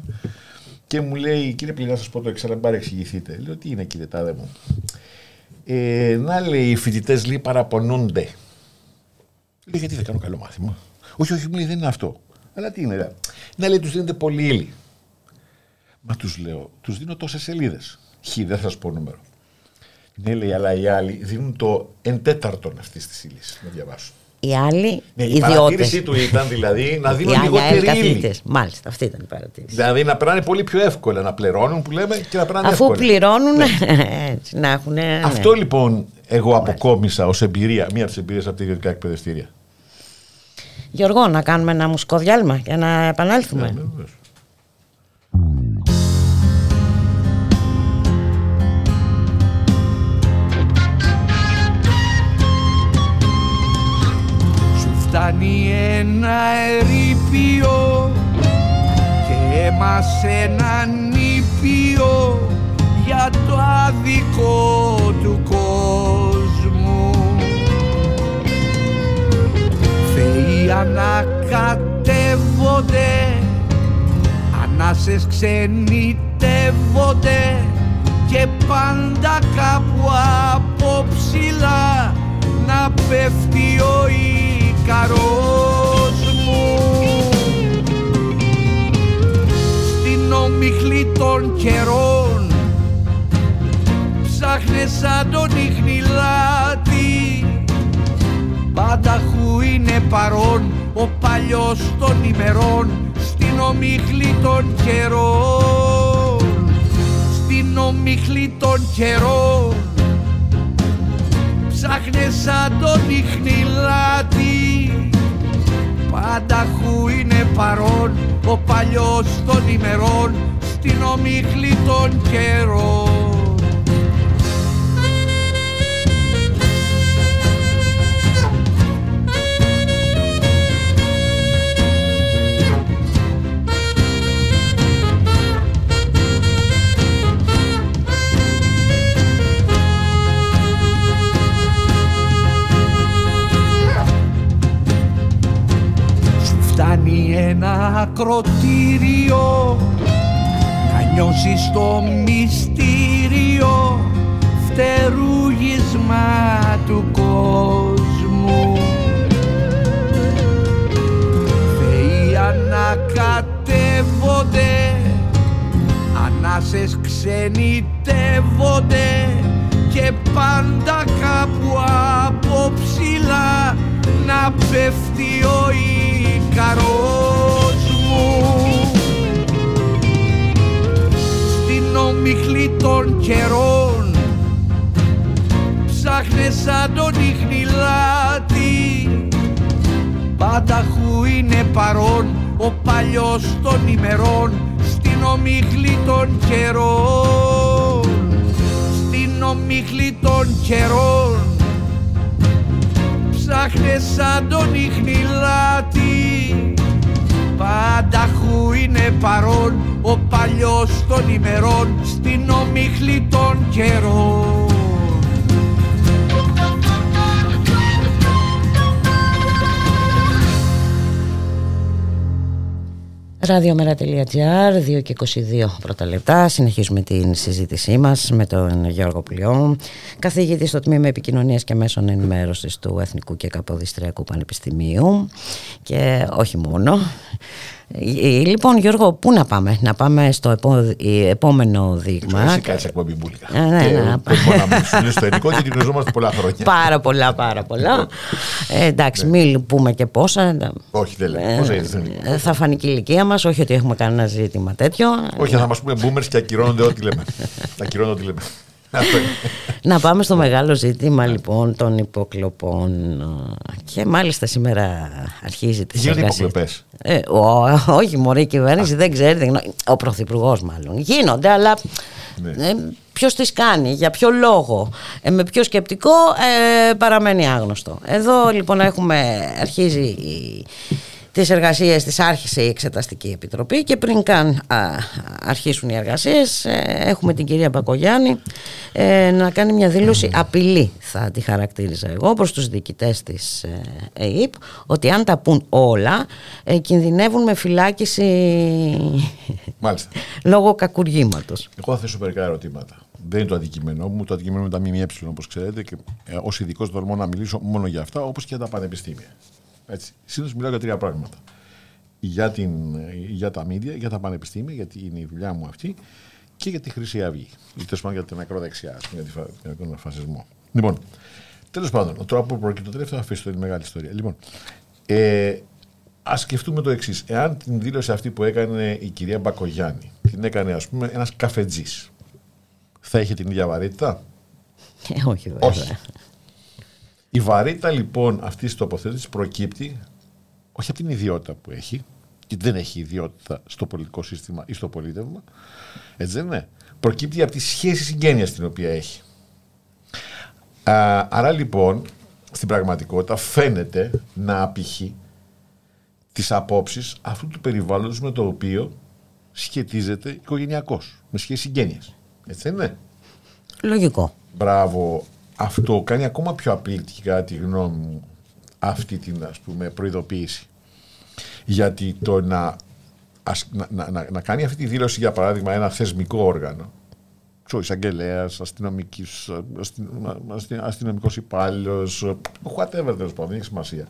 και μου λέει, κύριε Πλιά, να σας πω το εξής, να μην παρεξηγηθείτε. Λέω, τι είναι κύριε Τάδε μου? Να λέει, οι φοιτητές λέει παραπονούνται. Λέει, γιατί δεν κάνω καλό μάθημα? Όχι, μου λέει, δεν είναι αυτό. Αλλά τι είναι, να λέει, τους δίνετε πολύ ύλη. Μα τους λέω, τους δίνω τόσες σελίδες. Δεν θα σας πω νούμερο. Ναι, λέει, αλλά οι άλλοι δίνουν το 1/4 αυτής της ύλης να διαβάσουν. Οι άλλοι, ναι, η παρατήρησή του ήταν δηλαδή να δίνουν λιγότερη ύλη. Μάλιστα, αυτή ήταν η παρατήρηση. Δηλαδή να περνάνε πολύ πιο εύκολα, να πληρώνουν που λέμε και να περνάνε εύκολα. Αφού πληρώνουν, ναι. Έτσι, να έχουν. Ναι. Αυτό λοιπόν εγώ αποκόμισα ως εμπειρία, μία από τις εμπειρίες από τα ιδιωτικά εκπαιδευτήρια. Γιώργο, να κάνουμε ένα μουσικό διάλειμμα και να επανέλθουμε. Ναι. Σου φτάνει ένα ερείπιο και αίμα σε ένα νήπιο για το άδικο του κόσμου. Θεοί ανακατεύονται, ανάσες ξενιτεύονται και πάντα κάπου από ψηλά να πέφτει ο Ικαρός μου. Στην ομιχλή των καιρών ψάχνε σαν τον Ιχνηλάτη, πανταχού είναι παρόν ο παλιός των ημερών. Στην ομίχλη των καιρών, στην ομίχλη των καιρών, ψάχνε σαν τον Ιχνηλάτη, πανταχού είναι παρόν ο παλιός των ημερών. Στην ομίχλη των καιρών. Ένα ακροτήριο να νιώσεις το μυστήριο, φτερούγισμα του κόσμου. Θεοί ανακατεύονται, Θάλασσες ξενιτεύονται και πάντα κάπου από ψηλά να πέφτει ο Ικαρός μου. Στην ομιχλή των καιρών ψάχνες σαν τον Ιχνηλάτη, πανταχού είναι παρόν ο παλιός των ημερών. Στην ομιχλή των καιρών, στην ομιχλή των καιρών ψάχνες σαν τον Ιχνηλάτη, πανταχού είναι παρόν ο παλιός των ημερών. Στην ομιχλή των καιρών. Radiomera.gr, 2 και 22 πρώτα λεπτά. Συνεχίζουμε την συζήτησή μας με τον Γιώργο Πλιό, καθηγητή στο Τμήμα Επικοινωνίας και Μέσων Ενημέρωσης του Εθνικού και Καποδιστριακού Πανεπιστημίου. Και όχι μόνο. Λοιπόν, Γιώργο, πού να πάμε? Να πάμε στο επόμενο δείγμα. Εσύ κάτσε εκπομπή μπουλικά. Ναι, στο ελληνικό και γνωριζόμαστε πολλά χρόνια. Πάρα πολλά. Εντάξει, μην πούμε και πόσα. Όχι, δεν λέμε. Πόσα είναι. Θα φανεί και η ηλικία μας, όχι ότι έχουμε κανένα ζήτημα τέτοιο. Όχι, θα μας πούμε boomers και ακυρώνονται ό,τι λέμε. Ακυρώνονται ό,τι λέμε. Να πάμε στο μεγάλο ζήτημα λοιπόν των υποκλοπών. Και μάλιστα σήμερα αρχίζει τις εργασίες. Γίνονται υποκλοπές? Όχι μωρή, η κυβέρνηση δεν ξέρει. Ο πρωθυπουργός μάλλον. Γίνονται, αλλά ποιος τις κάνει, για ποιο λόγο, με ποιο σκεπτικό, παραμένει άγνωστο. Εδώ λοιπόν αρχίζει τις εργασίες της άρχισε η Εξεταστική Επιτροπή και πριν καν αρχίσουν οι εργασίες έχουμε την κυρία Μπακογιάννη να κάνει μια δήλωση απειλή, θα τη χαρακτήριζα εγώ, προς τους διοικητές της ΕΕΠ, ότι αν τα πουν όλα κινδυνεύουν με φυλάκιση λόγω κακουργήματος. Εγώ θα θέσω μερικά ερωτήματα. Δεν είναι το αντικείμενό μου. Το αντικείμενό μου είναι τα ΜΜΕ, όπως ξέρετε, και ως ειδικός δορμώ να μιλήσω μόνο για αυτά, όπως και τα πανεπιστήμια. Σύντομα μιλάω για τρία πράγματα. Για τα μίδια, για τα πανεπιστήμια, γιατί είναι η δουλειά μου αυτή, και για τη Χρυσή Αυγή. Ή τέλος πάντων για την ακροδεξιά, για τον φασισμό. Λοιπόν, τέλος πάντων, ο τρόπος που προκύπτει το τελευταίο θα αφήσω, είναι μεγάλη ιστορία. Λοιπόν, ας σκεφτούμε το εξής. Εάν την δήλωση αυτή που έκανε η κυρία Μπακογιάννη την έκανε, ας πούμε, ένας καφετζής, θα είχε την ίδια βαρύτητα? Όχι, βέβαια. Όχι. Η βαρύτητα λοιπόν αυτής της τοποθέτησης προκύπτει όχι από την ιδιότητα που έχει, και δεν έχει ιδιότητα στο πολιτικό σύστημα ή στο πολίτευμα, έτσι δεν είναι? Προκύπτει από τη σχέση συγγένειας την οποία έχει. Άρα λοιπόν στην πραγματικότητα φαίνεται να απηχεί τις απόψεις αυτού του περιβάλλοντος με το οποίο σχετίζεται οικογενειακός, με σχέση συγγένειας. Έτσι δεν είναι? Λογικό. Μπράβο. Αυτό κάνει ακόμα πιο απειλητική, κατά τη γνώμη μου, αυτή την, ας πούμε, προειδοποίηση. Γιατί το να κάνει αυτή τη δήλωση, για παράδειγμα, ένα θεσμικό όργανο, εισαγγελέας, αστυνομικός υπάλληλος, whatever, τέλος πάντων, δεν έχει σημασία.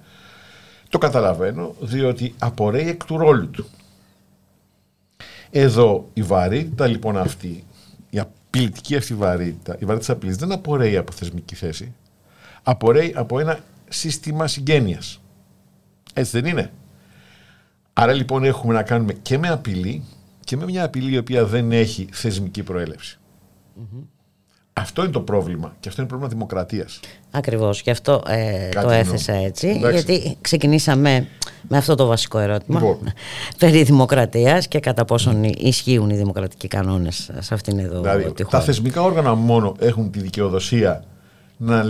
Το καταλαβαίνω, διότι απορρέει εκ του ρόλου του. Εδώ η βαρύτητα λοιπόν αυτή, απειλητική αυτή βαρύτητα, η βαρύτητα της απειλής δεν απορρέει από θεσμική θέση, απορρέει από ένα σύστημα συγγένειας. Έτσι δεν είναι? Άρα λοιπόν έχουμε να κάνουμε και με απειλή και με μια απειλή η οποία δεν έχει θεσμική προέλευση. Mm-hmm. Αυτό είναι το πρόβλημα και αυτό είναι το πρόβλημα δημοκρατίας. Ακριβώς, γι' αυτό το έθεσα έτσι. Εντάξει. Γιατί ξεκινήσαμε με αυτό το βασικό ερώτημα, λοιπόν, περί δημοκρατίας και κατά πόσον ισχύουν οι δημοκρατικοί κανόνες σε αυτήν εδώ δηλαδή, τη χώρα. Τα θεσμικά όργανα μόνο έχουν τη δικαιοδοσία να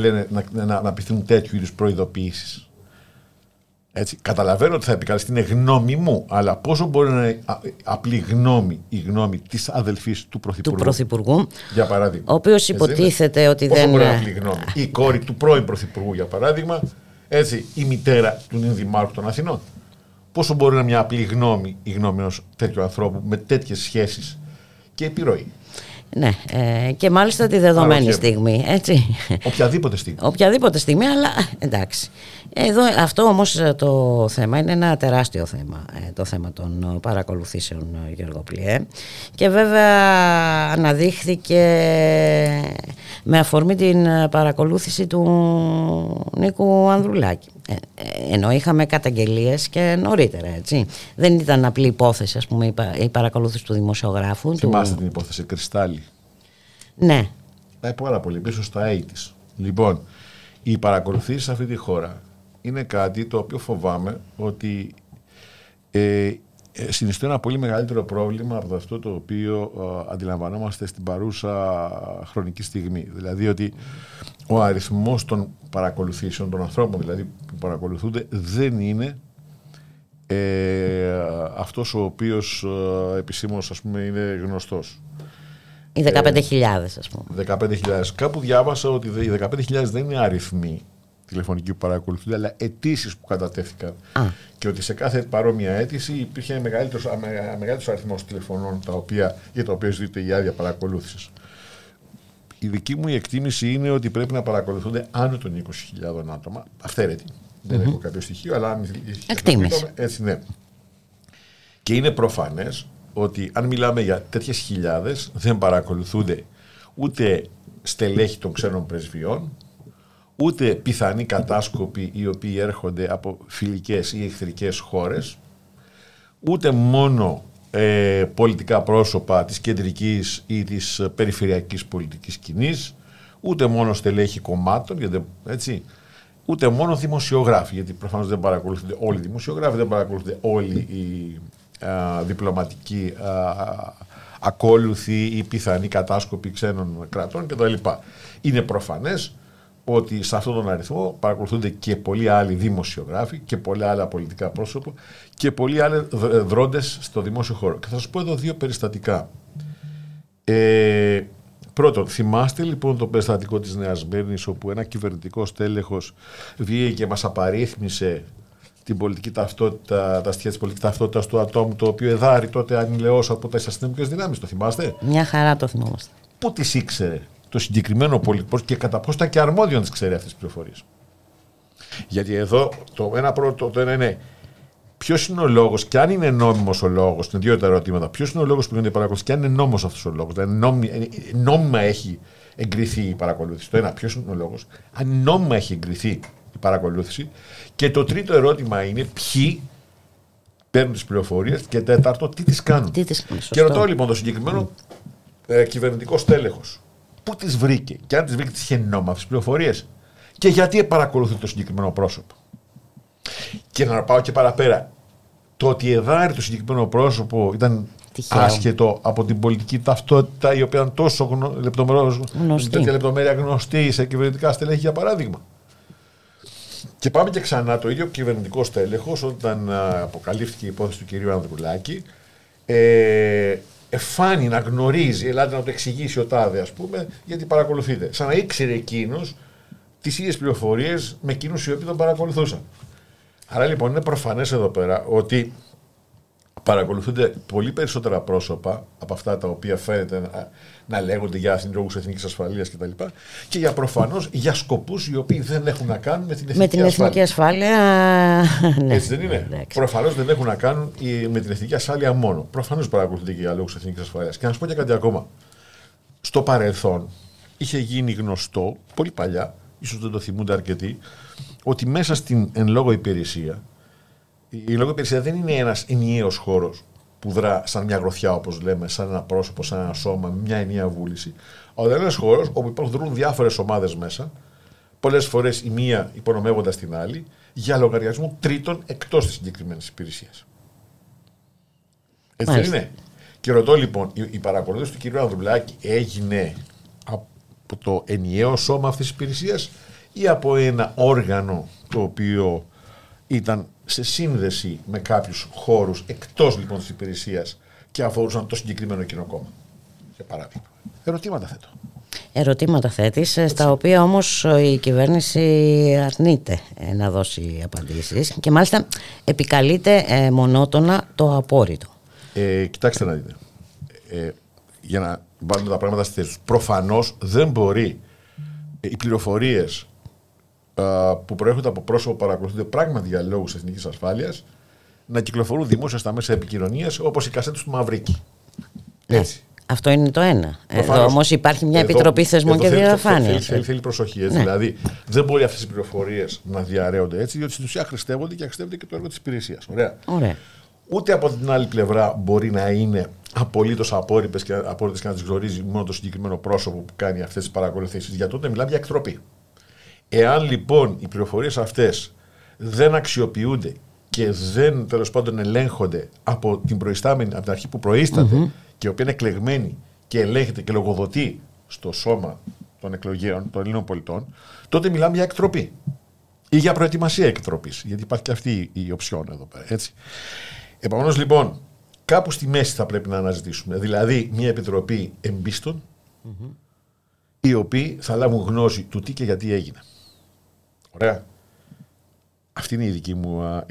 απευθύνουν τέτοιου είδους προειδοποιήσεις. Έτσι, καταλαβαίνω ότι θα επικαλεστεί, είναι γνώμη μου, αλλά πόσο μπορεί να είναι απλή γνώμη η γνώμη της αδελφής του Πρωθυπουργού, για παράδειγμα. Ο οποίος υποτίθεται έτσι, ότι πόσο δεν μπορεί να είναι απλή γνώμη. Η κόρη του πρώην Πρωθυπουργού, για παράδειγμα, έτσι, η μητέρα του νυν Δημάρχου των Αθηνών. Πόσο μπορεί να είναι μια απλή γνώμη η γνώμη ενός τέτοιου ανθρώπου με τέτοιες σχέσεις και επιρροή. Ναι, και μάλιστα τη δεδομένη στιγμή. Έτσι. Οποιαδήποτε στιγμή. Οποιαδήποτε στιγμή, αλλά εντάξει. Εδώ, αυτό όμως το θέμα είναι ένα τεράστιο θέμα, το θέμα των παρακολουθήσεων, Γιώργο Πλιέ. Και βέβαια αναδείχθηκε με αφορμή την παρακολούθηση του Νίκου Ανδρουλάκη. Ενώ είχαμε καταγγελίες και νωρίτερα, έτσι. Δεν ήταν απλή υπόθεση, ας πούμε, η παρακολούθηση του δημοσιογράφου. Θυμάστε την υπόθεση Κρυστάλλι. Ναι. Πάει πάρα πολύ πίσω στα 80's. Λοιπόν, οι παρακολουθήσεις σε αυτή τη χώρα είναι κάτι το οποίο φοβάμαι ότι συνιστούν ένα πολύ μεγαλύτερο πρόβλημα από αυτό το οποίο αντιλαμβανόμαστε στην παρούσα χρονική στιγμή. Δηλαδή ότι ο αριθμός των παρακολουθήσεων, των ανθρώπων δηλαδή που παρακολουθούνται, δεν είναι αυτός ο οποίος επισήμως, ας πούμε, είναι γνωστός. Οι 15.000, ας πούμε. 15.000. Κάπου διάβασα ότι οι 15.000 δεν είναι αριθμοί τηλεφωνικοί που παρακολουθούνται, αλλά αιτήσεις που κατατέθηκαν. Και ότι σε κάθε παρόμοια αίτηση υπήρχε μεγαλύτερος αριθμός τηλεφωνών για τα οποία ζητείται η άδεια παρακολούθησης. Η δική μου εκτίμηση είναι ότι πρέπει να παρακολουθούνται άνω των 20.000 άτομα. Αυθαίρετη. Δεν έχω κάποιο στοιχείο, αλλά αν εκτίμηση. Έτσι, ναι. Και είναι προφανές ότι αν μιλάμε για τέτοιες χιλιάδες, δεν παρακολουθούνται ούτε στελέχη των ξένων πρεσβειών, ούτε πιθανοί κατάσκοποι οι οποίοι έρχονται από φιλικές ή εχθρικές χώρες, ούτε μόνο πολιτικά πρόσωπα της κεντρικής ή της περιφερειακής πολιτικής σκηνής, ούτε μόνο στελέχη κομμάτων, γιατί, έτσι, ούτε μόνο δημοσιογράφοι, γιατί προφανώς δεν παρακολουθούνται όλοι οι δημοσιογράφοι, δεν παρακολουθούνται όλοι οι διπλωματικοί ακόλουθοι ή πιθανοί κατάσκοποι ξένων κρατών κτλ. Είναι προφανές ότι σε αυτόν τον αριθμό παρακολουθούνται και πολλοί άλλοι δημοσιογράφοι και πολλά άλλα πολιτικά πρόσωπα και πολλοί άλλοι δρόντες στο δημόσιο χώρο. Και θα σας πω εδώ δύο περιστατικά. Πρώτον, θυμάστε λοιπόν το περιστατικό της Νέας Μέρνης, όπου ένα κυβερνητικό στέλεχος βγήκε και μας απαρίθμησε την πολιτική ταυτότητα, τα στοιχεία της πολιτικής ταυτότητας του ατόμου, το οποίο εδάρει τότε ανηλαιώς από τις αστυνομικές δυνάμεις. Το θυμάστε? Μια χαρά το θυμόμαστε. Πού τις ήξερε το συγκεκριμένο πολιτικό και κατά πώς ήταν και αρμόδιο να τις ξέρει αυτές τις πληροφορίες? Γιατί εδώ το ένα είναι ποιος είναι ο λόγος και αν είναι νόμιμος ο λόγος. Είναι δύο τα ερωτήματα. Ποιος είναι ο λόγος που γίνεται η παρακολούθηση και αν είναι νόμος αυτός ο λόγος. Δηλαδή, νόμιμα έχει εγκριθεί η παρακολούθηση. Το ένα, ποιος είναι ο λόγος. Αν νόμιμα έχει εγκριθεί η παρακολούθηση. Και το τρίτο ερώτημα είναι ποιοι παίρνουν τις πληροφορίες και τέταρτο, τι τις κάνουν. Και ρωτώ λοιπόν το συγκεκριμένο κυβερνητικό στέλεχος, πού τις βρήκε και αν τις βρήκε τις είχε νόμιμα τις πληροφορίες και γιατί παρακολουθεί το συγκεκριμένο πρόσωπο. Και να πάω και παραπέρα, το ότι εδάρει το συγκεκριμένο πρόσωπο ήταν τυχαίο, άσχετο από την πολιτική ταυτότητα, η οποία ήταν τόσο λεπτομέρεια γνωστή σε κυβερνητικά στελέχη, για παράδειγμα. Και πάμε και ξανά, το ίδιο κυβερνητικό στέλεχος, όταν αποκαλύφθηκε η υπόθεση του κυρίου Ανδρουλάκη, εφάνει να γνωρίζει, ελάτε να το εξηγήσει ο τάδε, ας πούμε, γιατί παρακολουθείτε. Σαν να ήξερε εκείνος τις ίδιες πληροφορίες με εκείνους οι οποίοι τον παρακολουθούσαν. Άρα λοιπόν είναι προφανές εδώ πέρα ότι παρακολουθούνται πολύ περισσότερα πρόσωπα από αυτά τα οποία φαίνεται να λέγονται για λόγους εθνικής ασφαλείας κτλ. Και για προφανώς για σκοπούς οι οποίοι δεν έχουν να κάνουν με την εθνική ασφάλεια. Έτσι δεν είναι. Προφανώς δεν έχουν να κάνουν με την εθνική ασφάλεια μόνο. Προφανώς παρακολουθούνται και για λόγους εθνικής ασφαλείας. Και να σου πω και κάτι ακόμα. Στο παρελθόν είχε γίνει γνωστό, πολύ παλιά, ίσως δεν το θυμούνται αρκετοί, ότι μέσα στην εν λόγω υπηρεσία. Η λόγω υπηρεσία δεν είναι ένας ενιαίος χώρος που δρά σαν μια γροθιά, όπως λέμε, σαν ένα πρόσωπο, σαν ένα σώμα, μια ενιαία βούληση. Αλλά είναι ένας χώρος όπου υπάρχουν διάφορες ομάδες μέσα, πολλές φορές η μία υπονομεύοντας την άλλη, για λογαριασμό τρίτων εκτός της συγκεκριμένης υπηρεσίας. Έτσι είναι. Και ρωτώ λοιπόν, η παρακολούθηση του κ. Ανδρουλάκη έγινε από το ενιαίο σώμα αυτής της υπηρεσίας ή από ένα όργανο το οποίο ήταν σε σύνδεση με κάποιους χώρους εκτός λοιπόν της υπηρεσίας και αφορούσαν το συγκεκριμένο κοινοκόμμα, για παράδειγμα? Ερωτήματα θέτω. Ερωτήματα θέτεις, στα οποία όμως η κυβέρνηση αρνείται να δώσει απαντήσεις και μάλιστα επικαλείται μονότονα το απόρριτο. Κοιτάξτε να δείτε. για να βάλουμε τα πράγματα στη θέση τους. Προφανώς δεν μπορεί οι πληροφορίες που προέρχονται από πρόσωπο που παρακολουθούνται πράγματι για λόγους εθνικής ασφάλειας να κυκλοφορούν δημόσια στα μέσα επικοινωνίας όπως οι κασέτες του Μαυρίκη. Έτσι. Αυτό είναι το ένα. Προφανώς, εδώ όμως υπάρχει μια επιτροπή θεσμών και διαφάνειας. Θέλει προσοχή. Έτσι. Ναι. Δηλαδή δεν μπορεί αυτές οι πληροφορίες να διαρρέονται έτσι, διότι στην ουσία χρηστεύονται και χρηστεύεται και το έργο της υπηρεσίας. Ωραία. Ωραία. Ούτε από την άλλη πλευρά μπορεί να είναι απολύτως απόρριτες και να τις γνωρίζει μόνο το συγκεκριμένο πρόσωπο που κάνει αυτές τις παρακολουθήσεις. Για τότε μιλάμε για εκτροπή. Εάν λοιπόν οι πληροφορίες αυτές δεν αξιοποιούνται και δεν τέλος πάντων ελέγχονται από την προϊστάμενη, από την αρχή που προείσταται, και η οποία είναι εκλεγμένη και ελέγχεται και λογοδοτεί στο σώμα των εκλογέων, των Ελλήνων πολιτών, τότε μιλάμε για εκτροπή ή για προετοιμασία εκτροπής. Γιατί υπάρχει και αυτή η οψιόν εδώ πέρα. Έτσι. Επομένως λοιπόν, κάπου στη μέση θα πρέπει να αναζητήσουμε. Δηλαδή, μια επιτροπή εμπίστων, οι οποίοι θα λάβουν γνώση του τι και γιατί έγινε. Ωραία. Αυτή είναι η δική μου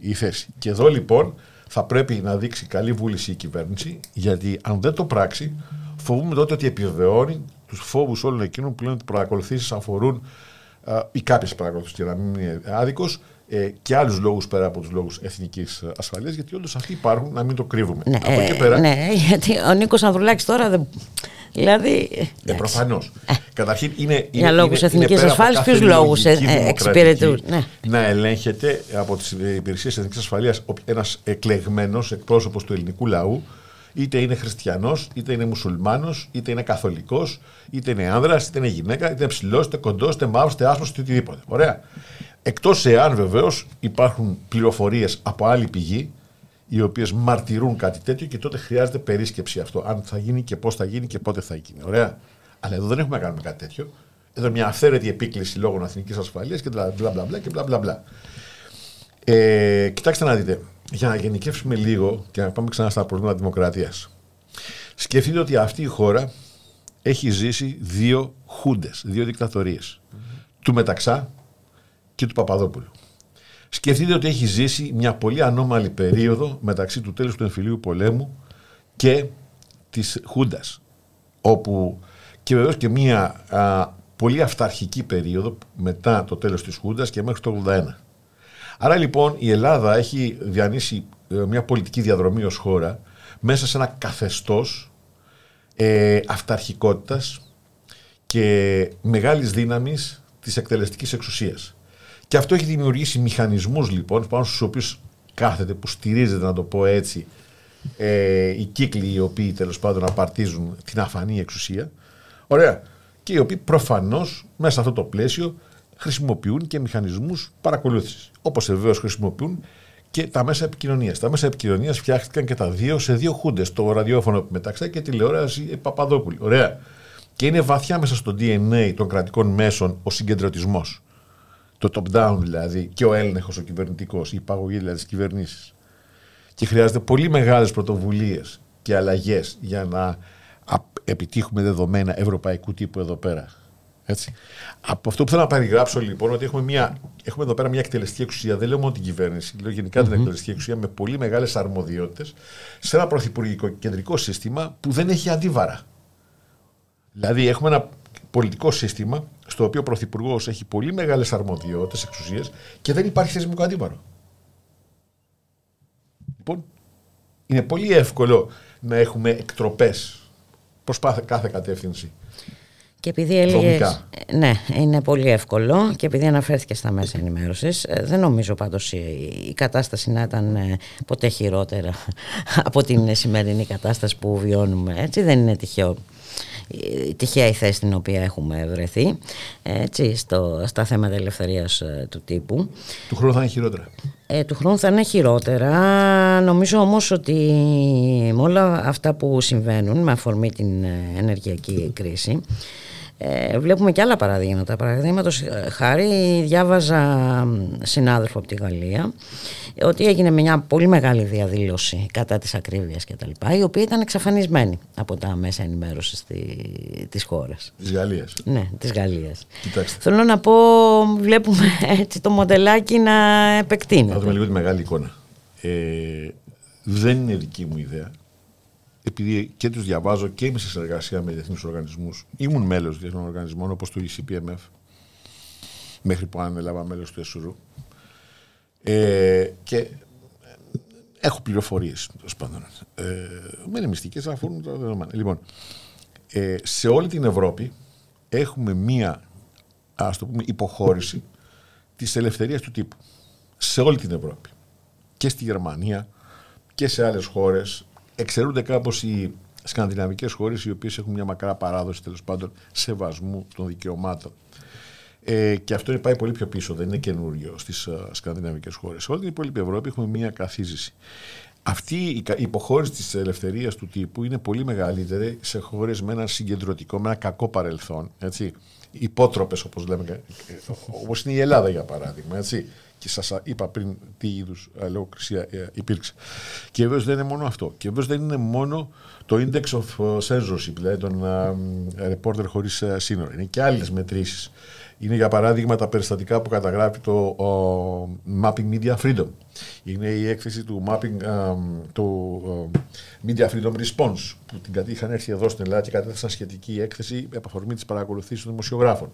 η θέση. Και εδώ λοιπόν θα πρέπει να δείξει καλή βούληση η κυβέρνηση, γιατί αν δεν το πράξει, φοβούμαι τότε ότι επιβεβαιώνει τους φόβους όλων εκείνων που λένε ότι παρακολουθήσεις αφορούν ή κάποιες παρακολουθήσεις, για να μην είναι άδικος, και άλλους λόγους πέρα από τους λόγους εθνικής ασφαλείας, γιατί όντως αυτοί υπάρχουν, να μην το κρύβουμε. Ναι, από εκεί πέρα... ναι, γιατί ο Νίκος Ανδρουλάκης τώρα δεν... Δηλαδή... προφανώς. Καταρχήν είναι... Για λόγους εθνικής ασφάλειας, ποιους λόγους εξυπηρετούν. Ναι. Να ελέγχεται από τις υπηρεσίες εθνικής ασφαλείας ένας εκλεγμένος εκπρόσωπος του ελληνικού λαού, είτε είναι χριστιανός, είτε είναι μουσουλμάνος, είτε είναι καθολικός, είτε είναι άνδρας, είτε είναι γυναίκα, είτε είναι ψηλός, είτε κοντός, είτε μαύρος, είτε άσπρος, είτε οτιδήποτε. Ωραία. Εκτός εάν βεβαίως υπάρχουν πληροφορίες από άλλη πηγή, οι οποίες μαρτυρούν κάτι τέτοιο, και τότε χρειάζεται περίσκεψη αυτό. Αν θα γίνει και πώς θα γίνει και πότε θα γίνει. Ωραία. Αλλά εδώ δεν έχουμε να κάνουμε κάτι τέτοιο. Εδώ είναι μια αυθαίρετη επίκληση λόγω εθνικής ασφαλείας και μπλα μπλα μπλα. Κοιτάξτε να δείτε. Για να γενικεύσουμε λίγο και να πάμε ξανά στα προβλήματα δημοκρατίας. Σκεφτείτε ότι αυτή η χώρα έχει ζήσει δύο χούντες, δύο δικτατορίες. Του Μεταξά και του Παπαδόπουλου. Σκεφτείτε ότι έχει ζήσει μια πολύ ανώμαλη περίοδο μεταξύ του τέλους του εμφυλίου πολέμου και της χούντας, όπου και βεβαίως και μια πολύ αυταρχική περίοδο μετά το τέλος της χούντας και μέχρι το 81. Άρα λοιπόν η Ελλάδα έχει διανύσει μια πολιτική διαδρομή ως χώρα μέσα σε ένα καθεστώς αυταρχικότητας και μεγάλης δύναμης της εκτελεστικής εξουσίας. Και αυτό έχει δημιουργήσει μηχανισμούς λοιπόν πάνω στους οποίους κάθεται, που στηρίζεται, να το πω έτσι, οι κύκλοι οι οποίοι τέλος πάντων απαρτίζουν την αφανή εξουσία. Ωραία. Και οι οποίοι προφανώς μέσα σε αυτό το πλαίσιο χρησιμοποιούν και μηχανισμούς παρακολούθησης. Όπως βεβαίως χρησιμοποιούν και τα μέσα επικοινωνίας. Τα μέσα επικοινωνίας φτιάχτηκαν και τα δύο σε δύο χούντες. Το ραδιόφωνο Μεταξά και τηλεόραση Παπαδόπουλη. Ωραία. Και είναι βαθιά μέσα στο DNA των κρατικών μέσων ο συγκεντρωτισμός. Το top-down δηλαδή και ο έλεγχος ο κυβερνητικός, η υπαγωγή δηλαδή της κυβερνήσης. Και χρειάζεται πολύ μεγάλες πρωτοβουλίες και αλλαγές για να επιτύχουμε δεδομένα ευρωπαϊκού τύπου εδώ πέρα. Έτσι. Από αυτό που θέλω να περιγράψω λοιπόν, ότι έχουμε εδώ πέρα μια εκτελεστική εξουσία, δεν λέω μόνο την κυβέρνηση, λέω γενικά την εκτελεστική εξουσία με πολύ μεγάλες αρμοδιότητες σε ένα πρωθυπουργικό κεντρικό σύστημα που δεν έχει αντίβαρα. Δηλαδή έχουμε ένα πολιτικό σύστημα στο οποίο ο πρωθυπουργός έχει πολύ μεγάλες αρμοδιότητες, εξουσίες και δεν υπάρχει θεσμικό αντίβαρο. Λοιπόν, είναι πολύ εύκολο να έχουμε εκτροπές προς κάθε κατεύθυνση. Και επειδή έλεγες, ναι, είναι πολύ εύκολο, και επειδή αναφέρθηκε στα μέσα ενημέρωσης, δεν νομίζω πάντως η κατάσταση να ήταν ποτέ χειρότερα από την σημερινή κατάσταση που βιώνουμε. Έτσι, δεν είναι τυχαία η θέση στην οποία έχουμε βρεθεί, έτσι, στα θέματα ελευθερίας του τύπου. Του χρόνου θα είναι χειρότερα. Του χρόνου θα είναι χειρότερα. Νομίζω όμως ότι με όλα αυτά που συμβαίνουν με αφορμή την ενεργειακή κρίση, βλέπουμε και άλλα παραδείγματα. Παραδείγματος χάρη, διάβαζα συνάδελφο από τη Γαλλία ότι έγινε μια πολύ μεγάλη διαδήλωση κατά της ακρίβειας και τα λοιπά, η οποία ήταν εξαφανισμένη από τα μέσα ενημέρωσης της χώρας. Της Γαλλίας. Ναι, της Γαλλίας. Κοιτάξτε. Θέλω να πω, βλέπουμε έτσι το μοντελάκι να επεκτείνεται. Να δούμε λίγο τη μεγάλη εικόνα. Δεν είναι δική μου ιδέα. επειδή και τους διαβάζω και είμαι σε συνεργασία με διεθνείς οργανισμούς, ήμουν μέλος διεθνών οργανισμών όπως του ICPMF, μέχρι που ανέλαβα μέλος του ΕΣΟΡΟΥ. Και έχω πληροφορίες, τέλος πάντων. Είναι μυστικές, αλλά αφορούν τα δεδομένα. Λοιπόν, σε όλη την Ευρώπη έχουμε μία, ας το πούμε, υποχώρηση της ελευθερίας του τύπου. Σε όλη την Ευρώπη. Και στη Γερμανία και σε άλλες χώρες. Εξαιρούνται κάπως οι σκανδιναβικές χώρες, οι οποίες έχουν μια μακρά παράδοση, τέλος πάντων, σεβασμού των δικαιωμάτων. Και αυτό πάει πολύ πιο πίσω, δεν είναι καινούριο στις σκανδιναβικές χώρες. Σε όλη την υπόλοιπη Ευρώπη έχουμε μια καθίζηση. Αυτή η υποχώρηση της ελευθερίας του τύπου είναι πολύ μεγαλύτερη σε χώρες με ένα συγκεντρωτικό, με ένα κακό παρελθόν. Έτσι. Υπότροπες, όπως λέμε, όπως είναι η Ελλάδα για παράδειγμα. Έτσι. Και σας είπα πριν τι είδους λογοκρισία υπήρξε. Και βέβαια δεν είναι μόνο αυτό. Και βέβαια δεν είναι μόνο το index of censorship, δηλαδή τον reporter χωρίς σύνορα. Είναι και άλλες μετρήσεις. Είναι για παράδειγμα τα περιστατικά που καταγράφει το Mapping Media Freedom. Είναι η έκθεση του Mapping Media Freedom Response, που την είχαν έρθει εδώ στην Ελλάδα και κατέθεσαν σχετική έκθεση επ' αφορμή της παρακολουθήσης των δημοσιογράφων.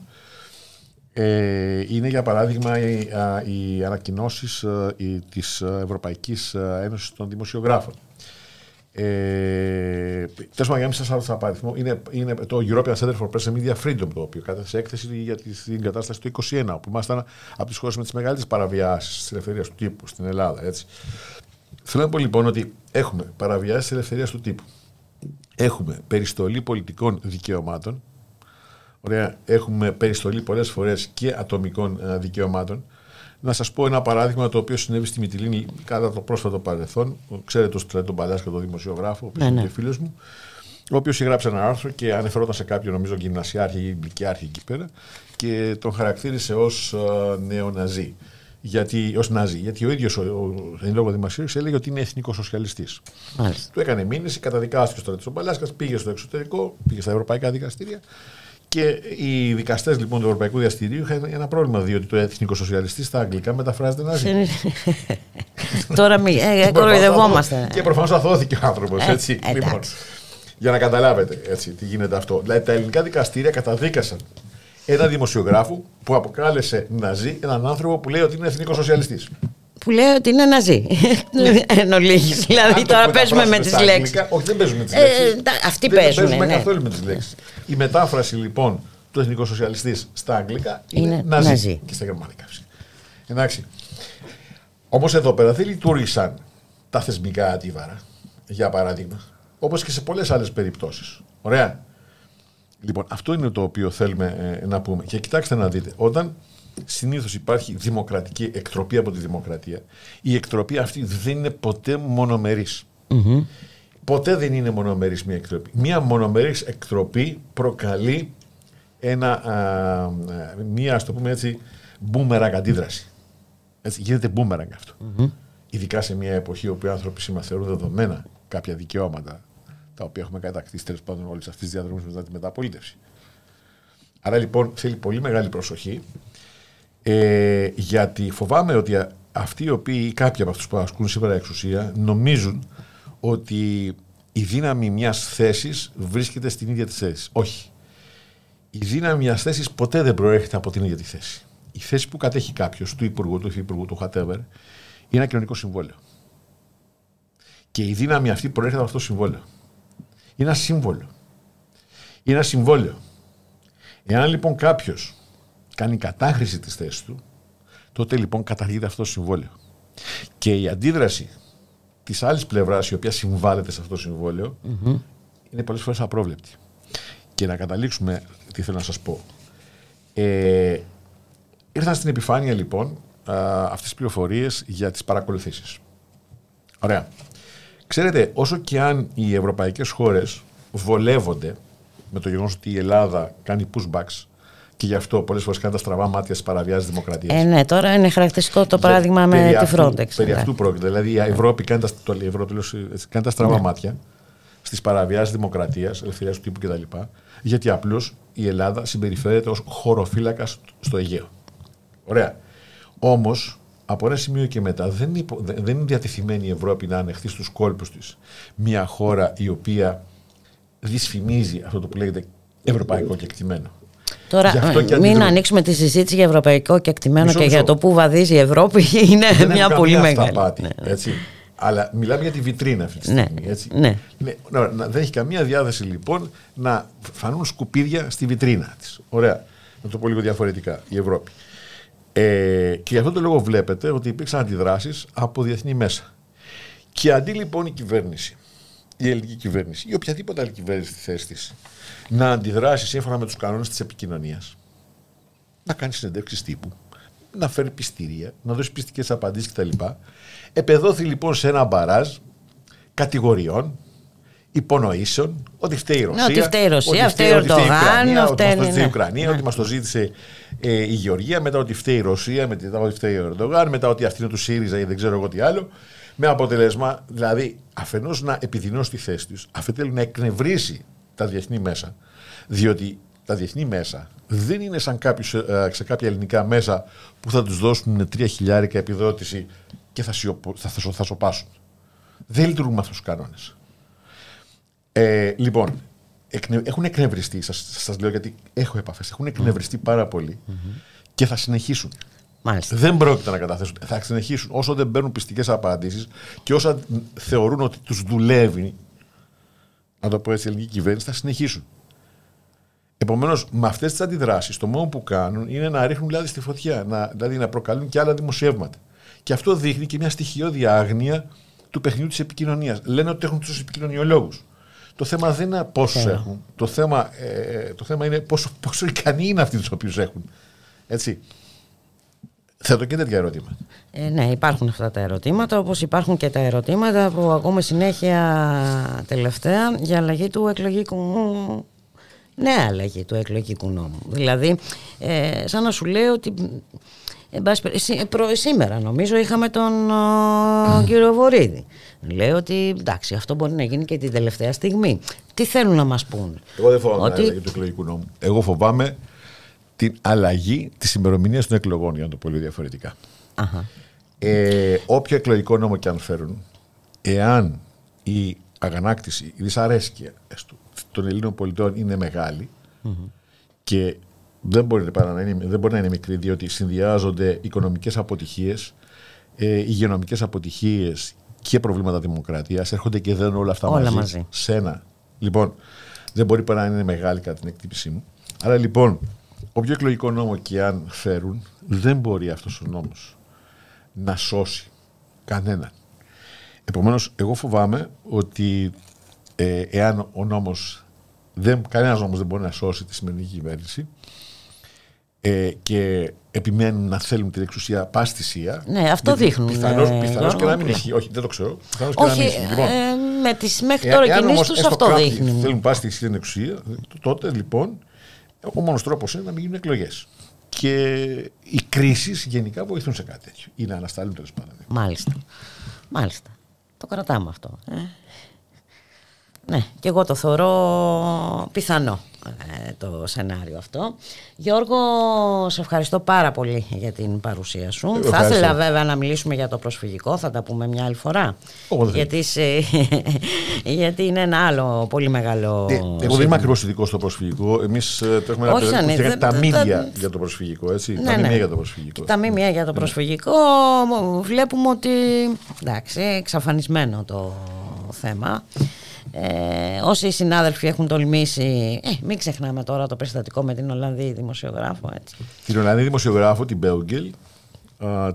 Είναι για παράδειγμα οι ανακοινώσεις της Ευρωπαϊκής Ένωσης των Δημοσιογράφων. Τέλος πάντων, για να μην σας άρθω σαν παριθμό, είναι το European Center for Press and Media Freedom, το οποίο κατέθεσε έκθεση για την κατάσταση του 2021, όπου ήμασταν από τις χώρες με τις μεγαλύτερες παραβιάσεις της ελευθερίας του τύπου στην Ελλάδα. Έτσι. Θέλω να πω λοιπόν ότι έχουμε παραβιάσεις της ελευθερίας του τύπου, έχουμε περιστολή πολιτικών δικαιωμάτων. Ωραία. Έχουμε περιστολή πολλές φορές και ατομικών δικαιωμάτων. Να σας πω ένα παράδειγμα το οποίο συνέβη στη Μητυλίνη κατά το πρόσφατο παρελθόν. Ξέρετε τον Τραντζον Παλάσκα, τον δημοσιογράφο, ο οποίος είναι και φίλος μου, ο οποίος έγραψε ένα άρθρο και ανεφερόταν σε κάποιον, νομίζω, γυμνασιάρχη ή γλυκιάρχη εκεί πέρα, και τον χαρακτήρισε ως νεοναζί. Ως ναζί. Γιατί ο ίδιος εν λόγω δημοσίευσης έλεγε ότι είναι εθνικοσοσιαλιστής. Του έκανε μήνυση, καταδικάστηκε ο Τραντζον Παλάσκα, πήγε στο εξωτερικό, πήγε στα ευρωπαϊκά δικαστήρια. Και οι δικαστές λοιπόν του Ευρωπαϊκού Δικαστηρίου είχαν ένα πρόβλημα, διότι το εθνικοσοσιαλιστή στα αγγλικά μεταφράζεται ναζί. Τώρα κοροϊδευόμαστε. Και προφανώς αθώθηκε ο άνθρωπος. Λοιπόν, για να καταλάβετε έτσι, τι γίνεται αυτό. Δηλαδή τα ελληνικά δικαστήρια καταδίκασαν έναν δημοσιογράφο που αποκάλεσε ναζί έναν άνθρωπο που λέει ότι είναι εθνικοσοσιαλιστής. Που λέει ότι είναι ναζί. Εν ολίγης. Δηλαδή τώρα παίζουμε με τις λέξεις. Όχι, δεν παίζουμε με τις λέξεις. Αυτοί παίζουν. Δεν παίζουμε καθόλου με τις λέξεις. Η μετάφραση λοιπόν του εθνικοσοσιαλιστή στα αγγλικά είναι ναζί. Και στα γερμανικά. Εντάξει. Όμως εδώ πέρα δεν λειτουργήσαν τα θεσμικά αντίβαρα, για παράδειγμα, όπως και σε πολλές άλλες περιπτώσεις. Ωραία. Λοιπόν, αυτό είναι το οποίο θέλουμε να πούμε. Και κοιτάξτε να δείτε, όταν συνήθως υπάρχει δημοκρατική εκτροπή από τη δημοκρατία, η εκτροπή αυτή δεν είναι ποτέ μονομερής. Mm-hmm. Ποτέ δεν είναι μονομερής μια εκτροπή. Μια μονομερής εκτροπή προκαλεί μια, ας το πούμε έτσι, μπούμεραγκ αντίδραση. Έτσι, γίνεται μπούμεραγκ αυτό. Mm-hmm. Ειδικά σε μια εποχή όπου οι άνθρωποι συμμαθαίνουν δεδομένα κάποια δικαιώματα, τα οποία έχουμε κατακτήσει τέλος πάντων όλες αυτές τις διαδρομές μετά τη μεταπολίτευση. Άρα λοιπόν θέλει πολύ μεγάλη προσοχή. Γιατί φοβάμαι ότι αυτοί οι οποίοι ή κάποιοι από αυτούς που ασκούν σήμερα εξουσία νομίζουν ότι η δύναμη μιας θέσης βρίσκεται στην ίδια τη θέση. Όχι. Η δύναμη μιας θέσης ποτέ δεν προέρχεται από την ίδια τη θέση. Η θέση που κατέχει κάποιος, του υπουργού, του υφυπουργού, του whatever, είναι ένα κοινωνικό συμβόλαιο. Και η δύναμη αυτή προέρχεται από αυτό το συμβόλαιο. Είναι ένα σύμβολο. Είναι ένα συμβόλαιο. Εάν λοιπόν κάποιος κάνει κατάχρηση της θέσης του, τότε λοιπόν καταργείται αυτό το συμβόλαιο. Και η αντίδραση της άλλης πλευράς, η οποία συμβάλλεται σε αυτό το συμβόλαιο, mm-hmm. είναι πολλές φορές απρόβλεπτη. Και να καταλήξουμε, τι θέλω να σας πω. Ήρθαν στην επιφάνεια λοιπόν αυτές τις πληροφορίες για τις παρακολουθήσεις. Ωραία. Ξέρετε, όσο και αν οι ευρωπαϊκές χώρες βολεύονται με το γεγονός ότι η Ελλάδα κάνει pushbacks, και γι' αυτό πολλές φορές κάνει τα στραβά μάτια στις παραβιάσεις δημοκρατίας. Ναι, τώρα είναι χαρακτηριστικό το παράδειγμα με τη Frontex. Περί αυτού πρόκειται. Δηλαδή η Ευρώπη κάνει τα στραβά μάτια στις παραβιάσεις δημοκρατίας, ελευθερίας του τύπου κτλ. Γιατί απλώς η Ελλάδα συμπεριφέρεται ως χωροφύλακας στο Αιγαίο. Ωραία. Όμως από ένα σημείο και μετά δεν είναι διατεθειμένη η Ευρώπη να ανεχθεί στους κόλπους της μια χώρα η οποία δυσφημίζει αυτό το που λέγεται ευρωπαϊκό κεκτημένο. Τώρα, μην ανοίξουμε τη συζήτηση για ευρωπαϊκό κεκτημένο και για το που βαδίζει η Ευρώπη, είναι δεν μια πολύ μεγάλη. Αυταπάτη, ναι. Έτσι. Αλλά μιλάμε για τη βιτρίνα αυτή τη στιγμή. Ναι. Έτσι. Ναι. Δεν έχει καμία διάθεση λοιπόν να φανούν σκουπίδια στη βιτρίνα της. Ωραία. Να το πω λίγο διαφορετικά. Η Ευρώπη. Και γι' αυτό το λόγο βλέπετε ότι υπήρξαν αντιδράσεις από διεθνή μέσα. Και αντί λοιπόν η κυβέρνηση, η ελληνική κυβέρνηση ή οποιαδήποτε άλλη κυβέρνηση στη θέση της, να αντιδράσει σύμφωνα με τους κανόνες της επικοινωνίας, να κάνει συνεντεύξεις τύπου, να φέρει πιστήρια, να δώσει πιστικές απαντήσεις κτλ. Επεδόθη λοιπόν σε ένα μπαράζ κατηγοριών, υπονοήσεων, ότι φταίει η Ρωσία, ότι φταίει η Ουκρανία, ότι μας το ζήτησε η Γεωργία, μετά ότι φταίει η Ρωσία, μετά ότι φταίει ο Ερντογάν, μετά ότι αυτή είναι του ΣΥΡΙΖΑ ή δεν ξέρω εγώ τι άλλο. Με αποτέλεσμα, δηλαδή, αφενός να επιδεινώσει τη θέση τους, αφετέρου να εκνευρίσει τα διεθνή μέσα, διότι τα διεθνή μέσα δεν είναι σαν σε κάποια ελληνικά μέσα που θα τους δώσουν 3.000 επιδότηση και θα σοπάσουν. Δεν λειτουργούν με αυτούς τους κανόνες. Λοιπόν, έχουν εκνευριστεί, σας λέω γιατί έχω επαφές, έχουν εκνευριστεί πάρα πολύ και θα συνεχίσουν. Μάλιστα. Δεν πρόκειται να καταθέσουν. Θα συνεχίσουν όσο δεν παίρνουν πιστικές απαντήσεις και όσα θεωρούν ότι τους δουλεύει, να το πω έτσι, η ελληνική κυβέρνηση, θα συνεχίσουν. Επομένως, με αυτές τις αντιδράσεις, το μόνο που κάνουν είναι να ρίχνουν λάδι στη φωτιά, δηλαδή να προκαλούν και άλλα δημοσιεύματα. Και αυτό δείχνει και μια στοιχειώδη άγνοια του παιχνιδιού της επικοινωνίας. Λένε ότι έχουν τους επικοινωνιολόγους. Το θέμα δεν είναι πόσους έχουν. Το θέμα είναι πόσο ικανοί είναι αυτοί τους οποίους έχουν. Έτσι. Θέτω και τέτοια ερωτήματα. Ναι, υπάρχουν αυτά τα ερωτήματα, όπως υπάρχουν και τα ερωτήματα που ακούμε συνέχεια τελευταία για αλλαγή του εκλογικού νόμου. Νέα αλλαγή του εκλογικού νόμου. Δηλαδή, σαν να σου λέω ότι σήμερα νομίζω είχαμε τον κύριο Βορίδη. Λέει ότι εντάξει, αυτό μπορεί να γίνει και την τελευταία στιγμή. Τι θέλουν να μας πούν? Εγώ δεν φοβάμαι την αλλαγή του εκλογικού νόμου. Εγώ φοβάμαι την αλλαγή της ημερομηνίας των εκλογών, για να το πω πολύ διαφορετικά. Όποιο εκλογικό νόμο και αν φέρουν, εάν η αγανάκτηση, η δυσαρέσκεια των Ελλήνων πολιτών είναι μεγάλη και δεν μπορεί να είναι μικρή, διότι συνδυάζονται οικονομικές αποτυχίες, υγειονομικές αποτυχίες και προβλήματα δημοκρατίας, έρχονται και δένουν όλα αυτά μαζί. Σένα. Λοιπόν, δεν μπορεί παρά να είναι μεγάλη κατά την εκτίμησή μου. Άρα λοιπόν, όποιο εκλογικό νόμο και αν φέρουν, δεν μπορεί αυτός ο νόμος να σώσει κανέναν. Επομένως, εγώ φοβάμαι ότι εάν ο νόμος, κανένας νόμος δεν μπορεί να σώσει τη σημερινή κυβέρνηση και επιμένουν να θέλουν την εξουσία πας θυσία. Ναι, αυτό δείχνουν. Πιθανώς και να μην ισχύει. Όχι, δεν το ξέρω. Λοιπόν, με τις μέχρι τώρα κινήσεις τους αυτό δείχνει. Αν θέλουν πας θυσία την εξουσία, τότε λοιπόν ο μόνος τρόπος είναι να μην γίνουν εκλογές. Και οι κρίσεις γενικά βοηθούν σε κάτι τέτοιο. Ή να ανασταλούν τέλος πάντων. Μάλιστα. Μάλιστα. Το κρατάμε αυτό. Ναι, και εγώ το θεωρώ πιθανό το σενάριο αυτό. Γιώργο, σε ευχαριστώ πάρα πολύ για την παρουσία σου. Ευχαριστώ. Θα ήθελα βέβαια να μιλήσουμε για το προσφυγικό, θα τα πούμε μια άλλη φορά. Γιατί είναι ένα άλλο πολύ μεγάλο. Εγώ δεν είμαι ακριβώς ειδικό στο προσφυγικό. Εμείς το έχουμε αναπτύξει τα μήμια για το προσφυγικό. Τα μήμια για το προσφυγικό. Τα μήμια για το προσφυγικό βλέπουμε ότι εντάξει, εξαφανισμένο το θέμα. Όσοι συνάδελφοι έχουν τολμήσει, μην ξεχνάμε τώρα το περιστατικό με την Ολλανδή δημοσιογράφο. Έτσι. Την Ολλανδή δημοσιογράφο, την Μπέουγγελ,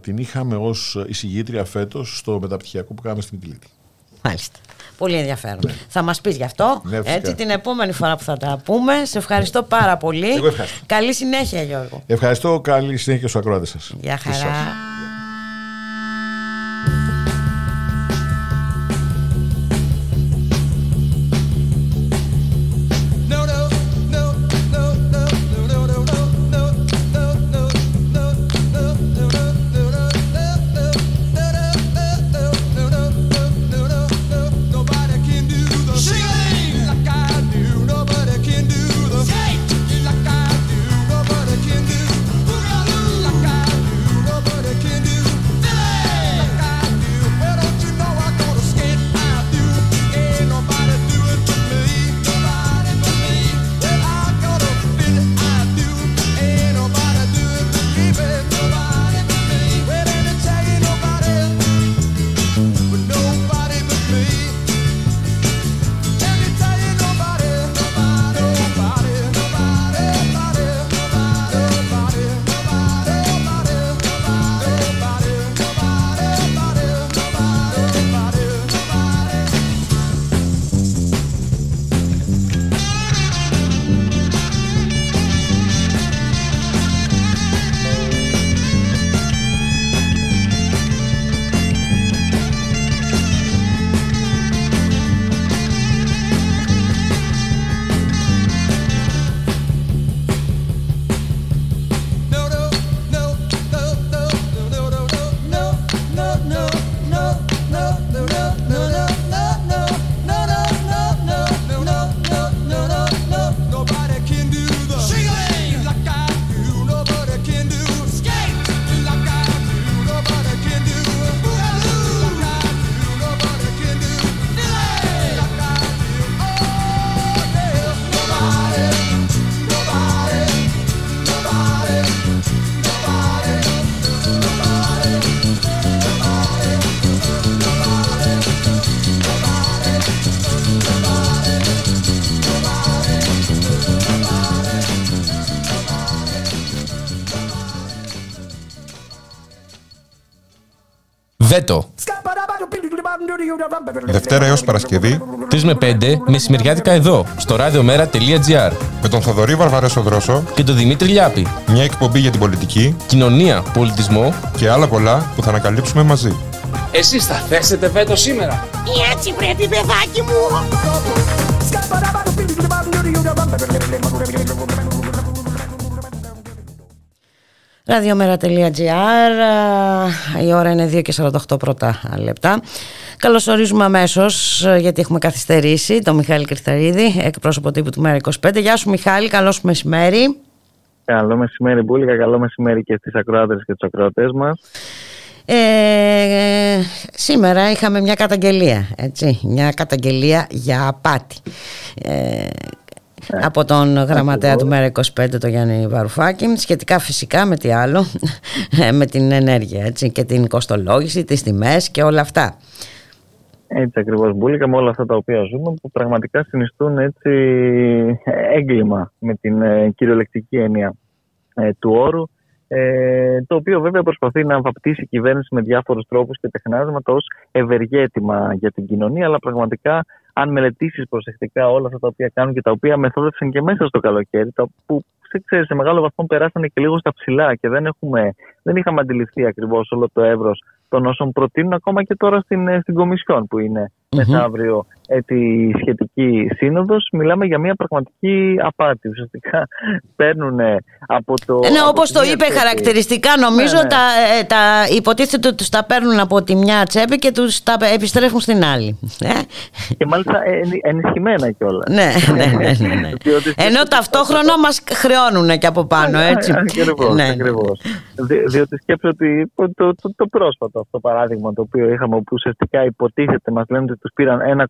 την είχαμε ως εισηγήτρια φέτος στο μεταπτυχιακό που κάναμε στη Μητυλίνη. Μάλιστα. Πολύ ενδιαφέρον. Ναι. Θα μας πεις γι' αυτό. Ναι, έτσι, την επόμενη φορά που θα τα πούμε. Σε ευχαριστώ πάρα πολύ. Εγώ ευχαριστώ. Καλή συνέχεια, Γιώργο. Ευχαριστώ. Καλή συνέχεια στους ακροάτες σας. Γεια χαρά. Βέτο. Δευτέρα έως Παρασκευή 3 με 5 μεσημεριάτικα εδώ στο radiomera.gr με τον Θοδωρή Βαρβαρέσο Δρόσο και τον Δημήτρη Λιάπη. Μια εκπομπή για την πολιτική, κοινωνία, πολιτισμό και άλλα πολλά που θα ανακαλύψουμε μαζί. Εσείς θα θέσετε βέτο σήμερα? Έτσι πρέπει, παιδάκι μου. Radiomera.gr, η ώρα είναι 2:48 πρώτα λεπτά. Καλωσορίζουμε αμέσως, γιατί έχουμε καθυστερήσει, τον Μιχάλη Κρυθαρίδη, εκπρόσωπο τύπου του Μέρα 25. Γεια σου Μιχάλη, καλό σου μεσημέρι. Καλό μεσημέρι Μπούλικα, καλό μεσημέρι και στις ακροάτρες και τους ακροατές μας. Σήμερα είχαμε μια καταγγελία, έτσι, μια καταγγελία για απάτη. Από τον γραμματέα του Μέρα 25, τον Γιάννη Βαρουφάκη, σχετικά φυσικά με τι άλλο, με την ενέργεια, έτσι, και την κοστολόγηση, τις τιμές και όλα αυτά. Έτσι ακριβώς Μπούλικα, με όλα αυτά τα οποία ζούμε, που πραγματικά συνιστούν έτσι έγκλημα με την κυριολεκτική έννοια του όρου, το οποίο βέβαια προσπαθεί να βαπτίσει η κυβέρνηση με διάφορους τρόπους και τεχνάσματα ως ευεργέτημα για την κοινωνία, αλλά πραγματικά αν μελετήσεις προσεκτικά όλα αυτά τα οποία κάνουν και τα οποία μεθόδευσαν και μέσα στο καλοκαίρι, τα που σε μεγάλο βαθμό περάσανε και λίγο στα ψηλά και δεν είχαμε αντιληφθεί ακριβώς όλο το εύρος των όσων προτείνουν ακόμα και τώρα στην Κομισιόν που είναι μεθαύριο τη σχετική σύνοδος. Μιλάμε για μια πραγματική απάτη. Ουσιαστικά παίρνουν από το... Ναι, όπως το είπε χαρακτηριστικά νομίζω, τα υποτίθεται ότι τους τα παίρνουν από τη μια τσέπη και τους τα επιστρέφουν στην άλλη. Και μάλιστα ενισχυμένα κιόλα. Ναι. Ενώ ταυτόχρονα μας χρεώνουν και από πάνω, έτσι. Ακριβώς. Διότι σκέψω ότι το πρόσφατο αυτό παράδειγμα το οποίο είχαμε, όπου ουσιαστικά υποτίθεται μας λένε ότι τους πήραν 1,1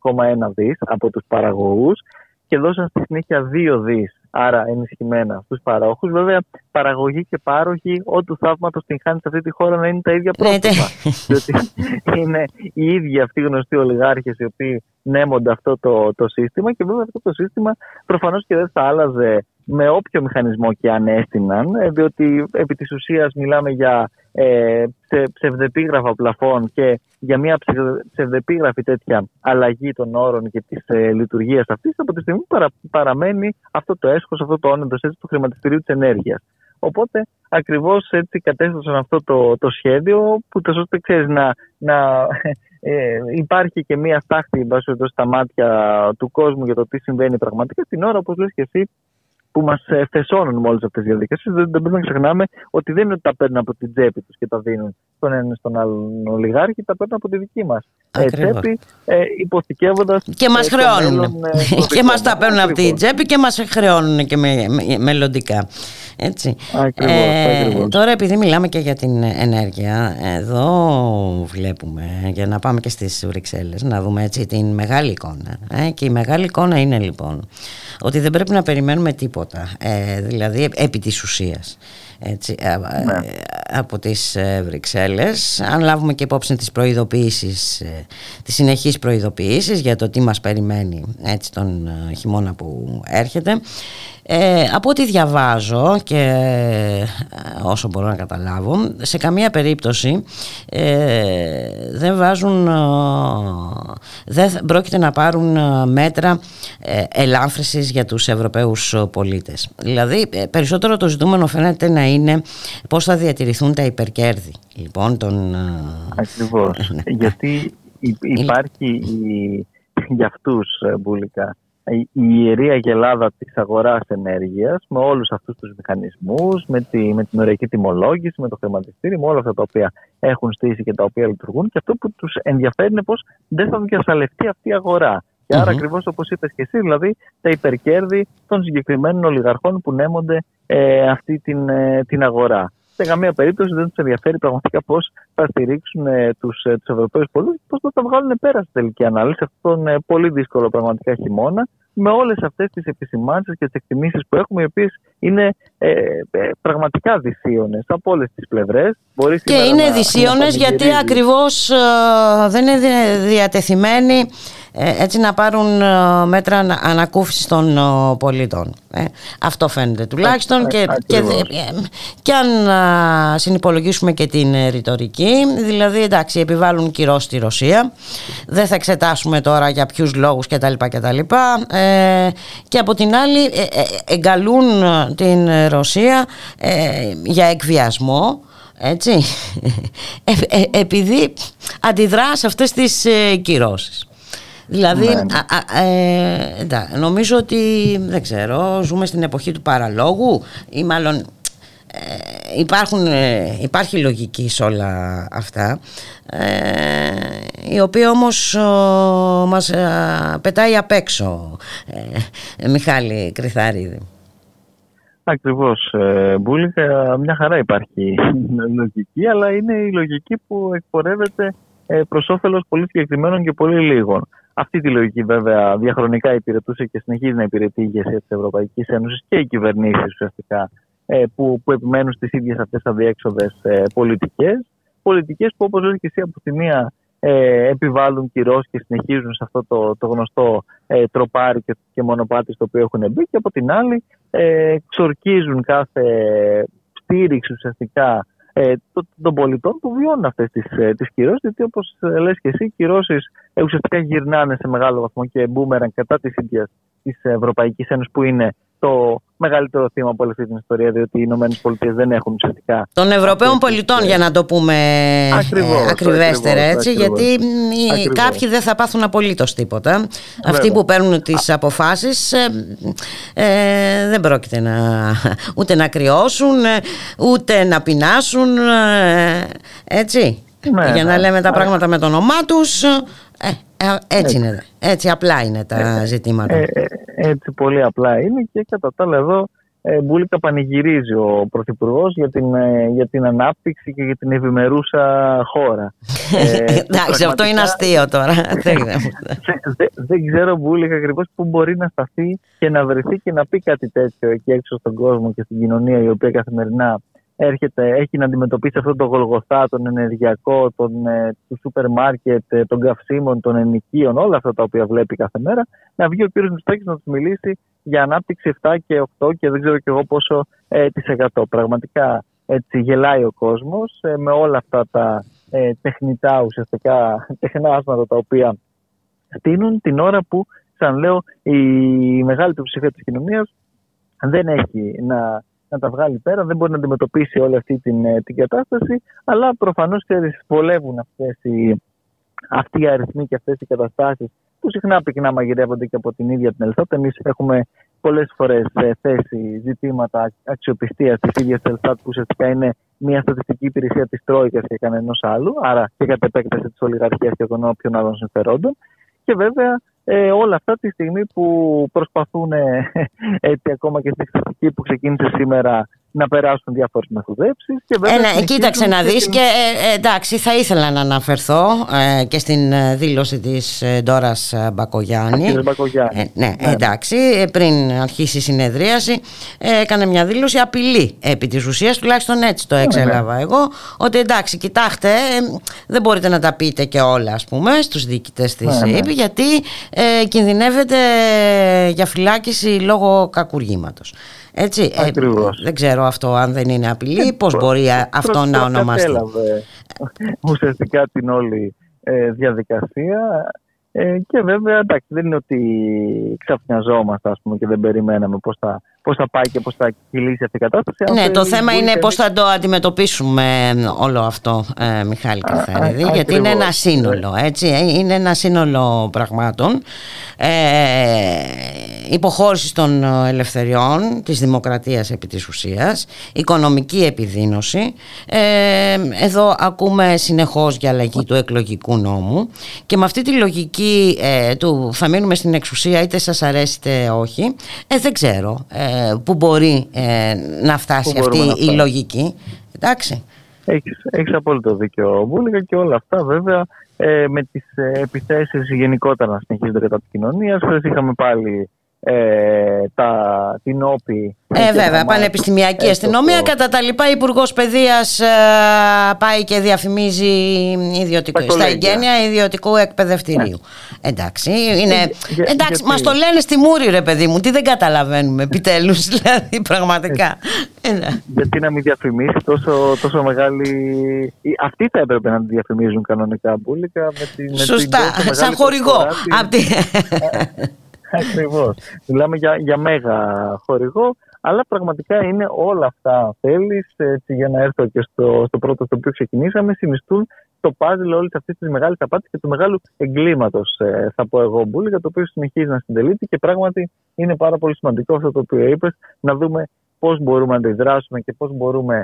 δις από τους παραγωγούς και δώσαν στη συνέχεια 2 δις, άρα ενισχυμένα στους παραγωγούς. Βέβαια, παραγωγή και πάροχοι, ό,τι θαύματος την χάνει σε αυτή τη χώρα να είναι τα ίδια πρόσωπα. Διότι είναι οι ίδιοι αυτοί γνωστοί ολιγάρχες οι οποίοι νέμονται αυτό το σύστημα, και βέβαια αυτό το σύστημα προφανώς και δεν θα άλλαζε με όποιο μηχανισμό και αν έστειναν, διότι επί της ουσίας μιλάμε για ψευδεπίγραφα πλαφών και για μια ψευδεπίγραφη τέτοια αλλαγή των όρων και της λειτουργίας αυτής από τη στιγμή που παραμένει αυτό το έσχος, αυτό το όνεντος έτσι του χρηματιστηρίου της ενέργειας. Οπότε ακριβώς έτσι κατέστησαν αυτό το σχέδιο που το σωστό ξέρεις να υπάρχει και μια στάχτη στα μάτια του κόσμου για το τι συμβαίνει πραγματικά την ώρα, όπως λες και εσύ, που μας φεσώνουν με όλες αυτές τις διαδικασίες. Δεν πρέπει να ξεχνάμε ότι δεν είναι ότι τα παίρνουν από την τσέπη τους και τα δίνουν στον έναν στον άλλον ολιγάρχη, τα παίρνουν από τη δική μας τσέπη, υποθηκεύοντας. Και μας χρεώνουν. Και μας τα παίρνουν από την τσέπη και μας χρεώνουν και μελλοντικά. Έτσι. Ακριβώς. Τώρα, επειδή μιλάμε και για την ενέργεια, εδώ βλέπουμε, για να πάμε και στις Βρυξέλλες, να δούμε έτσι την μεγάλη εικόνα. Και η μεγάλη εικόνα είναι λοιπόν ότι δεν πρέπει να περιμένουμε τίποτα, δηλαδή επί της ουσίας, έτσι, από τις Βρυξέλλες, αν λάβουμε και υπόψη τις προειδοποιήσεις, τις συνεχείς προειδοποιήσεις για το τι μας περιμένει, έτσι, τον χειμώνα που έρχεται. Από ό,τι διαβάζω και όσο μπορώ να καταλάβω, σε καμία περίπτωση δεν βάζουν, δεν πρόκειται να πάρουν μέτρα ελάφρυνσης για τους Ευρωπαίους πολίτες. Δηλαδή περισσότερο το ζητούμενο φαίνεται να είναι πώς θα διατηρηθούν τα υπερκέρδη. Λοιπόν, ακριβώς. Γιατί υπάρχει για αυτούς, Μπούλικα, η ιερή αγελάδα της αγοράς ενέργειας με όλους αυτούς τους μηχανισμούς, με την οριακή τιμολόγηση, με το χρηματιστήριο, με όλα αυτά τα οποία έχουν στήσει και τα οποία λειτουργούν, και αυτό που τους ενδιαφέρει είναι πως δεν θα διασαλευτεί αυτή η αγορά. Και άρα ακριβώς όπως είπες και εσύ, δηλαδή τα υπερκέρδη των συγκεκριμένων ολιγαρχών που νέμονται αυτή την αγορά. Σε καμία περίπτωση δεν τους ενδιαφέρει πραγματικά πώς θα στηρίξουν τους Ευρωπαίους πολίτες, πώς θα τα βγάλουν πέρα στη τελική ανάλυση αυτόν τον πολύ δύσκολο πραγματικά χειμώνα, με όλες αυτές τις επισημάνσεις και τις εκτιμήσεις που έχουμε, οι οποίες είναι πραγματικά δυσίωνες από όλες τις πλευρές. Και είναι δυσίωνες γιατί ακριβώς δεν είναι διατεθειμένοι έτσι να πάρουν μέτρα ανακούφισης των πολιτών. Αυτό φαίνεται τουλάχιστον. Και αν συνυπολογίσουμε και την ρητορική, δηλαδή εντάξει, επιβάλλουν κυρώσεις στη Ρωσία, δεν θα εξετάσουμε τώρα για ποιους λόγους κτλ. Και από την άλλη εγκαλούν την Ρωσία για εκβιασμό, έτσι, επειδή αντιδρά σε αυτές τις κυρώσεις. Δηλαδή, νομίζω ότι, δεν ξέρω, ζούμε στην εποχή του παραλόγου ή μάλλον υπάρχει λογική σε όλα αυτά, η οποία όμως μας πετάει απ' έξω, Μιχάλη Κρυθαρίδη. Ακριβώς, Μπούλικα, μια χαρά υπάρχει λογική, αλλά είναι η λογική που εκπορεύεται προς όφελος πολύ συγκεκριμένων και πολύ λίγων. Αυτή τη λογική βέβαια διαχρονικά υπηρετούσε και συνεχίζει να υπηρετεί η ηγεσία της Ευρωπαϊκής Ένωσης και οι κυβερνήσεις ουσιαστικά που επιμένουν στις ίδιες αυτές αδιέξοδες πολιτικές. Πολιτικές που, όπως λέτε και εσύ, από τη μία επιβάλλουν κυρώσεις και συνεχίζουν σε αυτό το γνωστό τροπάρι και μονοπάτι στο οποίο έχουν μπει, και από την άλλη ξορκίζουν κάθε στήριξη ουσιαστικά των πολιτών που βιώνουν αυτές τις κυρώσεις, γιατί όπως λες και εσύ, οι κυρώσεις ουσιαστικά γυρνάνε σε μεγάλο βαθμό και μπούμεραν κατά της ίδιας της Ευρωπαϊκής Ένωσης, που είναι το μεγαλύτερο θύμα από όλη αυτή την ιστορία, διότι οι ΗΠΑ δεν έχουν ουσιαστικά. Των Ευρωπαίων πολιτών, για να το πούμε ακριβέστερα, έτσι, γιατί κάποιοι δεν θα πάθουν απολύτως τίποτα. Βέβαια. Αυτοί που παίρνουν τις αποφάσεις δεν πρόκειται ούτε να κρυώσουν, ούτε να πεινάσουν, έτσι. Ναι, για να λέμε τα πράγματα με το όνομά τους. Έτσι είναι. Έτσι απλά είναι τα ζητήματα. Έτσι πολύ απλά είναι, και κατά τα άλλα εδώ Μπούλικα πανηγυρίζει ο Πρωθυπουργός για την ανάπτυξη και για την ευημερούσα χώρα. Εντάξει, αυτό είναι αστείο τώρα. Δεν ξέρω, Μπούλικα, ακριβώς πού μπορεί να σταθεί και να βρεθεί και να πει κάτι τέτοιο εκεί έξω στον κόσμο και στην κοινωνία, η οποία καθημερινά έχει να αντιμετωπίσει αυτό το γολγοθά, τον ενεργειακό, του σούπερ μάρκετ, των καυσίμων, των ενοικίων, όλα αυτά τα οποία βλέπει κάθε μέρα. Να βγει ο κ. Μητσοτάκης να του μιλήσει για ανάπτυξη 7 και 8 και δεν ξέρω και εγώ πόσο %. Πραγματικά έτσι γελάει ο κόσμος με όλα αυτά τα τεχνητά, ουσιαστικά τεχνάσματα τα οποία στείνουν, την ώρα που, σαν λέω, η μεγάλη πλειοψηφία της κοινωνίας δεν έχει να τα βγάλει πέρα, δεν μπορεί να αντιμετωπίσει όλη αυτή την κατάσταση, αλλά προφανώς βολεύουν αυτοί οι αριθμοί και αυτές οι καταστάσεις που συχνά πυκνά μαγειρεύονται και από την ίδια την Ελστάτ. Εμείς έχουμε πολλές φορές θέσει ζητήματα αξιοπιστίας της ίδιας της Ελστάτ, που ουσιαστικά είναι μια στατιστική υπηρεσία της Τρόικας και κανενός άλλου, άρα και κατ' επέκταση της ολιγαρχίας και των όποιων άλλων συμφερόντων. Και βέβαια όλα αυτά τη στιγμή που προσπαθούν ακόμα και στην εξαιρετική που ξεκίνησε σήμερα να περάσουν διάφορες μεθοδεύσεις. Κοίταξε να δεις, και εντάξει, θα ήθελα να αναφερθώ και στην δήλωση της Ντόρας Μπακογιάννη. Πριν αρχίσει η συνεδρίαση έκανε μια δήλωση απειλή επί της ουσίας, τουλάχιστον έτσι το εξέλαβα εγώ, ότι εντάξει, κοιτάξτε, δεν μπορείτε να τα πείτε και όλα, ας πούμε, στους διοικητές της ΕΕΠ, γιατί κινδυνεύεται για φυλάκιση λόγω κακουργήματος. Έτσι, δεν ξέρω αυτό αν δεν είναι απειλή, πώς μπορεί αυτό να ονομαστεί. Κατέλαβε ουσιαστικά την όλη διαδικασία και βέβαια εντάξει, δεν είναι ότι ξαφνιαζόμαστε, ας πούμε, και δεν περιμέναμε πώς θα πάει και πώς θα κυλήσει αυτή η κατάσταση. Ναι, το θέμα είναι πώς θα το αντιμετωπίσουμε όλο αυτό, Μιχάλη Κρυθαρίδη, γιατί είναι ένα σύνολο, έτσι, είναι ένα σύνολο πραγμάτων, υποχώρηση των ελευθεριών, της δημοκρατίας επί της ουσίας, οικονομική επιδείνωση. Εδώ ακούμε συνεχώς για αλλαγή του εκλογικού νόμου, και με αυτή τη λογική του θα μείνουμε στην εξουσία είτε σας αρέσει είτε όχι, δεν ξέρω που μπορεί να φτάσει αυτή η λογική. Εντάξει. Έχεις απόλυτο δίκιο, Μπούλικα, και όλα αυτά βέβαια με τις επιθέσεις γενικότερα να συνεχίζονται κατά της κοινωνίας. Είχαμε πάλι τα την ΟΠΗ. Βέβαια, πανεπιστημιακή αστυνομία. Κατά τα λοιπά, Υπουργός Παιδείας πάει και διαφημίζει στα εγγένεια ιδιωτικού εκπαιδευτηρίου. Εντάξει, μας το λένε στη Μούρη, ρε παιδί μου, τι δεν καταλαβαίνουμε επιτέλους, δηλαδή, πραγματικά. Γιατί να μην διαφημίσει τόσο μεγάλη. Αυτοί θα έπρεπε να τη διαφημίζουν κανονικά μπουλικα. Σωστά, σαν χορηγό. Ακριβώς. Μιλάμε για μέγα χορηγό, αλλά πραγματικά είναι όλα αυτά. Θέλεις, για να έρθω και στο πρώτο στο οποίο ξεκινήσαμε, συνιστούν το πάζλ όλης αυτής της μεγάλης απάτης και του μεγάλου εγκλήματος, θα πω εγώ, μπούλικα, το οποίο συνεχίζει να συντελείται και πράγματι είναι πάρα πολύ σημαντικό αυτό το οποίο είπες, να δούμε πώς μπορούμε να αντιδράσουμε και πώς μπορούμε.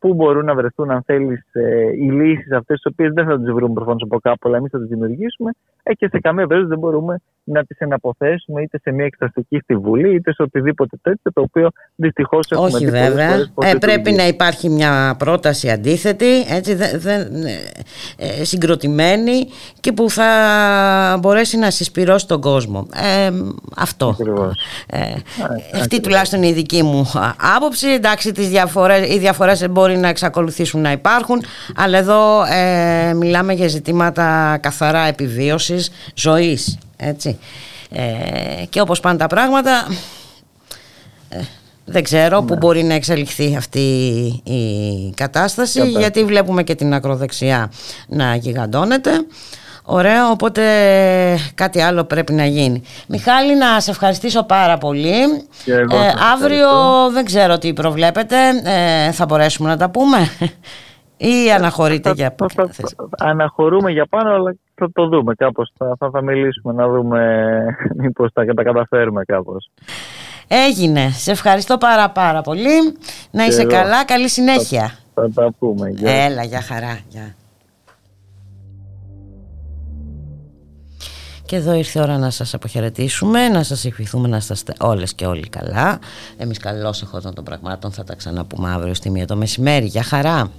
Πού μπορούν να βρεθούν, αν θέλεις, οι λύσεις αυτές, τις οποίες δεν θα τις βρούμε προφανώς από κάπου, αλλά εμείς θα τις δημιουργήσουμε και σε καμία περίπτωση δεν μπορούμε να τις εναποθέσουμε είτε σε μια εξεταστική στη Βουλή, είτε σε οτιδήποτε τέτοιο, το οποίο δυστυχώς έχουμε. Όχι, βέβαια. Πρέπει να υπάρχει μια πρόταση αντίθετη, έτσι, συγκροτημένη και που θα μπορέσει να συσπυρώσει τον κόσμο. Αυτό. Αυτή τουλάχιστον είναι η δική μου άποψη. Εντάξει, οι διαφορές μπορεί να εξακολουθήσουν να υπάρχουν, αλλά εδώ μιλάμε για ζητήματα καθαρά επιβίωσης, ζωής, έτσι. Και όπως πάνε τα πράγματα, δεν ξέρω πού μπορεί να εξελιχθεί αυτή η κατάσταση, γιατί βλέπουμε και την ακροδεξιά να γιγαντώνεται. Ωραία, οπότε κάτι άλλο πρέπει να γίνει. Μιχάλη, να σε ευχαριστήσω πάρα πολύ. Αύριο δεν ξέρω τι προβλέπετε, θα μπορέσουμε να τα πούμε ή αναχωρείτε για πάνω. Αναχωρούμε για πάνω, αλλά θα το δούμε κάπως, θα μιλήσουμε να δούμε μήπως θα τα καταφέρουμε κάπως. Έγινε, σε ευχαριστώ πάρα πολύ. Να είσαι καλά, καλή συνέχεια. Θα τα πούμε. Έλα, για χαρά, γεια. Και εδώ ήρθε η ώρα να σας αποχαιρετήσουμε, να σας ευχηθούμε να είστε όλες και όλοι καλά. Εμείς καλώς εχόντων των πραγμάτων θα τα ξαναπούμε αύριο στη 1 το μεσημέρι. Γεια χαρά!